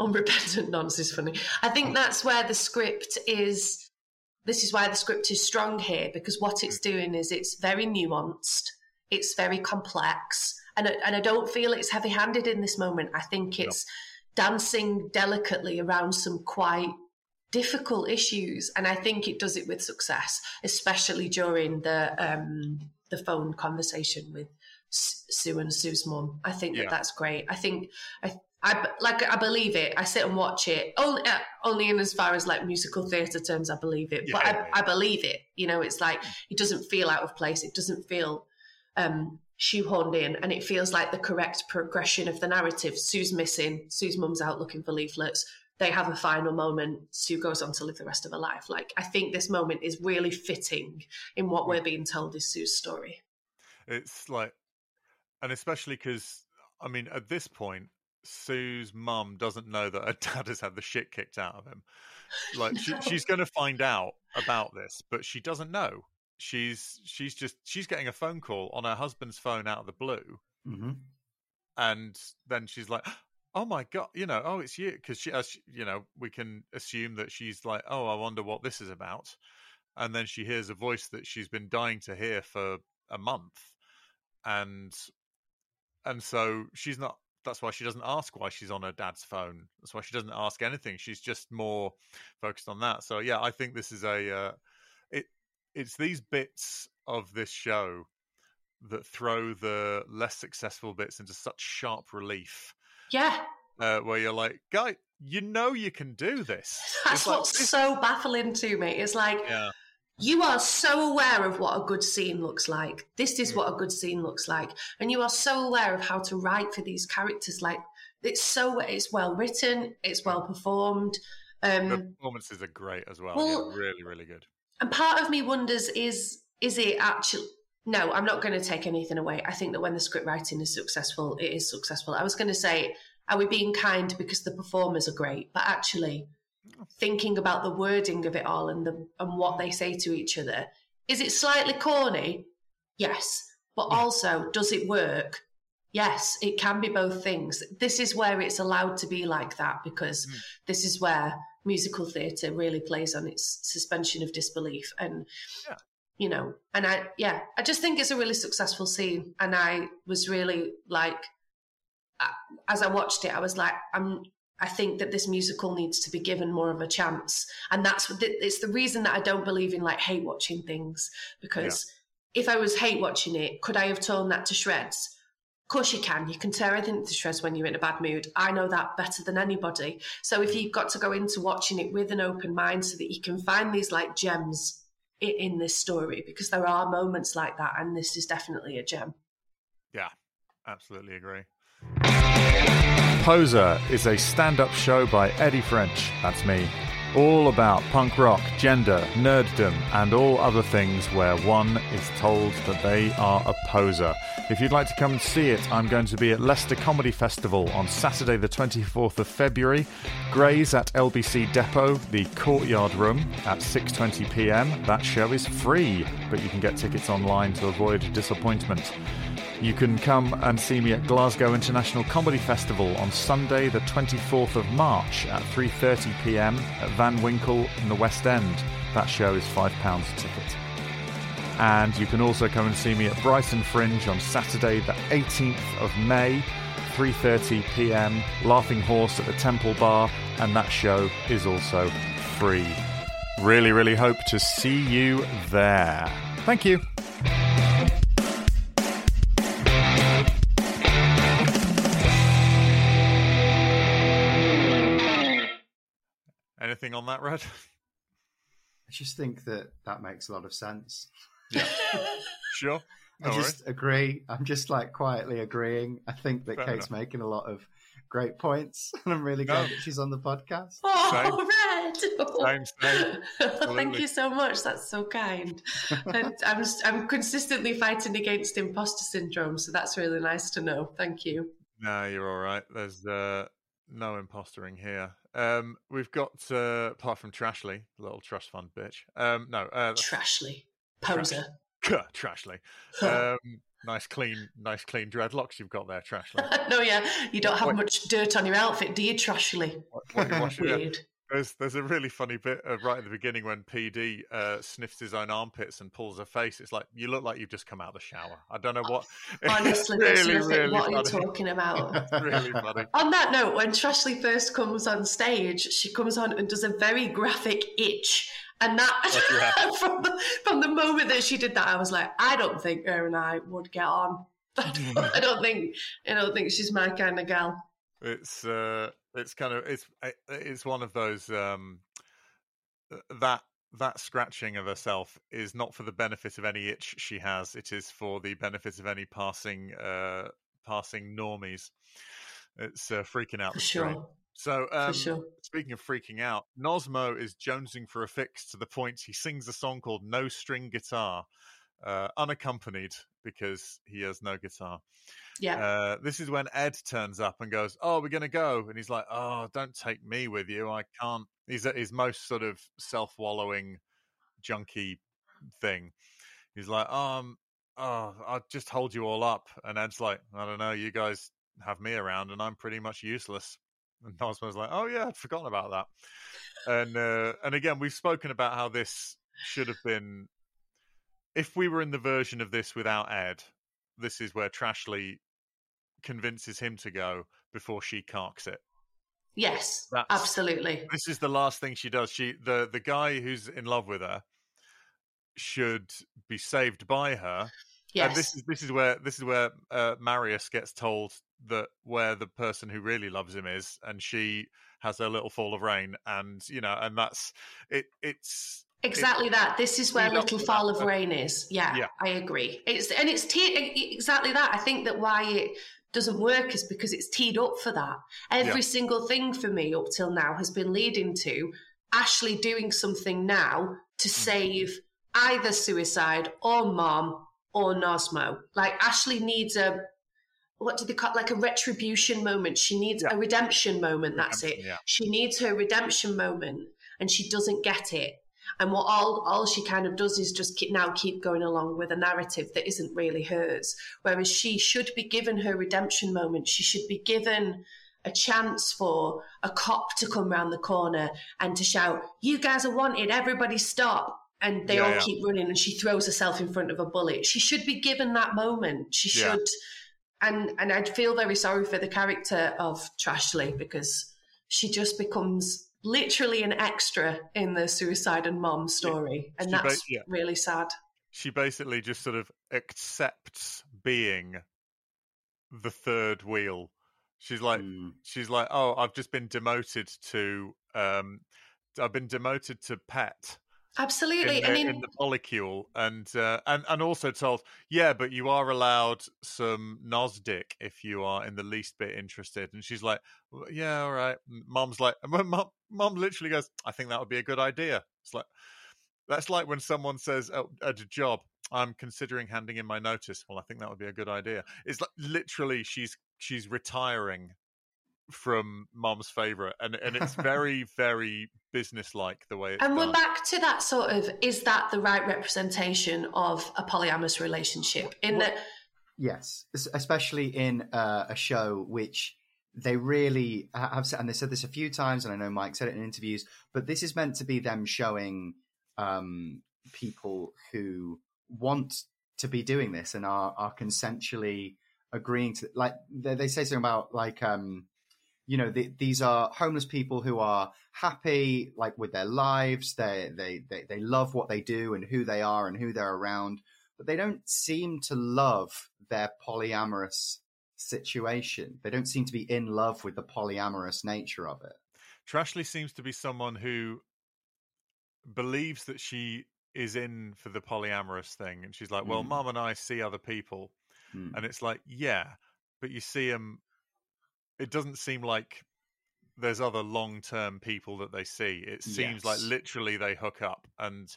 unrepentant nonce is funny. I think that's where the script is. This is why the script is strong here, because what it's doing is it's very nuanced, it's very complex, and I, and I don't feel it's heavy-handed in this moment. I think it's no. dancing delicately around some quite difficult issues, and I think it does it with success, especially during the um, the phone conversation with Sue and Sue's mum. I think yeah. that that's great. I think I. I like I believe it. I sit and watch it only, uh, only in as far as like musical theatre terms. I believe it, yeah, but I, yeah. I believe it. You know, it's like it doesn't feel out of place. It doesn't feel um, shoehorned in, and it feels like the correct progression of the narrative. Sue's missing. Sue's mum's out looking for leaflets. They have a final moment. Sue goes on to live the rest of her life. Like I think this moment is really fitting in what we're being told is Sue's story. It's like, and especially because I mean, at this point, Sue's mum doesn't know that her dad has had the shit kicked out of him. Like no. she, she's going to find out about this, but she doesn't know. She's she's just she's getting a phone call on her husband's phone out of the blue, mm-hmm. and then she's like, "Oh my God, you know, oh it's you," because she, as you know, we can assume that she's like, "Oh, I wonder what this is about," and then she hears a voice that she's been dying to hear for a month, and and so she's not. That's why she doesn't ask why she's on her dad's phone. That's why she doesn't ask anything. She's just more focused on that. So yeah, I think this is a uh, it. It's these bits of this show that throw the less successful bits into such sharp relief. Yeah, uh, where you're like, guy, you know you can do this. That's like, what's this- so baffling to me. It's like. Yeah. You are so aware of what a good scene looks like. This is what a good scene looks like. And you are so aware of how to write for these characters. Like, it's so, it's well written, it's well performed. Um, the performances are great as well. well yeah, really, really good. And part of me wonders, is is it actually... No, I'm not going to take anything away. I think that when the script writing is successful, it is successful. I was going to say, are we being kind because the performers are great? But actually... thinking about the wording of it all and the and what they say to each other, is it slightly corny? Yes. But yeah. also, does it work? Yes, it can be both things. This is where it's allowed to be like that, because mm. this is where musical theatre really plays on its suspension of disbelief. And yeah. you know, and I yeah, I just think it's a really successful scene. And I was really like, as I watched it, I was like, I'm. I think that this musical needs to be given more of a chance. And that's it's the reason that I don't believe in like hate watching things, because yeah. if I was hate watching it, could I have torn that to shreds? Of course you can. You can tear everything to shreds when you're in a bad mood. I know that better than anybody. So if you've got to go into watching it with an open mind so that you can find these like gems in, in this story, because there are moments like that, and this is definitely a gem. Yeah, absolutely agree. Poser is a stand-up show by Eddie French, that's me, all about punk rock, gender, nerddom, and all other things where one is told that they are a poser. If you'd like to come and see it, I'm going to be at Leicester Comedy Festival on Saturday the twenty-fourth of February, Grays at L B C Depot, the Courtyard Room, at six twenty p m. That show is free, but you can get tickets online to avoid disappointment. You can come and see me at Glasgow International Comedy Festival on Sunday the twenty-fourth of March at three thirty p m at Van Winkle in the West End. That show is five pounds a ticket. And you can also come and see me at Brighton Fringe on Saturday the eighteenth of May, three thirty p m, Laughing Horse at the Temple Bar, and that show is also free. Really, really hope to see you there. Thank you. Anything on that, Red? I just think that that makes a lot of sense. Yeah. Sure. I just agree. I'm just like quietly agreeing. I think that Fair Kate's enough. making a lot of great points, and I'm really glad no. that she's on the podcast. Oh, Red! Same, same. Well, thank you so much. That's so kind. And I'm I'm consistently fighting against imposter syndrome, so that's really nice to know. Thank you. No, you're all right. There's uh, no impostering here. Um, we've got uh, apart from Trashley, little trust fund bitch. Um, no, uh, Trashley poser. Trashley. Trashley. Huh. Um, nice clean, nice clean dreadlocks you've got there, Trashley. No, yeah, you don't have what, much dirt on your outfit, do you, Trashley? What, what you watching, Weird. Yeah. There's there's a really funny bit uh, right at the beginning when P D uh, sniffs his own armpits and pulls her face. It's like, you look like you've just come out of the shower. I don't know what. Honestly, it's really, really really what funny. Are you talking about? Really funny. On that note, when Trashley first comes on stage, she comes on and does a very graphic itch. And that, oh, yeah. from, the, from the moment that she did that, I was like, I don't think her and I would get on. I don't, I don't think, I don't think she's my kind of gal. It's, uh, it's kind of, it's, it's one of those um, that that scratching of herself is not for the benefit of any itch she has. It is for the benefit of any passing, uh, passing normies. It's uh, freaking out the street. Sure. So, um, sure. Speaking of freaking out, Nosmo is jonesing for a fix to the point he sings a song called No String Guitar, uh, unaccompanied because he has no guitar. Yeah. Uh, this is when Ed turns up and goes, oh, we're going to go. And he's like, oh, don't take me with you. I can't. He's at his most sort of self-wallowing, junky thing. He's like, um, oh, I'll just hold you all up. And Ed's like, I don't know, you guys have me around and I'm pretty much useless. And Nosmo's like, oh yeah, I'd forgotten about that. And uh, and again, we've spoken about how this should have been. If we were in the version of this without Ed, this is where Trashley convinces him to go before she carks it. Yes, That's, absolutely. This is the last thing she does. She the the guy who's in love with her should be saved by her. Yes. And this is this is where this is where uh, Marius gets told that where the person who really loves him is, and she has her little fall of rain, and you know, and that's it. It's exactly it, that. This is where little fall of rain is. Yeah, yeah, I agree. It's and it's te- exactly that. I think that why it doesn't work is because it's teed up for that. Every yeah. single thing for me up till now has been leading to Ashley doing something now to mm-hmm. save either suicide or mom. Or Nosmo. Like, Ashley needs a, what do they call it? Like a retribution moment. She needs yeah. a redemption moment. That's redemption, it. Yeah. She needs her redemption moment and she doesn't get it. And what all, all she kind of does is just keep, now keep going along with a narrative that isn't really hers. Whereas she should be given her redemption moment. She should be given a chance for a cop to come round the corner and to shout, you guys are wanted, everybody stop. And they yeah, all yeah. keep running, and she throws herself in front of a bullet. She should be given that moment. She should. Yeah. And and I'd feel very sorry for the character of Trashley because she just becomes literally an extra in the suicide and mom story. Yeah. And she that's ba- yeah. really sad. She basically just sort of accepts being the third wheel. She's like, mm. she's like, oh, I've just been demoted to, um, I've been demoted to pet. Absolutely, in the, I mean, in the molecule, and uh, and and also told, yeah, but you are allowed some Nosdick if you are in the least bit interested. And she's like, well, yeah, all right. Mom's like, mom, mom literally goes, I think that would be a good idea. It's like that's like when someone says oh, at a job, I'm considering handing in my notice. Well, I think that would be a good idea. It's like literally, she's she's retiring from mom's favorite, and and it's very very businesslike the way it's and we're done. Back to that sort of, is that the right representation of a polyamorous relationship in well, that yes especially in uh, a show which they really have said, and they said this a few times, and I know Mike said it in interviews, but this is meant to be them showing um people who want to be doing this and are are consensually agreeing to, like they, they say something about like um you know, the, these are homeless people who are happy, like with their lives. They, they they they love what they do and who they are and who they're around, but they don't seem to love their polyamorous situation. They don't seem to be in love with the polyamorous nature of it. Trashley seems to be someone who believes that she is in for the polyamorous thing, and she's like, well, mm. Mum and I see other people, mm. and it's like, yeah, but you see them. It doesn't seem like there's other long-term people that they see. It seems yes. like literally they hook up, and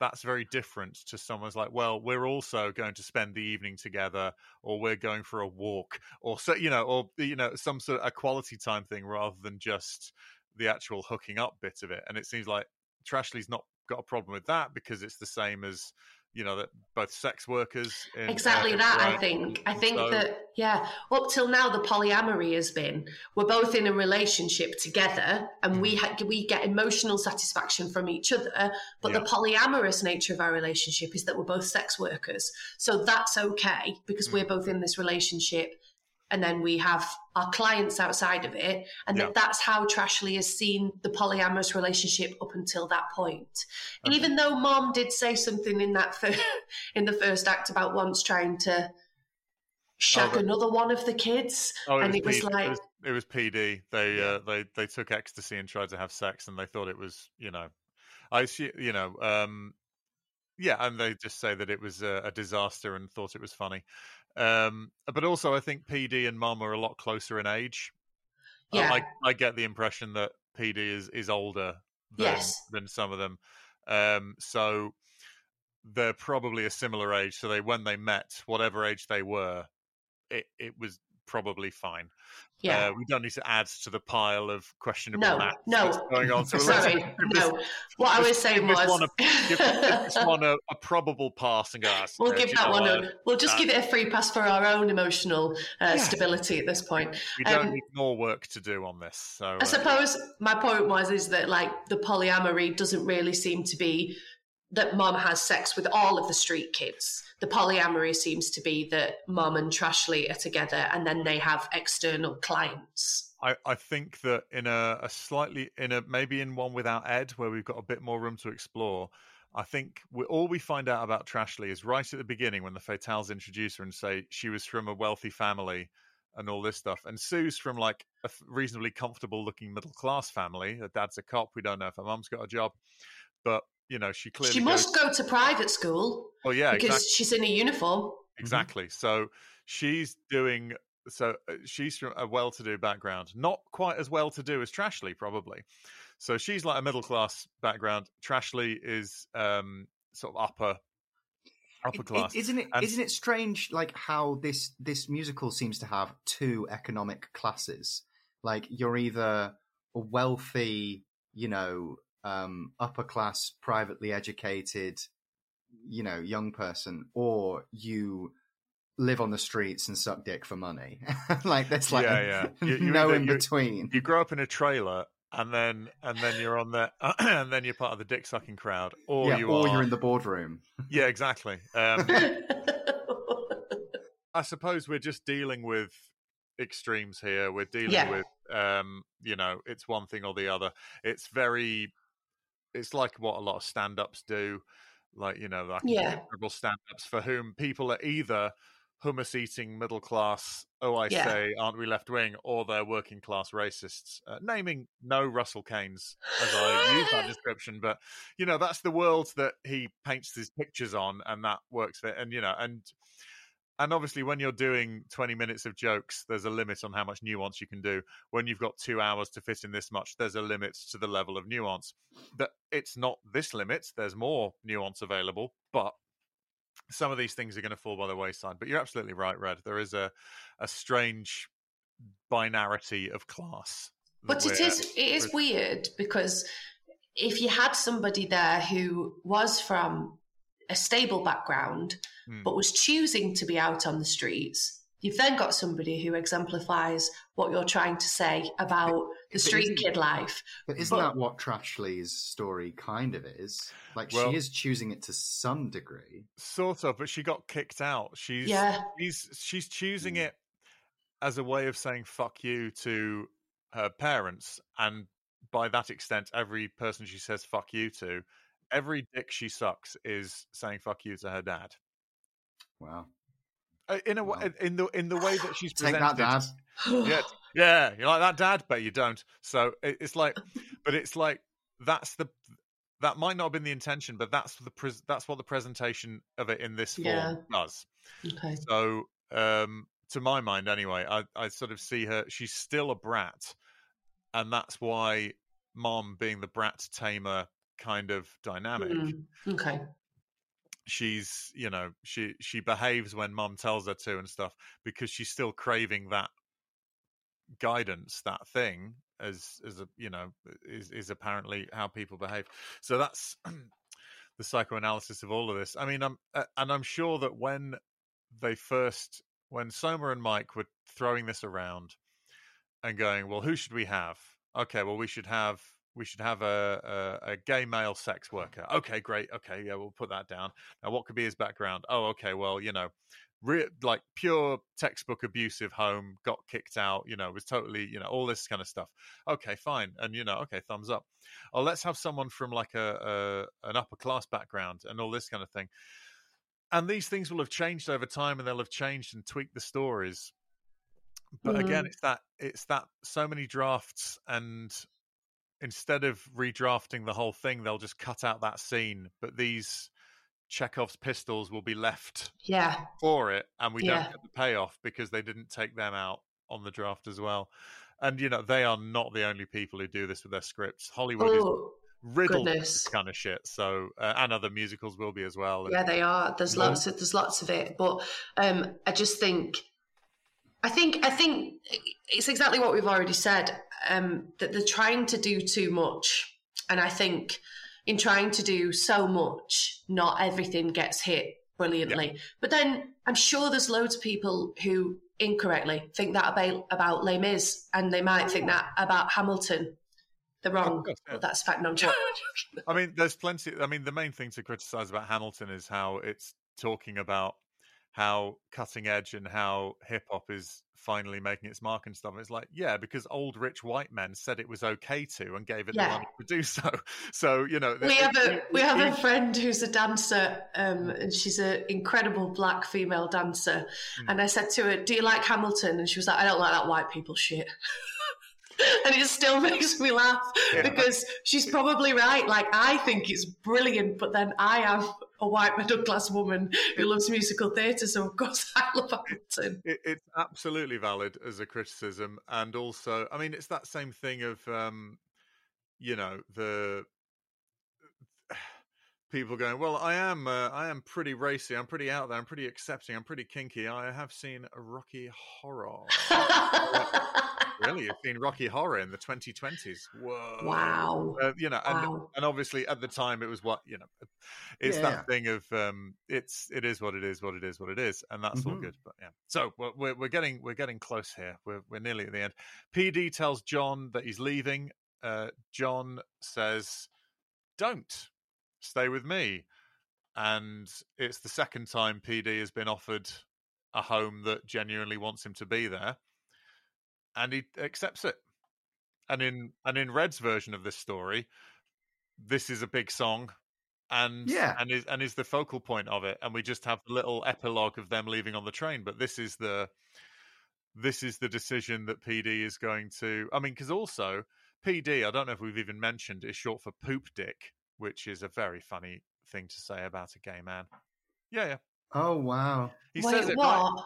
that's very different to someone's like, well, we're also going to spend the evening together, or we're going for a walk, or so, you know, or, you know, some sort of a quality time thing rather than just the actual hooking up bit of it. And it seems like Trashley's not got a problem with that, because it's the same as, you know, that both sex workers in, exactly uh, that right? I think I think so, that yeah up till now the polyamory has been, we're both in a relationship together and we ha- we get emotional satisfaction from each other, but yeah. the polyamorous nature of our relationship is that we're both sex workers, so that's okay because mm. we're both in this relationship, and then we have our clients outside of it, and yeah. that that's how Trashley has seen the polyamorous relationship up until that point. Okay. Even though Mom did say something in that first, in the first act about once trying to shack oh, another one of the kids, oh, it and was it was P D. like it was, it was P D. They yeah. uh, they they took ecstasy and tried to have sex, and they thought it was, you know, I you know um, yeah, and they just say that it was a, a disaster and thought it was funny. Um, but also I think P D and Mum are a lot closer in age. Yeah. Um, I, I get the impression that P D is, is older than, yes. than some of them. Um, so they're probably a similar age. So they, when they met, whatever age they were, it, it was probably fine. Yeah. Uh, we don't need to add to the pile of questionable no, acts no. that's going on. So Sorry, this, no. What this, I was saying was... One a, give, give this one a, a probable pass and go... We'll give that one a... We'll just uh, give it a free pass for our own emotional uh, yeah. stability at this point. We don't um, need more work to do on this. So, I suppose uh, my point was is that, like, the polyamory doesn't really seem to be that Mum has sex with all of the street kids. The polyamory seems to be that Mum and Trashley are together, and then they have external clients. I, I think that in a, a slightly, in a maybe in one without Ed, where we've got a bit more room to explore, I think we, all we find out about Trashley is right at the beginning when the Fatales introduce her and say she was from a wealthy family and all this stuff. And Sue's from, like, a reasonably comfortable looking middle class family. Her dad's a cop. We don't know if her mum's got a job, but you know, she clearly she must goes... go to private school. Oh yeah, because exactly. she's in a uniform. Exactly. Mm-hmm. So she's doing. So she's from a well-to-do background, not quite as well-to-do as Trashley, probably. So she's like a middle-class background. Trashley is um, sort of upper, upper it, class. It, isn't it? And... Isn't it strange, like, how this this musical seems to have two economic classes? Like, you're either a wealthy, you know, um, upper class, privately educated, you know, young person, or you live on the streets and suck dick for money. Like, that's like yeah, yeah. You, no in between. You grow up in a trailer, and then and then you're on the and then you're part of the dick sucking crowd, or yeah, you or are, you're in the boardroom. Yeah, exactly. Um, I suppose we're just dealing with extremes here. We're dealing yeah. with um, you know, it's one thing or the other. It's very, it's like what a lot of stand-ups do. Like, you know, like yeah. terrible stand-ups for whom people are either hummus-eating middle-class, oh, I yeah. say, aren't we left-wing, or they're working-class racists. Uh, naming no Russell Cain's as I use that description, but, you know, that's the world that he paints his pictures on, and that works for it. And, you know, and and obviously when you're doing twenty minutes of jokes, there's a limit on how much nuance you can do. When you've got two hours to fit in this much, there's a limit to the level of nuance. That it's not this limit. There's more nuance available, but some of these things are going to fall by the wayside. But you're absolutely right, Red. There is a, a strange binarity of class. But it is, it is weird, because if you had somebody there who was from a stable background, mm. but was choosing to be out on the streets, you've then got somebody who exemplifies what you're trying to say about the street kid life. But isn't but, that what Trashley's story kind of is? Like, well, she is choosing it to some degree. Sort of, but she got kicked out. She's yeah. she's, she's choosing mm. it as a way of saying fuck you to her parents, and by that extent, every person she says fuck you to, every dick she sucks is saying "fuck you" to her dad. Wow! In a wow. way, in the in the way that she's presented, take that, dad. Yeah, yeah, you like that, dad, but you don't. So it's like, but it's like that's the that might not have been the intention, but that's the pres- that's what the presentation of it in this form yeah. does. Okay. So um, to my mind, anyway, I, I sort of see her. She's still a brat, and that's why Mom being the brat tamer kind of dynamic. Mm. Okay. She's, you know, she she behaves when Mom tells her to and stuff because she's still craving that guidance, that thing. As as a, you know, is is apparently how people behave. So that's the psychoanalysis of all of this. I mean, I'm uh, and I'm sure that when they first, when Soma and Mike were throwing this around and going, well, who should we have? Okay, well, we should have we should have a a, a gay male sex worker. Okay, great. Okay, yeah, we'll put that down. Now, what could be his background? Oh, okay, well, you know. Re- like pure textbook abusive home, got kicked out, you know, was totally, you know, all this kind of stuff. Okay, fine. And, you know, okay, thumbs up. Oh, let's have someone from like a, a an upper class background and all this kind of thing. And these things will have changed over time and they'll have changed and tweaked the stories. But mm-hmm. again, it's that, it's that so many drafts, and instead of redrafting the whole thing, they'll just cut out that scene. But these Chekhov's pistols will be left yeah. for it, and we yeah. don't get the payoff because they didn't take them out on the draft as well. And, you know, they are not the only people who do this with their scripts. Hollywood oh, is riddled with this kind of shit. So, uh, and other musicals will be as well. Yeah, and, they are. There's yeah. lots of, there's lots of it. But um, I just think, I think, I think it's exactly what we've already said, um, that they're trying to do too much. And I think, in trying to do so much, not everything gets hit brilliantly. Yeah. But then I'm sure there's loads of people who incorrectly think that about, about Les Mis, and they might think that about Hamilton. They're wrong. Oh, gosh, yeah. Well, that's fact. No, I'm joking. I mean, there's plenty. I mean, the main thing to criticize about Hamilton is how it's talking about how cutting edge and how hip hop is finally making its mark and stuff. It's like, yeah, because old rich white men said it was okay to and gave it yeah. the money to do so. So, you know, we have a we have a friend who's a dancer, um, and she's an incredible black female dancer. Mm. And I said to her, "Do you like Hamilton?" And she was like, "I don't like that white people shit." And it still makes me laugh yeah. because she's probably right. Like, I think it's brilliant, but then I am a white middle-class woman who loves musical theatre, so of course I love Hamilton. It, it's absolutely valid as a criticism, and also, I mean, it's that same thing of, um, you know, the people going, well, I am, uh, I am pretty racy, I'm pretty out there, I'm pretty accepting, I'm pretty kinky. I have seen a Rocky Horror. Really, you've seen Rocky Horror in the twenty twenties. Whoa! Wow! Uh, you know, and, wow. and obviously at the time it was what you know. It's yeah. that thing of um, it's it is what it is, what it is, what it is, and that's mm-hmm. all good. But yeah, so we're we're getting we're getting close here. We're we're nearly at the end. P D tells John that he's leaving. Uh, John says, "Don't stay with me," and it's the second time P D has been offered a home that genuinely wants him to be there. And he accepts it. And in and in Red's version of this story, this is a big song, and yeah. and is and is the focal point of it. And we just have the little epilogue of them leaving on the train. But this is the this is the decision that P D is going to. I mean, because also P D, I don't know if we've even mentioned, is short for poop dick, which is a very funny thing to say about a gay man. Yeah, yeah. Oh wow. He Wait, says it what? Right.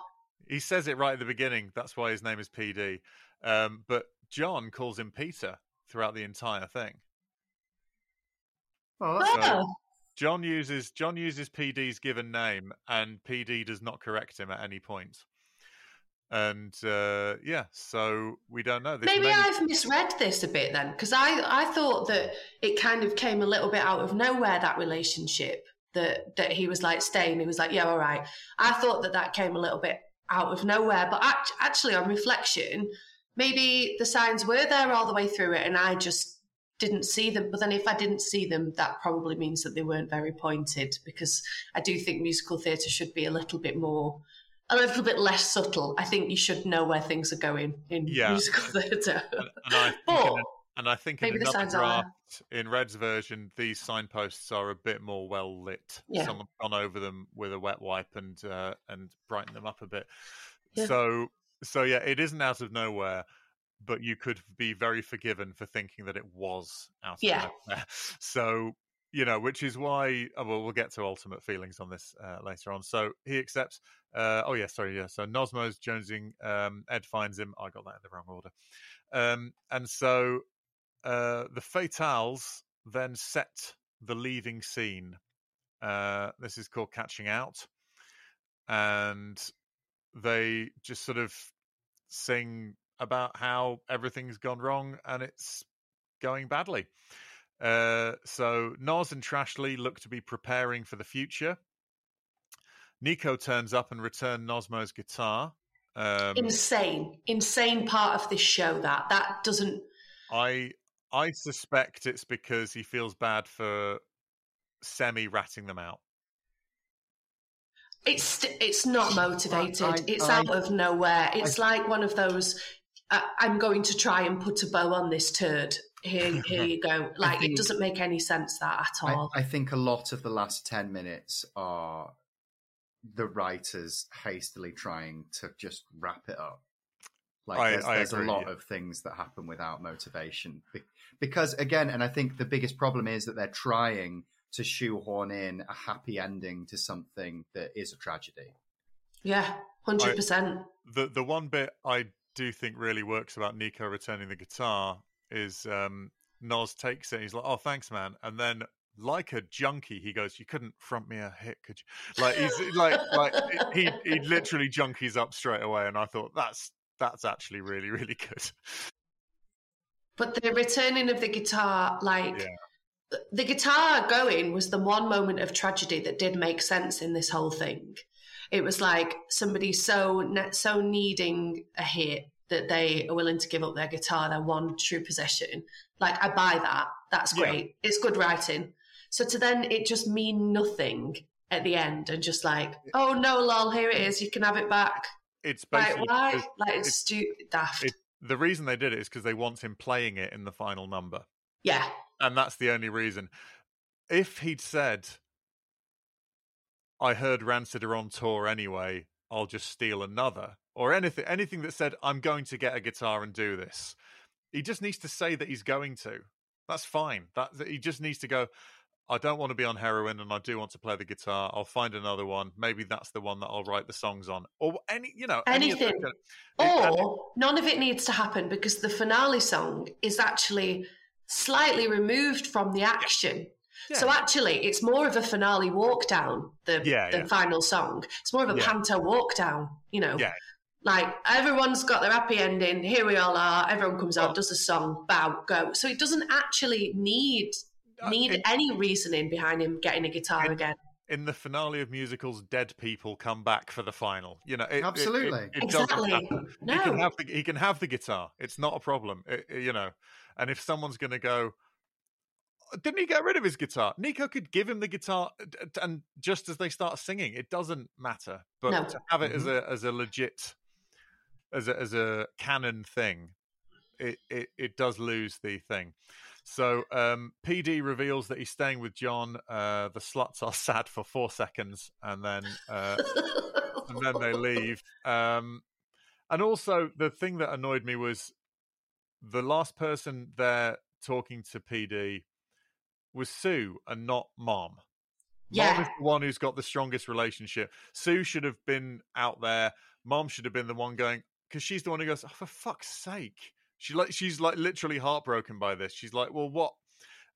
He says it right at the beginning. That's why his name is P D. Um, but John calls him Peter throughout the entire thing. Oh, that's so John uses John uses P D's given name, and P D does not correct him at any point. And uh, yeah, so we don't know. This Maybe name... I've misread this a bit then, because I, I thought that it kind of came a little bit out of nowhere, that relationship, that, that he was like staying. He was like, yeah, all right. I thought that that came a little bit out of nowhere, but act- actually on reflection, maybe the signs were there all the way through it and I just didn't see them. But then if I didn't see them, that probably means that they weren't very pointed, because I do think musical theatre should be a little bit more, a little bit less subtle. I think you should know where things are going in yeah. musical theatre. And, and I think, but, in, and I think in another draft, in Red's version, these signposts are a bit more well lit. Yeah. Someone's gone over them with a wet wipe and uh, and brightened them up a bit. Yeah. So so yeah, it isn't out of nowhere, but you could be very forgiven for thinking that it was out of yeah. nowhere. So you know, which is why, oh, well, we'll get to ultimate feelings on this uh, later on. So he accepts. Uh, oh, yeah, sorry. Yeah. So Nosmo's jonesing. Um, Ed finds him. I got that in the wrong order. Um, and so uh, the Fatales then set the leaving scene. Uh, this is called Catching Out. And they just sort of sing about how everything's gone wrong and it's going badly. Uh, so Nos and Trashley look to be preparing for the future. Nico turns up and returned Nosmo's guitar. Um, insane, insane part of this show. That that doesn't. I I suspect it's because he feels bad for Semi ratting them out. It's it's not motivated. I, I, it's I, out I, of nowhere. It's I, like one of those. Uh, I'm going to try and put a bow on this turd. Here, here you go. Like, think, it doesn't make any sense that at all. I, I think a lot of the last ten minutes are the writers hastily trying to just wrap it up. Like, I, there's, I there's agree, a lot yeah. of things that happen without motivation. Because, again, and I think the biggest problem is that they're trying to shoehorn in a happy ending to something that is a tragedy. Yeah, one hundred percent. I, the, the one bit I do think really works about Nico returning the guitar is um Nos takes it, he's like, oh, thanks, man, and then like a junkie he goes, you couldn't front me a hit, could you? Like, he's like like he he literally junkies up straight away, and I thought that's that's actually really, really good. But the returning of the guitar, like, yeah. the guitar going was the one moment of tragedy that did make sense in this whole thing. It was like somebody so so needing a hit that they are willing to give up their guitar, their one true possession. Like, I buy that. That's great. Yeah. It's good writing. So to then it just mean nothing at the end and just like, oh, no, lol, here it is. You can have it back. It's basically... Like, why? It's, like, it's, it's stupid, daft. It, the reason they did it is because they want him playing it in the final number. Yeah. And that's the only reason. If he'd said, I heard Rancid are on tour anyway, I'll just steal another... Or anything, anything that said, I'm going to get a guitar and do this. He just needs to say that he's going to. That's fine. That he just needs to go, I don't want to be on heroin and I do want to play the guitar. I'll find another one. Maybe that's the one that I'll write the songs on. Or any, you know. Anything. Any of that. Or any- none of it needs to happen because the finale song is actually slightly removed from the action. Yeah. So actually, it's more of a finale walk down, the, yeah, the yeah. final song. It's more of a yeah. panto walk down, you know. Yeah. Like, everyone's got their happy ending. Here we all are. Everyone comes out, does a song, bow, go. So it doesn't actually need need in, any reasoning behind him getting a guitar in, again. In the finale of musicals, dead people come back for the final. You know, it, absolutely, it, it, it exactly. No, he can, have the, he can have the guitar. It's not a problem. It, you know, and if someone's going to go, didn't he get rid of his guitar? Nico could give him the guitar, and just as they start singing, it doesn't matter. But no. to have it mm-hmm. as a as a legit. As a, as a canon thing, it, it, it does lose the thing. So um, P D reveals that he's staying with John. Uh, the sluts are sad for four seconds, and then uh, and then they leave. Um, and also, the thing that annoyed me was the last person there talking to P D was Sue, and not Mom. Yeah. Mom is the one who's got the strongest relationship. Sue should have been out there. Mom should have been the one going. Because she's the one who goes, oh, for fuck's sake. She like, she's like literally heartbroken by this. She's like, well, what?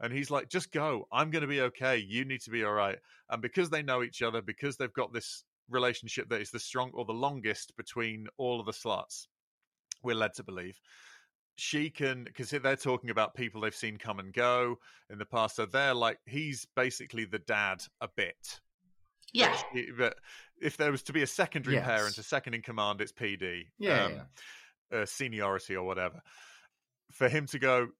And he's like, just go. I'm going to be okay. You need to be all right. And because they know each other, because they've got this relationship that is the strong or the longest between all of the sluts, we're led to believe. She can, because they're talking about people they've seen come and go in the past. So they're like, he's basically the dad a bit. Yeah. But, but if there was to be a secondary yes. parent, a second in command, it's P D. Yeah. Um, yeah. Uh, seniority or whatever. For him to go,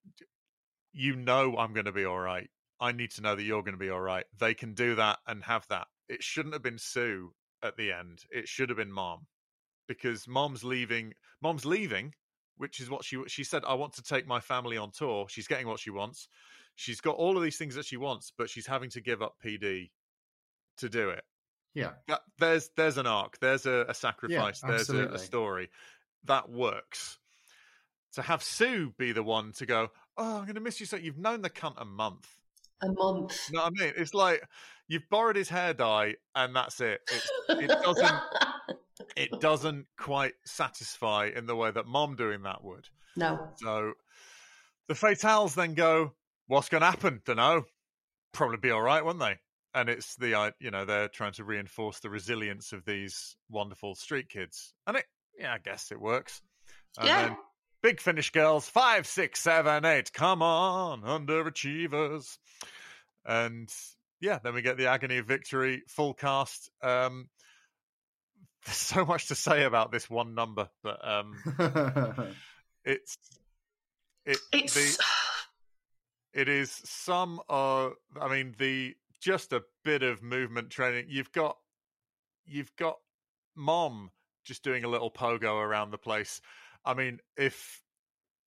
you know, I'm going to be all right. I need to know that you're going to be all right. They can do that and have that. It shouldn't have been Sue at the end. It should have been Mom, because Mom's leaving. Mom's leaving, which is what she she said. I want to take my family on tour. She's getting what she wants. She's got all of these things that she wants, but she's having to give up P D to do it. Yeah, that, there's there's an arc, there's a, a sacrifice, yeah, there's a, a story that works. To have Sue be the one to go, oh, I'm going to miss you, so you've known the cunt a month. a month. You know what I mean? It's like you've borrowed his hair dye and that's it. It's, it doesn't it doesn't quite satisfy in the way that Mom doing that would. No. So the Fatales then go, what's going to happen? Dunno. Probably be all right, won't they? And it's the, you know, they're trying to reinforce the resilience of these wonderful street kids. And it, yeah, I guess it works. And yeah. Then Big Finish girls, five, six, seven, eight. Come on, underachievers. And yeah, then we get the agony of victory, full cast. Um, there's so much to say about this one number, but um, it's, it, it's... The, it is some, uh, I mean, the, just a bit of movement training. You've got, you've got Mom just doing a little pogo around the place. I mean, if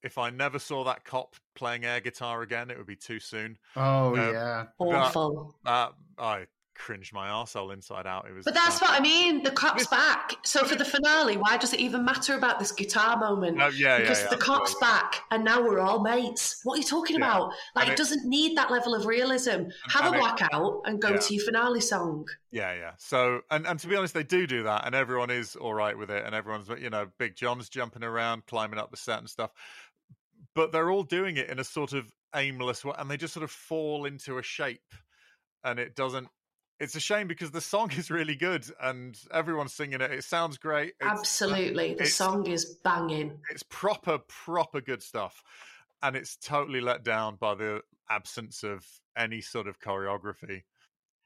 if I never saw that cop playing air guitar again, it would be too soon. Oh um, yeah, awful. That, that, I cringed my arsehole inside out. It was. But that's what I mean. The cop's back. So for the finale, why does it even matter about this guitar moment? Oh yeah, because yeah, yeah, the cop's back, and now we're all mates. What are you talking yeah. about? Like, it, it doesn't need that level of realism. And, Have and a blackout and go yeah. to your finale song. Yeah, yeah. So, and, and to be honest, they do do that, and everyone is all right with it, and everyone's, you know, Big John's jumping around, climbing up the set and stuff. But they're all doing it in a sort of aimless way, and they just sort of fall into a shape, and it doesn't. It's a shame because the song is really good and everyone's singing it. It sounds great. It's, Absolutely. The song is banging. It's proper, proper good stuff. And it's totally let down by the absence of any sort of choreography.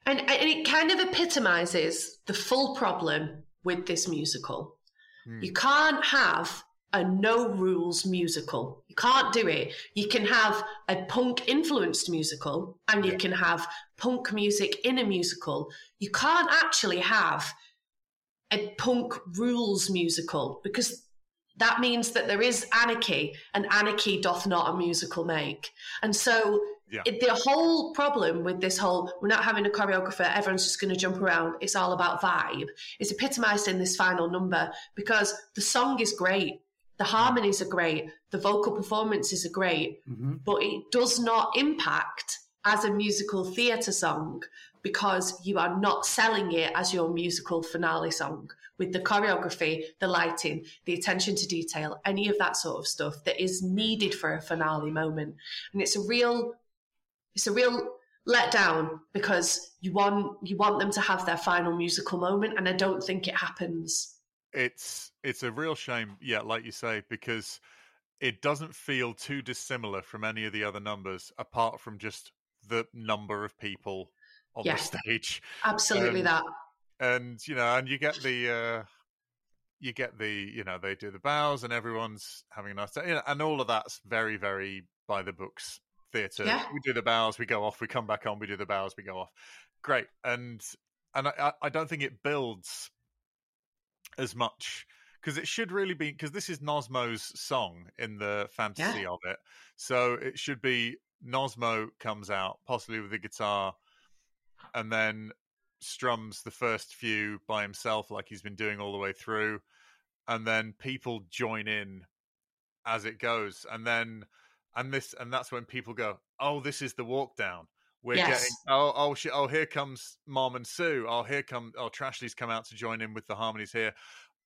And, and it kind of epitomizes the full problem with this musical. Hmm. You can't have a no-rules musical. You can't do it. You can have a punk-influenced musical and you yeah. can have punk music in a musical. You can't actually have a punk rules musical because that means that there is anarchy, and anarchy doth not a musical make. And so yeah. it, the whole problem with this whole, we're not having a choreographer, everyone's just going to jump around, it's all about vibe, is epitomised in this final number because the song is great. The harmonies are great. The vocal performances are great. Mm-hmm. But it does not impact as a musical theatre song because you are not selling it as your musical finale song with the choreography, the lighting, the attention to detail, any of that sort of stuff that is needed for a finale moment. And it's a real, it's a real letdown because you want, you want them to have their final musical moment, and I don't think it happens. It's it's a real shame, yeah, like you say, because it doesn't feel too dissimilar from any of the other numbers, apart from just the number of people on yeah, the stage. Absolutely um, that. And you know, and you get the uh, you get the you know they do the bows and everyone's having a nice day, you know, and all of that's very very by the books theatre. Yeah. We do the bows, we go off, we come back on, we do the bows, we go off. Great, and and I I don't think it builds as much, because it should really be, because this is Nosmo's song in the fantasy yeah. of it, so it should be Nosmo comes out possibly with the guitar and then strums the first few by himself like he's been doing all the way through, and then people join in as it goes, and then and this and that's when people go, oh, this is the walk down. We're yes. getting oh oh shit oh here comes Mom and Sue, oh here come oh Trashley's come out to join in with the harmonies here.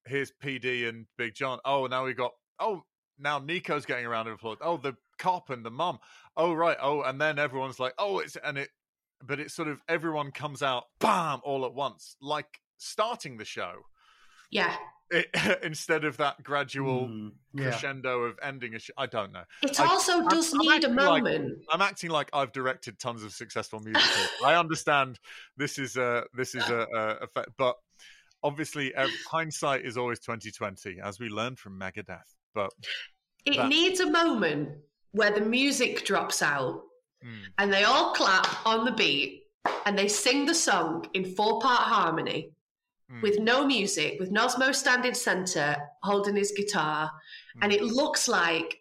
Here's P D and Big John. Oh now we got oh now Nico's getting a round of applause. Oh the cop and the mum. Oh right oh and then everyone's like oh it's and it but it's sort of everyone comes out bam all at once, like starting the show. Yeah. It, instead of that gradual mm, yeah. crescendo of ending a show. I don't know. It I, also I'm, does I'm need a moment. Like, I'm acting like I've directed tons of successful musicals. I understand this is a this is a, a effect, but obviously uh, hindsight is always twenty twenty, as we learned from Megadeth. But it that... needs a moment where the music drops out mm. and they all clap on the beat and they sing the song in four part harmony. With no music, with Nosmo standing centre, holding his guitar. Mm. And it looks like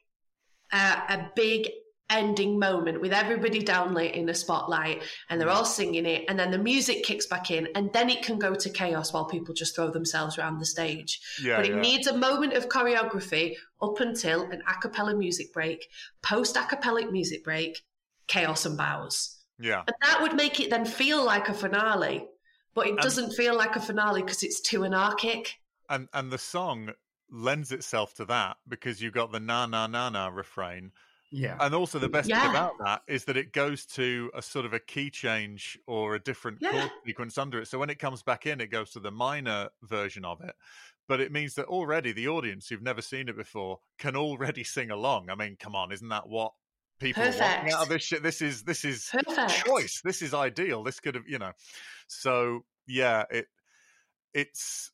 a, a big ending moment with everybody downlit in a spotlight and they're all singing it. And then the music kicks back in and then it can go to chaos while people just throw themselves around the stage. Yeah, but it yeah. needs a moment of choreography up until an a cappella music break, post a cappella music break, chaos and bows. Yeah. And that would make it then feel like a finale, but it doesn't and, feel like a finale because it's too anarchic. And and the song lends itself to that because you've got the na na na na refrain. Yeah. And also the best yeah. thing about that is that it goes to a sort of a key change or a different yeah. chord sequence under it. So when it comes back in, it goes to the minor version of it. But it means that already the audience who've never seen it before can already sing along. I mean, come on, isn't that what people Perfect. want out of this shit? This is this is Perfect. choice. This is ideal. This could have, you know. So yeah, it it's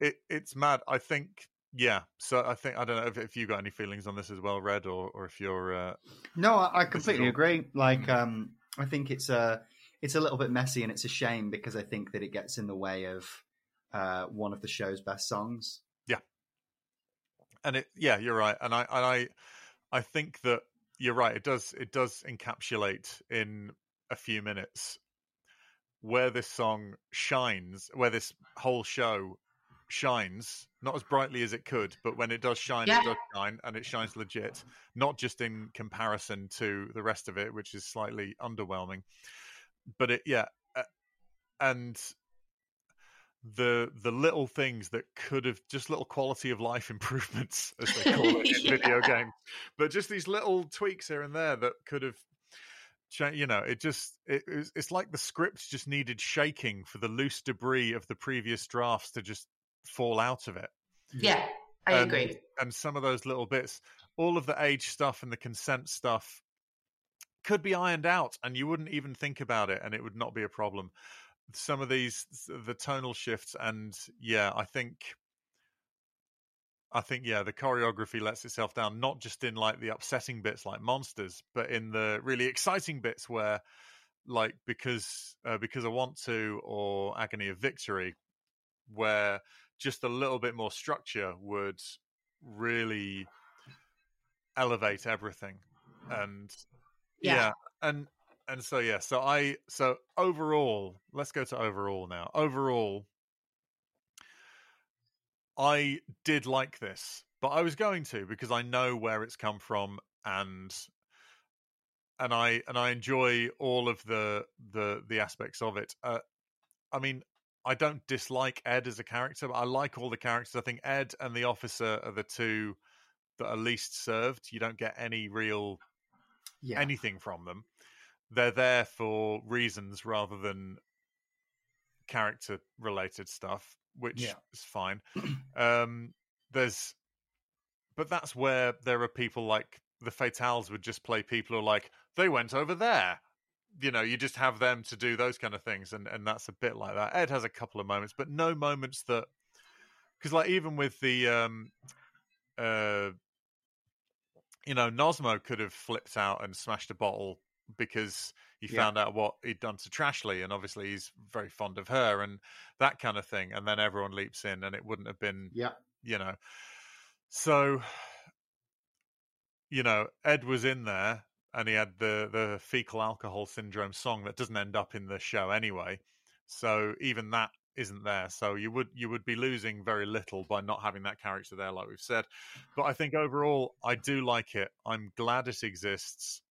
it it's mad. I think. Yeah, so I think I don't know if, if you got any feelings on this as well, Red, or, or if you're. Uh, no, I, I completely agree. Like, um, I think it's a it's a little bit messy, and it's a shame because I think that it gets in the way of uh, one of the show's best songs. Yeah, and it yeah, you're right, and I and I I think that you're right. It does it does encapsulate in a few minutes where this song shines, where this whole show shines, not as brightly as it could, but when it does shine, yeah. it does shine, and it shines legit, not just in comparison to the rest of it, which is slightly underwhelming. But it, yeah, uh, and the the little things that could have, just little quality of life improvements, as they call it in yeah. video games, but just these little tweaks here and there that could have changed, you know, it just, it, it's like the scripts just needed shaking for the loose debris of the previous drafts to just fall out of it. Yeah, I and, agree. And some of those little bits, all of the age stuff and the consent stuff could be ironed out and you wouldn't even think about it and it would not be a problem. Some of these, the tonal shifts and yeah, I think, I think, yeah, the choreography lets itself down, not just in like the upsetting bits like monsters, but in the really exciting bits where like, because, uh, because I want to, or Agony of Victory, where just a little bit more structure would really elevate everything. And yeah. yeah. And and so yeah, so I so overall, let's go to overall now. Overall, I did like this, but I was going to because I know where it's come from and and I and I enjoy all of the the the aspects of it. Uh, I mean, I don't dislike Ed as a character, but I like all the characters. I think Ed and the officer are the two that are least served. You don't get any real yeah. anything from them. They're there for reasons rather than character-related stuff, which yeah. is fine. Um, there's, but that's where there are people like the Fatales would just play people who are like, they went over there. You know, you just have them to do those kind of things, and, and that's a bit like that. Ed has a couple of moments, but no moments that... Because, like, even with the... Um, uh, you know, Nosmo could have flipped out and smashed a bottle because he yeah. found out what he'd done to Trashley, and obviously he's very fond of her, and that kind of thing, and then everyone leaps in, and it wouldn't have been... Yeah. You know. So, you know, Ed was in there, and he had the, the fecal alcohol syndrome song that doesn't end up in the show anyway. So even that isn't there. So you would you would be losing very little by not having that character there, like we've said. But I think overall, I do like it. I'm glad it exists.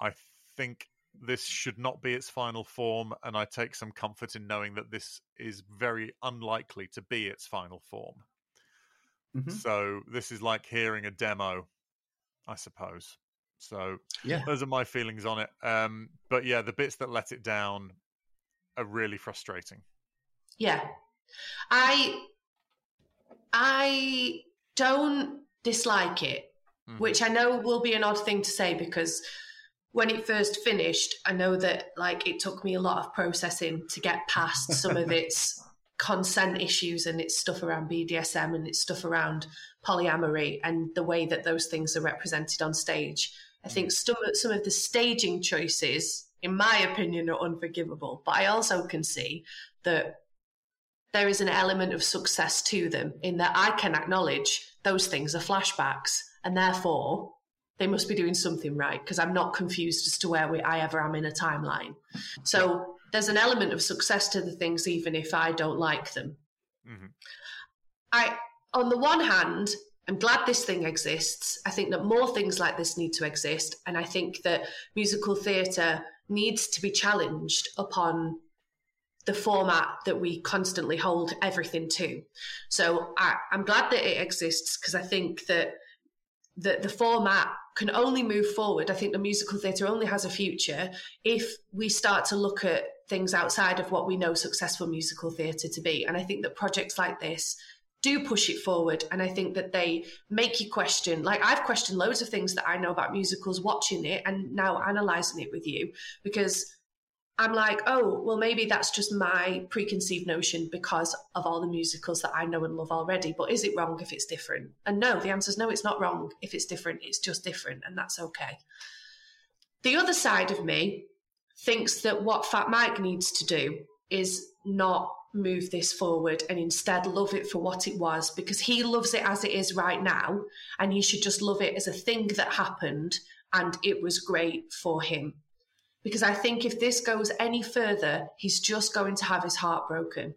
I think this should not be its final form, and I take some comfort in knowing that this is very unlikely to be its final form. Mm-hmm. So this is like hearing a demo, I suppose. So yeah. those are my feelings on it. Um, but yeah, the bits that let it down are really frustrating. Yeah. I I don't dislike it, mm-hmm. which I know will be an odd thing to say because when it first finished, I know that like it took me a lot of processing to get past some of its consent issues and its stuff around B D S M and its stuff around polyamory and the way that those things are represented on stage. I think some some of the staging choices, in my opinion, are unforgivable. But I also can see that there is an element of success to them in that I can acknowledge those things are flashbacks and therefore they must be doing something right because I'm not confused as to where we, I ever am in a timeline. So there's an element of success to the things even if I don't like them. Mm-hmm. I, on the one hand, I'm glad this thing exists. I think that more things like this need to exist. And I think that musical theatre needs to be challenged upon the format that we constantly hold everything to. So I, I'm glad that it exists, because I think that the, the format can only move forward. I think the musical theatre only has a future if we start to look at things outside of what we know successful musical theatre to be. And I think that projects like this do push it forward. And I think that they make you question, like I've questioned loads of things that I know about musicals watching it and now analysing it with you, because I'm like, oh, well, maybe that's just my preconceived notion because of all the musicals that I know and love already. But is it wrong if it's different? And no, the answer is no, it's not wrong if it's different. It's just different, and that's okay. The other side of me thinks that what Fat Mike needs to do is not move this forward and instead love it for what it was, because he loves it as it is right now, and he should just love it as a thing that happened and it was great for him. Because I think if this goes any further, he's just going to have his heart broken.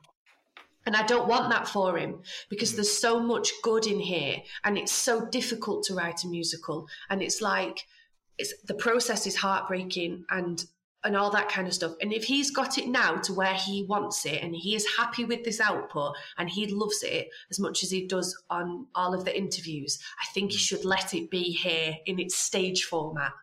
And I don't want that for him, because there's so much good in here, and it's so difficult to write a musical. And it's like, it's the process is heartbreaking and and all that kind of stuff. And if he's got it now to where he wants it and he is happy with this output and he loves it as much as he does on all of the interviews, I think he should let it be here in its stage format.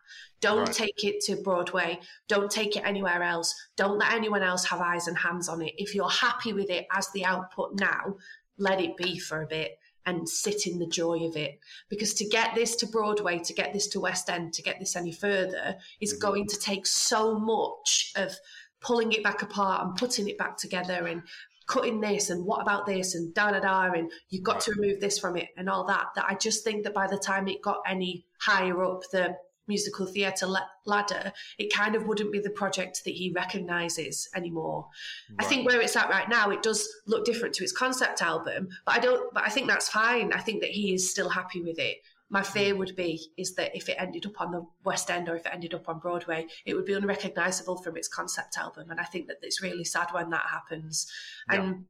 Don't right. take it to Broadway. Don't take it anywhere else. Don't let anyone else have eyes and hands on it. If you're happy with it as the output now, let it be for a bit and sit in the joy of it. Because to get this to Broadway, to get this to West End, to get this any further is mm-hmm. going to take so much of pulling it back apart and putting it back together and cutting this and what about this and da-da-da and you've got right. to remove this from it and all that, that I just think that by the time it got any higher up the musical theatre ladder, it kind of wouldn't be the project that he recognises anymore. Right. I think where it's at right now, it does look different to its concept album, but I don't. But I think that's fine. I think that he is still happy with it. My fear would be is that if it ended up on the West End or if it ended up on Broadway, it would be unrecognisable from its concept album, and I think that it's really sad when that happens. Yeah. And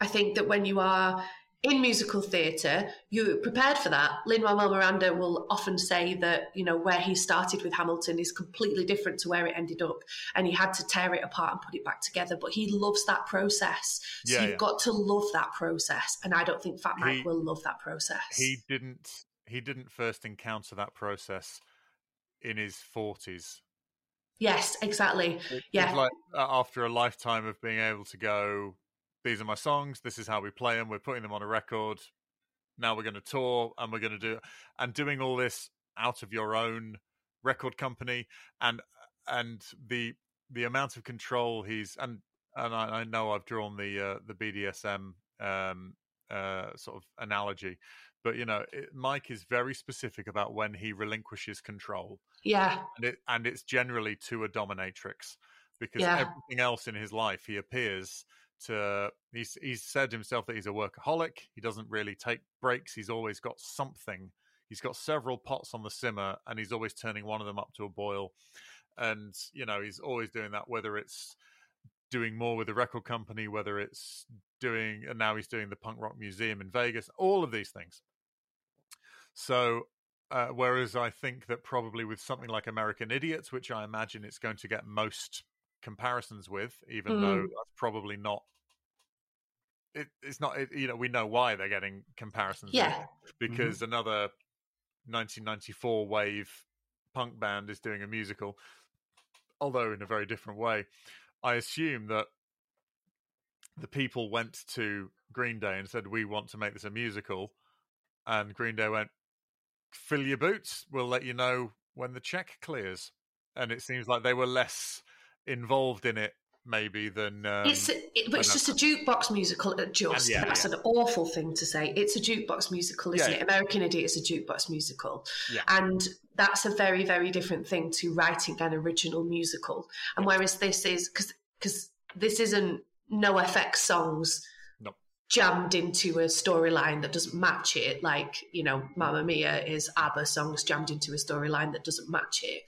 I think that when you are in musical theatre, you're prepared for that. Lin-Manuel Miranda will often say that, you know, where he started with Hamilton is completely different to where it ended up, and he had to tear it apart and put it back together, but he loves that process. So yeah, you've yeah. got to love that process, and I don't think Fat Mike he, will love that process. He didn't he didn't first encounter that process in his forties. Yes, exactly. It, yeah. It's like after a lifetime of being able to go, these are my songs, this is how we play them, we're putting them on a record, now we're going to tour, and we're going to do, and doing all this out of your own record company, and and the the amount of control he's, and and I, I know I've drawn the uh, the B D S M um, uh, sort of analogy, but you know, it, Mike is very specific about when he relinquishes control. Yeah. And, it, and it's generally to a dominatrix, because yeah. everything else in his life, he appears... Uh, he's, he's said himself that he's a workaholic. He doesn't really take breaks. He's always got something. He's got several pots on the simmer, and he's always turning one of them up to a boil. And, you know, he's always doing that, whether it's doing more with the record company, whether it's doing, and now he's doing the Punk Rock Museum in Vegas, all of these things. So, uh, whereas I think that probably with something like American Idiots, which I imagine it's going to get most comparisons with, even mm. though that's probably not it, it's not it, you know, we know why they're getting comparisons yeah with, because mm-hmm. another nineteen ninety-four wave punk band is doing a musical, although in a very different way. I assume that the people went to Green Day and said, we want to make this a musical, and Green Day went, fill your boots, we'll let you know when the check clears. And it seems like they were less involved in it maybe than um, it's a, it, but it's just a jukebox musical at just yeah, that's yeah. an awful thing to say. It's a jukebox musical, isn't yeah, it yeah. American Idiot is a jukebox musical yeah. and that's a very, very different thing to writing an original musical. And yeah. whereas this is, because because this isn't NoFX songs no. jammed into a storyline that doesn't match it, like, you know, Mamma Mia is ABBA songs jammed into a storyline that doesn't match it.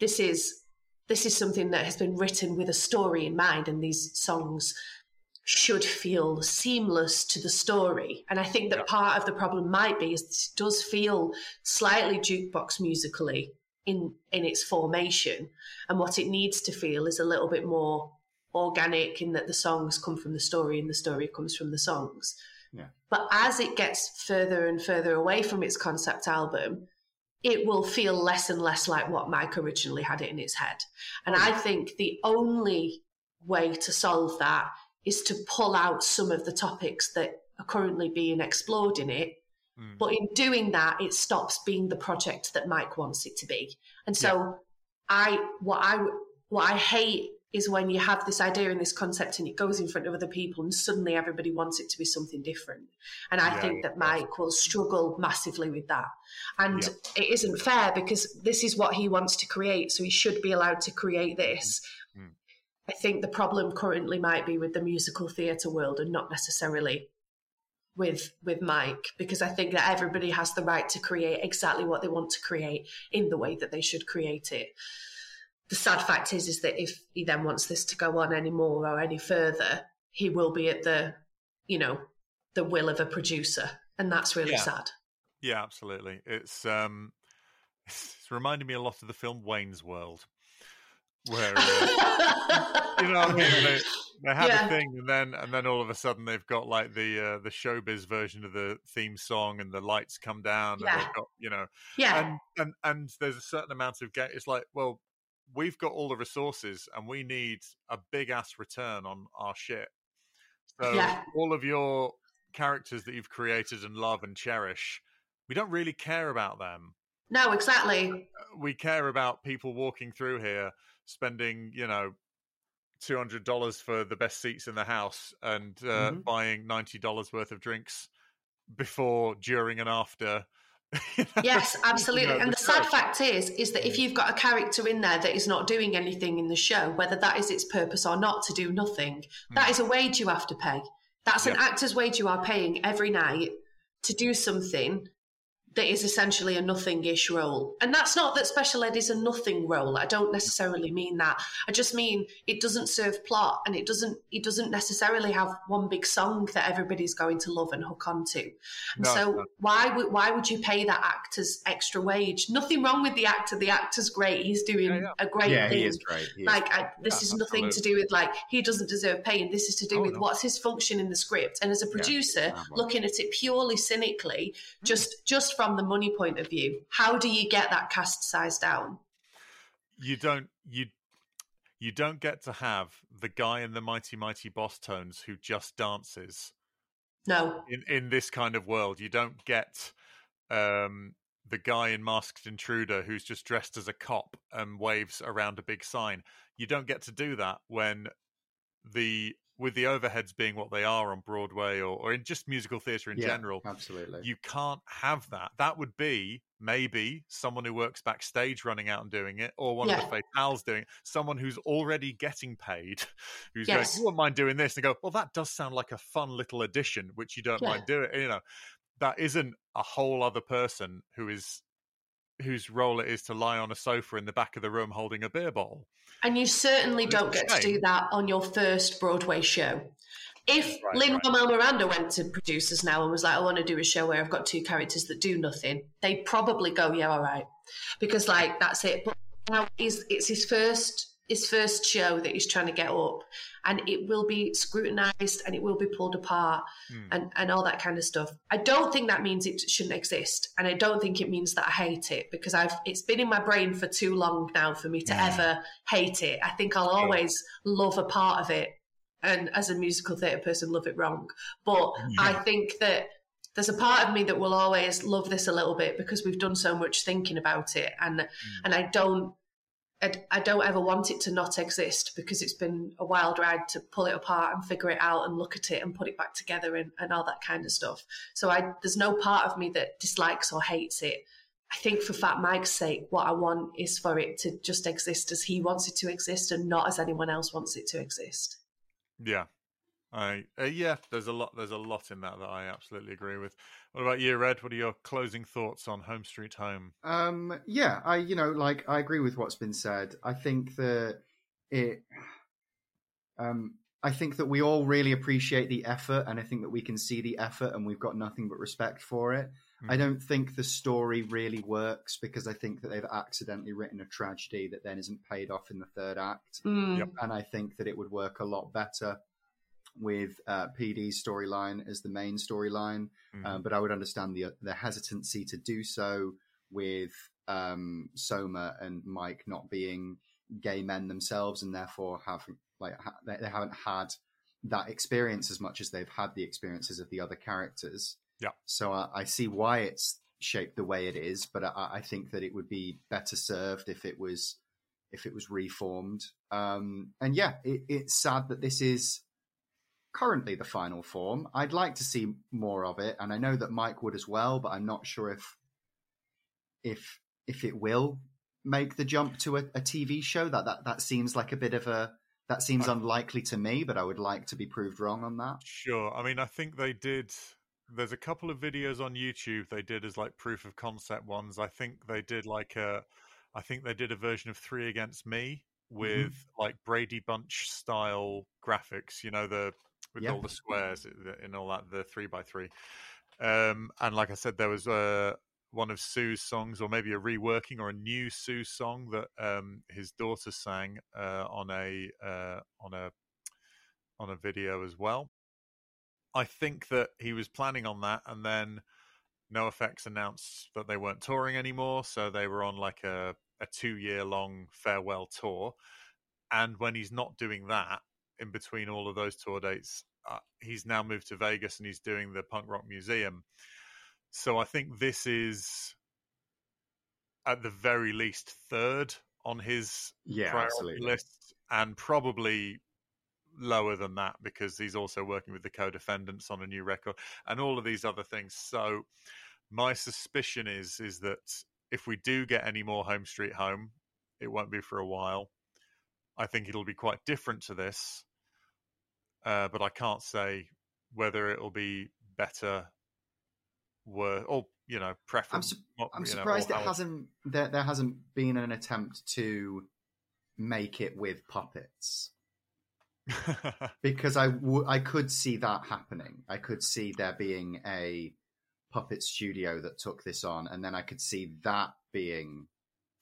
This is This is something that has been written with a story in mind, and these songs should feel seamless to the story. And I think that yeah. part of the problem might be is it does feel slightly jukebox musically in in its formation, and what it needs to feel is a little bit more organic in that the songs come from the story and the story comes from the songs. Yeah. But as it gets further and further away from its concept album, it will feel less and less like what Mike originally had it in its head. And I think the only way to solve that is to pull out some of the topics that are currently being explored in it. Mm. But in doing that, it stops being the project that Mike wants it to be. And so yeah. I, what I, what I hate is when you have this idea and this concept and it goes in front of other people and suddenly everybody wants it to be something different. And I yeah, think that Mike will struggle massively with that. And yeah. it isn't fair, because this is what he wants to create, so he should be allowed to create this. Mm. I think the problem currently might be with the musical theatre world and not necessarily with with Mike, because I think that everybody has the right to create exactly what they want to create in the way that they should create it. The sad fact is, is that if he then wants this to go on any more or any further, he will be at the, you know, the will of a producer, and that's really yeah. sad. Yeah, absolutely. It's um, it's reminding me a lot of the film Wayne's World, where uh, you know, what I mean, they, they had yeah. a thing, and then and then all of a sudden they've got like the uh, the showbiz version of the theme song, and the lights come down, yeah. and they've got, you know, yeah, and, and and there's a certain amount of get. It's like, well, we've got all the resources and we need a big ass return on our shit. So yeah. all of your characters that you've created and love and cherish, we don't really care about them. No, exactly. We care about people walking through here spending, you know, two hundred dollars for the best seats in the house and uh, mm-hmm. buying ninety dollars worth of drinks before, during and after. Yes, absolutely. You know, and the sad fact is is that if you've got a character in there that is not doing anything in the show, whether that is its purpose or not, to do nothing, mm. that is a wage you have to pay. That's yep. an actor's wage you are paying every night to do something that is essentially a nothing-ish role. And that's not that Special Ed is a nothing role. I don't necessarily mean that. I just mean it doesn't serve plot, and it doesn't it doesn't necessarily have one big song that everybody's going to love and hook onto. And no, so no. why would why would you pay that actor's extra wage? Nothing wrong with the actor. The actor's great. He's doing yeah, yeah. a great yeah, thing. Yeah, he is great. He like is great. I, this yeah, is absolutely. Nothing to do with like he doesn't deserve paying. This is to do oh, with no. what's his function in the script. And as a producer, yeah. looking at it purely cynically, mm. just just from From the money point of view, how do you get that cast size down? You don't. You you don't get to have the guy in the Mighty Mighty Boss tones who just dances. No. In in this kind of world, you don't get um, the guy in Masked Intruder who's just dressed as a cop and waves around a big sign. You don't get to do that when the. With the overheads being what they are on Broadway or, or in just musical theatre in yeah, general, absolutely, you can't have that. That would be maybe someone who works backstage running out and doing it, or one yeah. of the Fatales doing it, someone who's already getting paid, who's yes. going, you wouldn't mind doing this, and go, well, that does sound like a fun little addition, which you don't yeah. mind doing. You know, that isn't a whole other person who is... whose role it is to lie on a sofa in the back of the room holding a beer bottle. And you certainly don't get to do that on your first Broadway show. If right, Lin-Manuel right. Miranda went to producers now and was like, I want to do a show where I've got two characters that do nothing, they'd probably go, yeah, all right. Because, like, that's it. But now it's, it's his first his first show that he's trying to get up, and it will be scrutinised and it will be pulled apart mm. and, and all that kind of stuff. I don't think that means it shouldn't exist, and I don't think it means that I hate it, because I've it's been in my brain for too long now for me to yeah. ever hate it. I think I'll always love a part of it, and as a musical theatre person, love it wrong. But yeah. I think that there's a part of me that will always love this a little bit, because we've done so much thinking about it, and mm. and I don't, I don't ever want it to not exist, because it's been a wild ride to pull it apart and figure it out and look at it and put it back together and, and all that kind of stuff. So I, there's no part of me that dislikes or hates it. I think for Fat Mike's sake, what I want is for it to just exist as he wants it to exist and not as anyone else wants it to exist. Yeah. I uh, yeah, there's a lot there's a lot in that that I absolutely agree with. What about you, Red? What are your closing thoughts on Home Street Home? Um, yeah, I you know like I agree with what's been said. I think that it um I think that we all really appreciate the effort, and I think that we can see the effort and we've got nothing but respect for it. Mm. I don't think the story really works because I think that they've accidentally written a tragedy that then isn't paid off in the third act. Mm. Yep. And I think that it would work a lot better with uh, P D's storyline as the main storyline. Mm. Um, but I would understand the, the hesitancy to do so with um, Soma and Mike not being gay men themselves, and therefore having like ha- they haven't had that experience as much as they've had the experiences of the other characters. Yeah. So I, I see why it's shaped the way it is, but I, I think that it would be better served if it was if it was reformed. Um, and yeah, it, it's sad that this is currently the final form. I'd like to see more of it, and I know that Mike would as well, but I'm not sure if if if it will make the jump to a, a T V show. That that that seems like a bit of a that seems I, unlikely to me, but I would like to be proved wrong on that. Sure. I mean, I think they did. There's a couple of videos on YouTube they did as like proof of concept ones. I think they did like a, I think they did a version of Three Against Me with mm-hmm. like Brady Bunch style graphics, you know, the with yeah. all the squares and all that, the three by three. Um, and like I said, there was a, one of Sue's songs, or maybe a reworking or a new Sue song that um, his daughter sang uh, on a uh, on a on a video as well. I think that he was planning on that, and then NoFX announced that they weren't touring anymore, so they were on like a, a two-year-long farewell tour. And when he's not doing that, in between all of those tour dates, uh, he's now moved to Vegas and he's doing the Punk Rock Museum. So I think this is, at the very least, third on his yeah, priority absolutely. list, and probably lower than that because he's also working with the co-defendants on a new record and all of these other things. So my suspicion is is that if we do get any more Home Street Home, it won't be for a while. I think it'll be quite different to this, uh, but I can't say whether it'll be better, worse, or you know, preference. I'm, su- not, I'm surprised know, it hasn't there, there hasn't been an attempt to make it with puppets. Because I, w- I could see that happening. I could see there being a puppet studio that took this on, and then I could see that being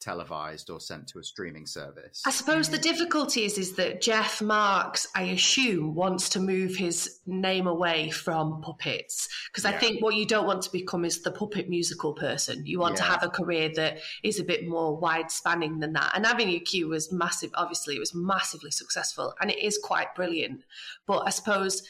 televised or sent to a streaming service. I suppose the difficulty is, is that Jeff Marks, I assume, wants to move his name away from puppets, because yeah. I think what you don't want to become is the puppet musical person. You want yeah. to have a career that is a bit more wide-spanning than that. And Avenue Q was massive, obviously, it was massively successful, and it is quite brilliant. But I suppose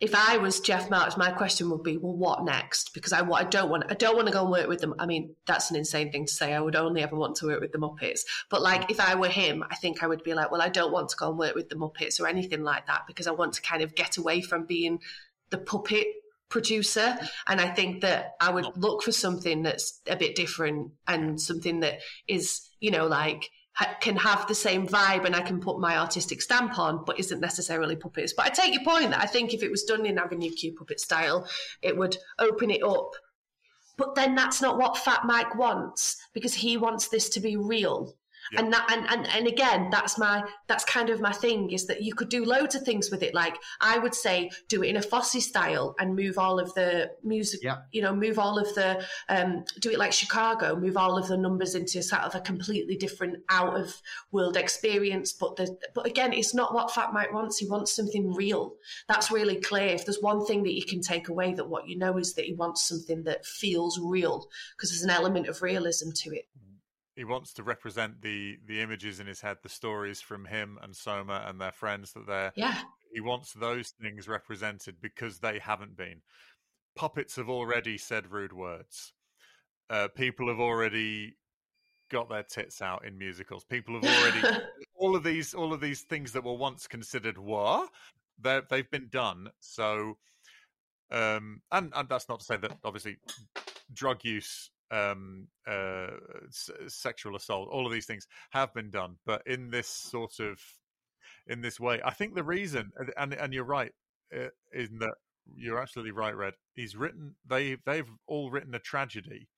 if I was Jeff Marks, my question would be, well, what next? Because I, I don't want, I don't want to go and work with them. I mean, that's an insane thing to say. I would only ever want to work with the Muppets. But like, if I were him, I think I would be like, well, I don't want to go and work with the Muppets or anything like that, because I want to kind of get away from being the puppet producer. And I think that I would look for something that's a bit different and something that is, you know, like, can have the same vibe and I can put my artistic stamp on, but isn't necessarily puppets. But I take your point that I think if it was done in Avenue Q puppet style, it would open it up. But then that's not what Fat Mike wants, because he wants this to be real. Yeah. And that, and, and, and again, that's my, that's kind of my thing, is that you could do loads of things with it. Like I would say, do it in a Fosse style and move all of the music, yeah. you know, move all of the, um, do it like Chicago, move all of the numbers into sort of a completely different out of world experience. But the, but again, it's not what Fat Mike wants. He wants something real. That's really clear. If there's one thing that you can take away, that what you know is that he wants something that feels real, because there's an element of realism to it. He wants to represent the the images in his head, the stories from him and Soma and their friends that they're... Yeah. He wants those things represented because they haven't been. Puppets have already said rude words. Uh, people have already got their tits out in musicals. People have already... all of these all of these things that were once considered were, they've been done. So, um, and, and that's not to say that, obviously, drug use... Um, uh, s- sexual assault, all of these things have been done, but in this sort of, in this way, I think the reason, and and you're right, uh, in that you're absolutely right, Red. He's written, they they've all written a tragedy,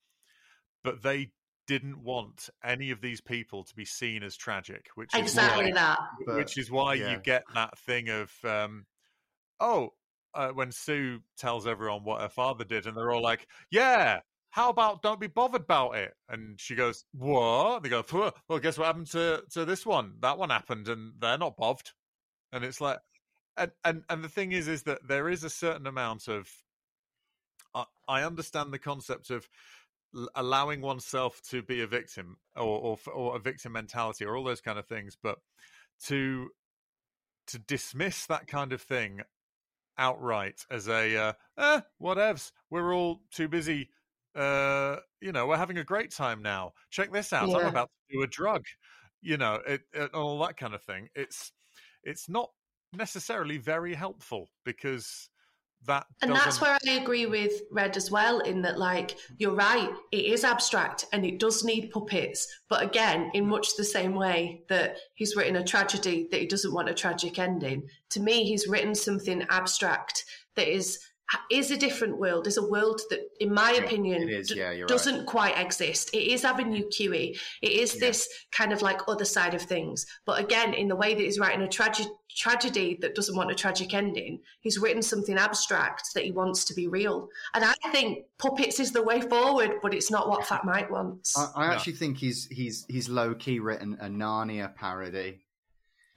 but they didn't want any of these people to be seen as tragic, which exactly is why, that. Which is why yeah. you get that thing of um, oh, uh, when Sue tells everyone what her father did, and they're all like, "Yeah, how about don't be bothered about it?" And she goes, "What?" And they go, "Well, guess what happened to to this one? That one happened, and they're not bothered." And it's like, and and and the thing is, is that there is a certain amount of, I, I understand the concept of allowing oneself to be a victim or, or or a victim mentality or all those kind of things, but to to dismiss that kind of thing outright as a uh, eh, whatevs, we're all too busy, uh you know, we're having a great time now, check this out, yeah. I'm about to do a drug, you know, it, it all that kind of thing, it's it's not necessarily very helpful, because That and doesn't... that's where I agree with Red as well, in that, like, you're right, it is abstract and it does need puppets, but again, in much the same way that he's written a tragedy that he doesn't want a tragic ending, to me he's written something abstract that is is a different world, is a world that, in my opinion, is, yeah, d- doesn't right. quite exist. It is Avenue Q E. It is yeah. this kind of like other side of things. But again, in the way that he's writing a trage- tragedy that doesn't want a tragic ending, he's written something abstract that he wants to be real. And I think puppets is the way forward, but it's not what Fat Mike wants. I, I actually no. think he's he's he's low-key written a Narnia parody.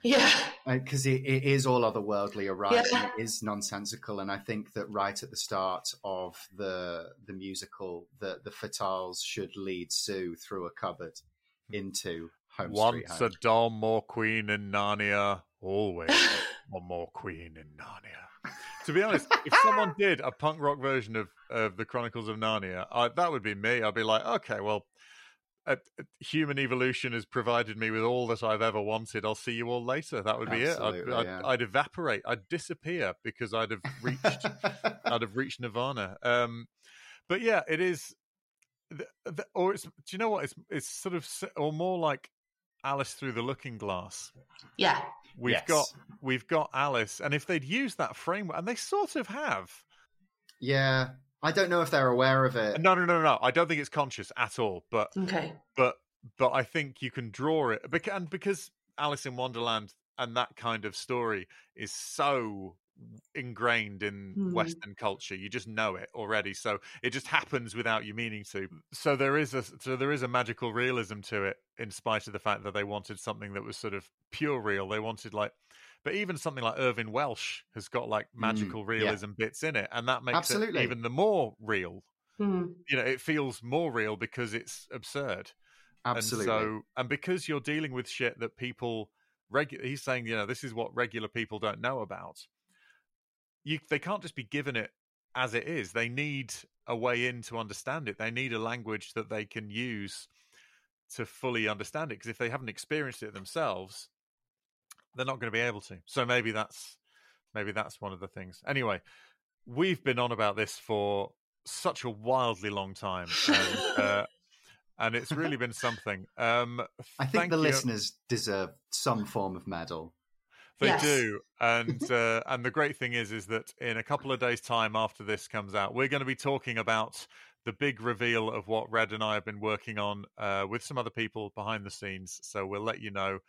Yeah, because it, it is all otherworldly, right? Yeah. It is nonsensical, and I think that right at the start of the the musical, that the Fatales should lead Sue through a cupboard into Home Street Home. Once a doll, more queen in Narnia. Always one more queen in Narnia. To be honest, if someone did a punk rock version of of the Chronicles of Narnia, I, that would be me. I'd be like, okay, well. Uh, human evolution has provided me with all that I've ever wanted. I'll see you all later. That would Absolutely, be it. I'd, yeah. I'd, I'd evaporate. I'd disappear because I'd have reached. I'd have reached Nirvana. Um, but yeah, it is. The, the, or it's. Do you know what? It's it's sort of or more like Alice Through the Looking Glass. Yeah, we've yes. got we've got Alice, and if they'd used that framework, and they sort of have. Yeah. I don't know if they're aware of it. No, no, no, no. I don't think it's conscious at all. But okay. but but I think you can draw it, and because Alice in Wonderland and that kind of story is so ingrained in mm. Western culture, you just know it already. So it just happens without you meaning to. So there is a so there is a magical realism to it, in spite of the fact that they wanted something that was sort of pure real. They wanted like. But even something like Irving Welsh has got like magical mm, realism yeah. bits in it, and that makes Absolutely. It even the more real. Mm. You know, it feels more real because it's absurd. Absolutely. And so, and because you're dealing with shit that people regu- he's saying, you know, this is what regular people don't know about. You they can't just be given it as it is. They need a way in to understand it. They need a language that they can use to fully understand it, because if they haven't experienced it themselves, they're not going to be able to. So maybe that's maybe that's one of the things. Anyway, we've been on about this for such a wildly long time, and, uh, and it's really been something. Um, I think the you. listeners deserve some form of medal. They yes. do, and uh, and the great thing is, is that in a couple of days' time after this comes out, we're going to be talking about the big reveal of what Red and I have been working on uh, with some other people behind the scenes. So we'll let you know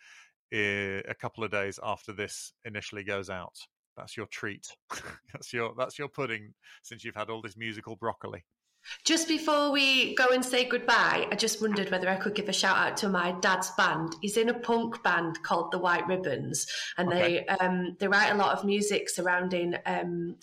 a couple of days after this initially goes out. That's your treat. that's your that's your pudding, since you've had all this musical broccoli. Just before we go and say goodbye, I just wondered whether I could give a shout out to my dad's band. He's in a punk band called the White Ribbons, and okay. they um they write a lot of music surrounding um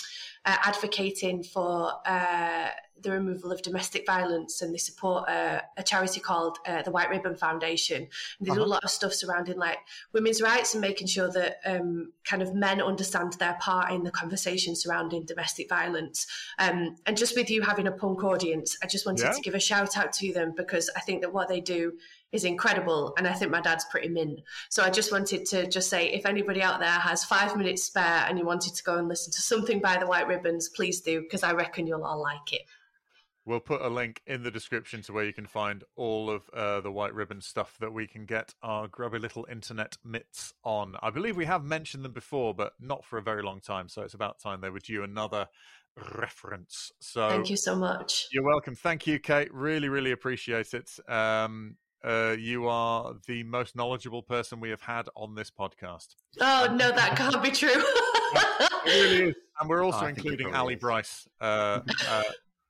uh, advocating for uh the removal of domestic violence, and they support uh, a charity called uh, the White Ribbon Foundation. And they uh-huh. do a lot of stuff surrounding like women's rights and making sure that um, kind of men understand their part in the conversation surrounding domestic violence. Um, and just with you having a punk audience, I just wanted yeah. to give a shout out to them, because I think that what they do is incredible, and I think my dad's pretty mint. So I just wanted to just say, if anybody out there has five minutes spare and you wanted to go and listen to something by the White Ribbons, please do, because I reckon you'll all like it. We'll put a link in the description to where you can find all of uh, the White Ribbon stuff that we can get our grubby little internet mitts on. I believe we have mentioned them before, but not for a very long time. So it's about time they were due another reference. So thank you so much. You're welcome. Thank you, Kate. Really, really appreciate it. Um, uh, you are the most knowledgeable person we have had on this podcast. Oh, no, that can't be true. It really is. And we're also oh, including Ali Bryce, uh, uh,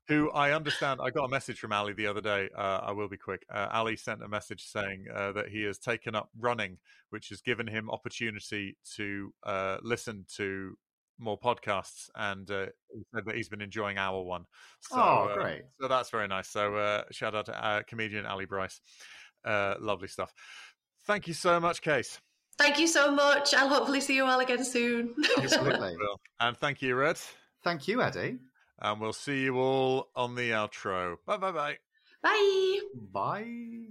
who I understand, I got a message from Ali the other day. Uh, I will be quick. Uh, Ali sent a message saying uh, that he has taken up running, which has given him opportunity to uh, listen to more podcasts, and uh, he said that he's been enjoying our one. So, oh, great. Uh, so that's very nice. So uh, shout out to uh, comedian Ali Bryce. Uh, lovely stuff. Thank you so much, Case. Thank you so much. I'll hopefully see you all again soon. Absolutely. And thank you, Red. Thank you, Eddie. And we'll see you all on the outro. Bye, bye, bye. Bye. Bye.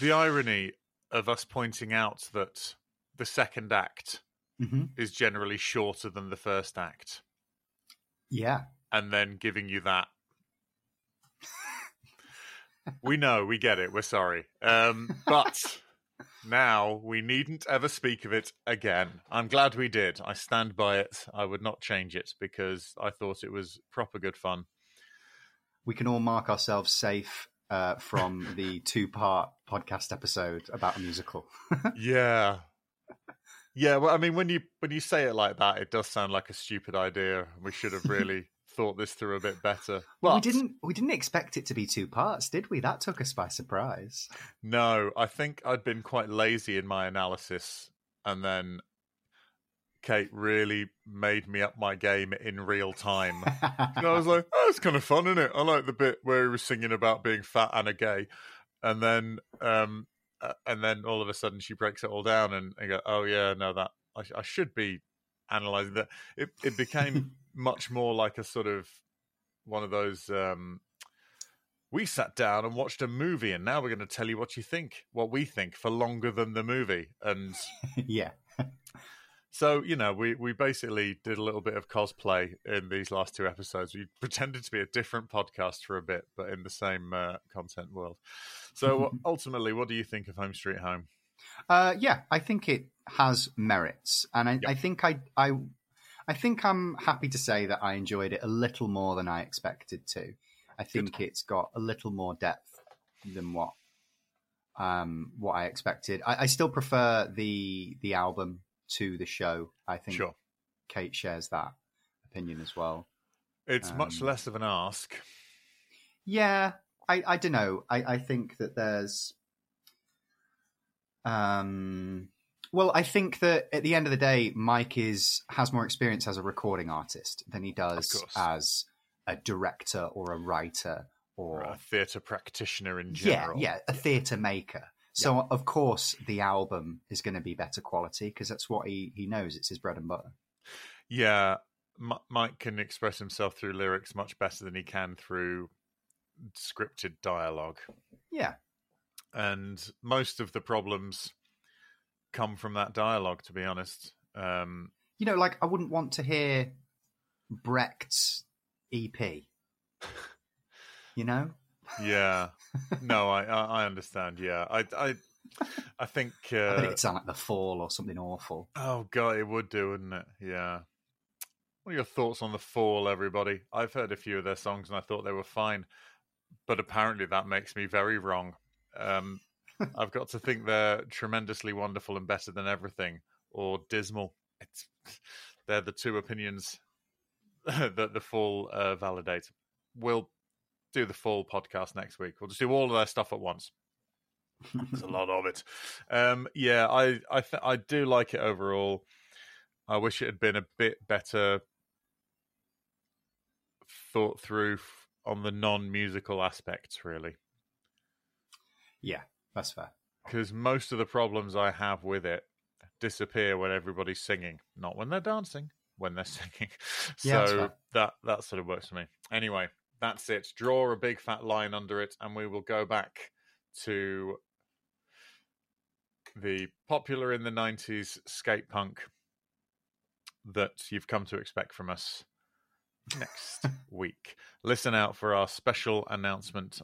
The irony of us pointing out that the second act mm-hmm. is generally shorter than the first act. Yeah. And then giving you that. We know, we get it, we're sorry. Um, but now we needn't ever speak of it again. I'm glad we did. I stand by it. I would not change it because I thought it was proper good fun. We can all mark ourselves safe uh, from the two-part podcast episode about a musical. Yeah. Yeah, well, I mean, when you when you say it like that, it does sound like a stupid idea. We should have really thought this through a bit better. But we didn't we didn't expect it to be two parts, did we? That took us by surprise. No, I think I'd been quite lazy in my analysis, and then Kate really made me up my game in real time. And I was like, oh, it's kind of fun, isn't it? I like the bit where he was singing about being fat and a gay. And then... um Uh, and then all of a sudden she breaks it all down and I go, oh yeah, no, that I, I should be analysing that. It it became much more like a sort of one of those, um, we sat down and watched a movie and now we're going to tell you what you think, what we think for longer than the movie. And yeah. So, you know, we, we basically did a little bit of cosplay in these last two episodes. We pretended to be a different podcast for a bit, but in the same uh, content world. So ultimately, what do you think of Home Street Home? Uh, yeah, I think it has merits. And I, yep. I think I, I, I think I'm happy to say that I enjoyed it a little more than I expected to. I think Good. It's got a little more depth than what um, what I expected. I, I still prefer the the album to the show. I think sure. Kate shares that opinion as well. It's um, much less of an ask. Yeah, I, I don't know. I, I think that there's... um. Well, I think that at the end of the day, Mike is has more experience as a recording artist than he does as a director or a writer or... or a theatre practitioner in general. Yeah, yeah a yeah. theatre maker. So, yeah. Of course, the album is going to be better quality because that's what he, he knows. It's his bread and butter. Yeah. M- Mike can express himself through lyrics much better than he can through scripted dialogue. Yeah. And most of the problems come from that dialogue, to be honest. Um, you know, like, I wouldn't want to hear Brecht's E P, you know? Yeah, no, I I understand. Yeah, I I I think uh, I think it'd sound like The Fall or something awful. Oh god, it would do, wouldn't it? Yeah. What are your thoughts on The Fall, everybody? I've heard a few of their songs and I thought they were fine, but apparently that makes me very wrong. Um, I've got to think they're tremendously wonderful and better than everything, or dismal. It's, they're the two opinions that The Fall uh, validates. We'll do the full podcast next week. We'll just do all of their stuff at once. There's a lot of it. Um, yeah, I I, th- I do like it overall. I wish it had been a bit better thought through f- on the non-musical aspects, really. Yeah, that's fair. Because most of the problems I have with it disappear when everybody's singing, not when they're dancing, when they're singing. Yeah, so that, that sort of works for me. Anyway. That's it. Draw a big fat line under it, and we will go back to the popular in the nineties skate punk that you've come to expect from us next week. Listen out for our special announcement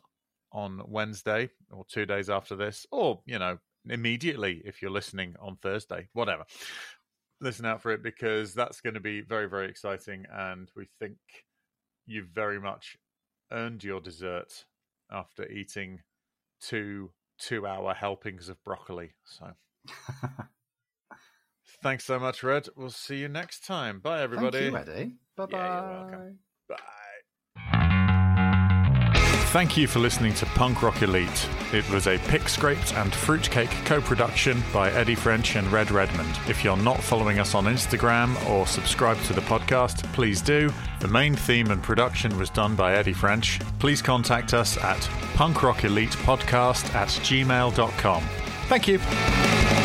on Wednesday, or two days after this, or, you know, immediately if you're listening on Thursday, whatever. listen out for it, because that's going to be very, very exciting. And we think you've very much earned your dessert after eating two two-hour helpings of broccoli. So thanks so much, Red. We'll see you next time. Bye, everybody. Thank you, Eddie. Bye-bye. Yeah, you're welcome. Bye. Thank you for listening to Punk Rock Elite. It was a Pick Scraped and Fruitcake co-production by Eddie French and Red Redmond. If you're not following us on Instagram or subscribed to the podcast, please do. The main theme and production was done by Eddie French. Please contact us at punkrockelitepodcast at gmail dot com. Thank you.